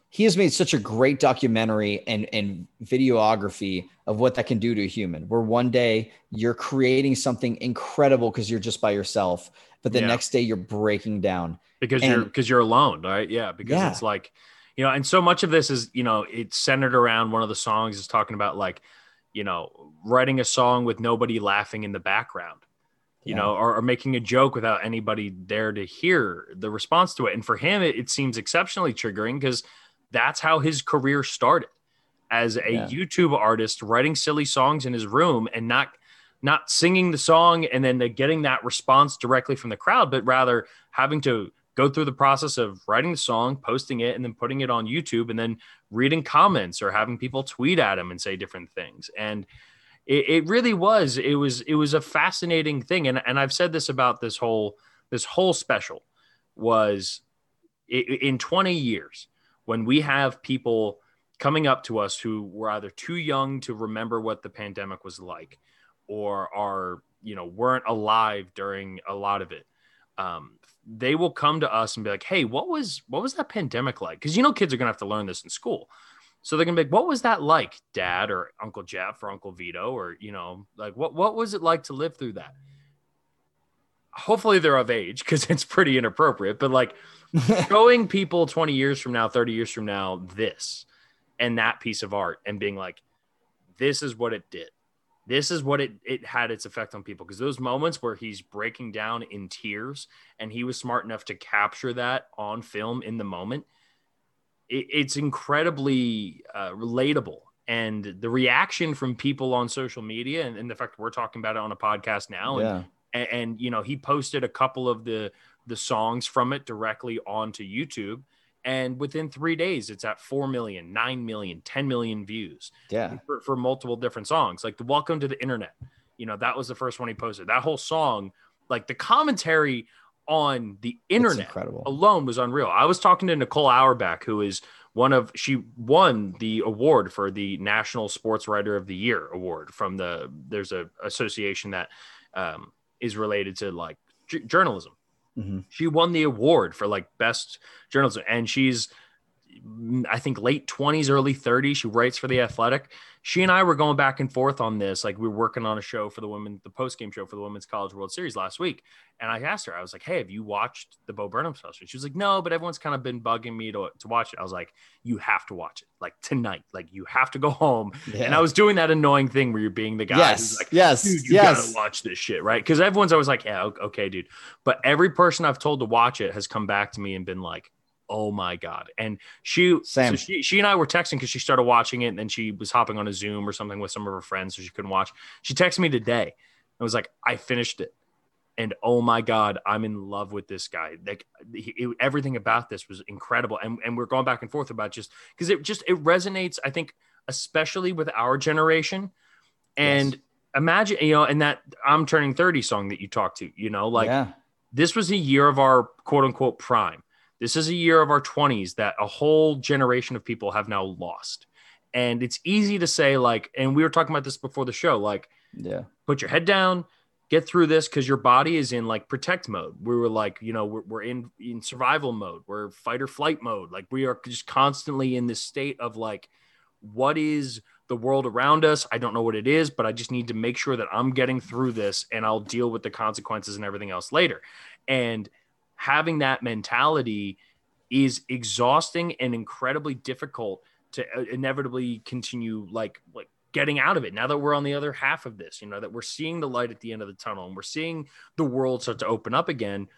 he has made such a great documentary and, and videography of what that can do to a human, where one day you're creating something incredible because you're just by yourself, but the yeah. next day you're breaking down because and, you're, because you're alone. Right. Yeah. Because yeah. it's like, you know, and so much of this is, you know, it's centered around one of the songs is talking about, like, you know, writing a song with nobody laughing in the background, you yeah. know, or, or making a joke without anybody there to hear the response to it. And for him, it, it seems exceptionally triggering, because that's how his career started, as a yeah. YouTube artist, writing silly songs in his room and not, not singing the song and then getting that response directly from the crowd, but rather having to go through the process of writing the song, posting it, and then putting it on YouTube, and then reading comments or having people tweet at him and say different things. And it, it really was, it was, it was a fascinating thing. And, and I've said this about this whole, this whole special was it, in twenty years, when we have people coming up to us who were either too young to remember what the pandemic was like, or are, you know, weren't alive during a lot of it. Um, they will come to us and be like, hey, what was, what was that pandemic like? Cause you know, kids are going to have to learn this in school. So they're gonna be like, what was that like, Dad, or Uncle Jeff, or Uncle Vito, or, you know, like what, what was it like to live through that? Hopefully they're of age, cause it's pretty inappropriate, but like showing people twenty years from now, thirty years from now, this and that piece of art, and being like, this is what it did. This is what it, it had its effect on people. Because those moments where he's breaking down in tears, and he was smart enough to capture that on film in the moment, it, it's incredibly uh, relatable. And the reaction from people on social media, and, and the fact that we're talking about it on a podcast now, yeah. and, and, and you know, he posted a couple of the the songs from it directly onto YouTube, And within three days, it's at four million, nine million, ten million views. Yeah, for, for multiple different songs. Like the Welcome to the Internet, you know, that was the first one he posted. That whole song, like the commentary on the internet alone was unreal. I was talking to Nicole Auerbach, who is one of, she won the award for the National Sports Writer of the Year award from the, there's a association that um, is related to like j- journalism. Mm-hmm. She won the award for like best journalism, and she's, I think, late twenties, early thirties. She writes for The Athletic. She and I were going back and forth on this. Like we were working on a show for the women, the post-game show for the Women's College World Series last week. And I asked her, I was like, hey, have you watched the Bo Burnham special? And she was like, no, but everyone's kind of been bugging me to, to watch it. I was like, you have to watch it like tonight. Like you have to go home. Yeah. And I was doing that annoying thing where you're being the guy. Yes. Who's like, yes. Dude, you yes. gotta watch this shit. Right. Cause everyone's always like, yeah, okay, dude. But every person I've told to watch it has come back to me and been like, oh my God. And she, so she, she and I were texting because she started watching it and then she was hopping on a Zoom or something with some of her friends, so she couldn't watch. She texted me today and was like, I finished it. And oh my God, I'm in love with this guy. Like he, it, everything about this was incredible. And and we're going back and forth about just, cause it just, it resonates, I think, especially with our generation. And yes. imagine, you know, and that I'm turning thirty song that you talked to, you know, like yeah. this was a year of our quote unquote prime. This is a year of our twenties that a whole generation of people have now lost. And it's easy to say, like, and we were talking about this before the show, like, yeah, put your head down, get through this, because your body is in like protect mode. We were like, you know, we're, we're in, in survival mode. We're fight or flight mode. Like we are just constantly in this state of like, what is the world around us? I don't know what it is, but I just need to make sure that I'm getting through this and I'll deal with the consequences and everything else later. And having that mentality is exhausting and incredibly difficult to inevitably continue like like getting out of it. Now that we're on the other half of this, you know, that we're seeing the light at the end of the tunnel and we're seeing the world start to open up again,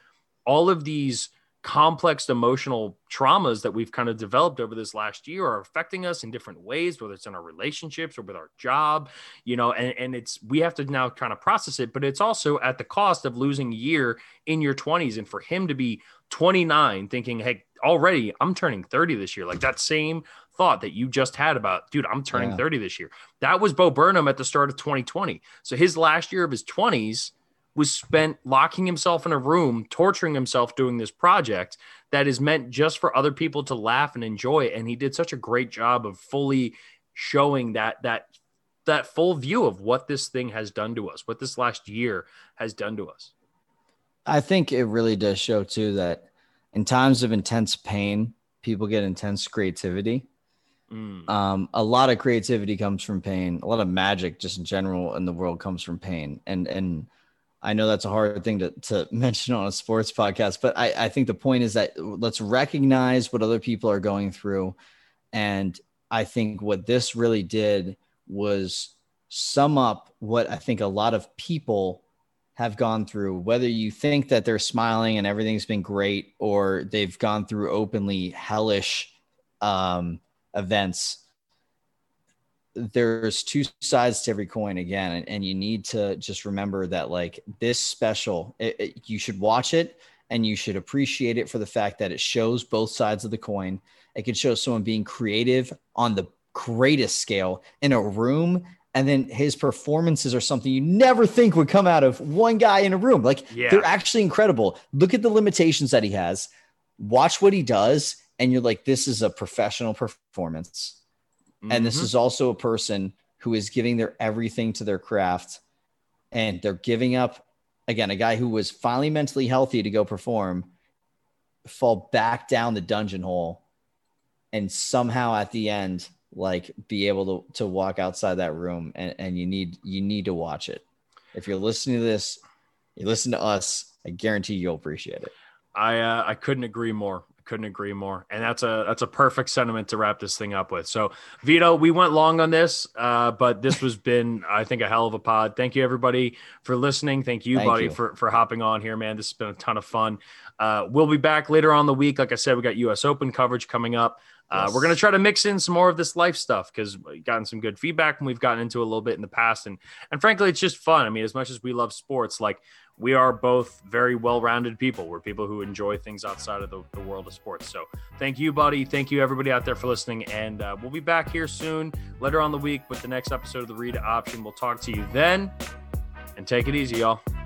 all of these complex emotional traumas that we've kind of developed over this last year are affecting us in different ways, whether it's in our relationships or with our job, you know, and, and it's, we have to now kind of process it, but it's also at the cost of losing a year in your twenties. And for him to be twenty-nine thinking, hey, already I'm turning thirty this year. Like that same thought that you just had about, dude, I'm turning yeah. thirty this year. That was Bo Burnham at the start of twenty twenty. So his last year of his twenties was spent locking himself in a room, torturing himself doing this project that is meant just for other people to laugh and enjoy. And he did such a great job of fully showing that that that full view of what this thing has done to us, what this last year has done to us. I think it really does show, too, that in times of intense pain, people get intense creativity. Mm. Um, a lot of creativity comes from pain. A lot of magic just in general in the world comes from pain. And and I know that's a hard thing to, to mention on a sports podcast, but I, I think the point is that let's recognize what other people are going through. And I think what this really did was sum up what I think a lot of people have gone through, whether you think that they're smiling and everything's been great, or they've gone through openly hellish um, events. There's two sides to every coin again. And, and you need to just remember that like this special, it, it, you should watch it and you should appreciate it for the fact that it shows both sides of the coin. It can show someone being creative on the greatest scale in a room. And then his performances are something you never think would come out of one guy in a room. Like yeah. they're actually incredible. Look at the limitations that he has, watch what he does. And you're like, this is a professional performance. And mm-hmm. this is also a person who is giving their everything to their craft, and they're giving up again, a guy who was finally mentally healthy to go perform, fall back down the dungeon hole and somehow at the end, like be able to, to walk outside that room. And, and you need, you need to watch it. If you're listening to this, you listen to us, I guarantee you'll appreciate it. I, uh, I couldn't agree more. Couldn't agree more. And that's a that's a perfect sentiment to wrap this thing up with. So Vito, we went long on this, uh, but this has been, I think, a hell of a pod. Thank you, everybody, for listening. Thank you, Thank buddy, you. for for hopping on here, man. This has been a ton of fun. Uh, we'll be back later on the week. Like I said, we got U S Open coverage coming up. Uh, yes. We're going to try to mix in some more of this life stuff because we've gotten some good feedback and we've gotten into a little bit in the past. And, and frankly, it's just fun. I mean, as much as we love sports, like we are both very well-rounded people. We're people who enjoy things outside of the, the world of sports. So thank you, buddy. Thank you, everybody out there, for listening. And uh, we'll be back here soon, later on the week, with the next episode of The Read Option. We'll talk to you then. And take it easy, y'all.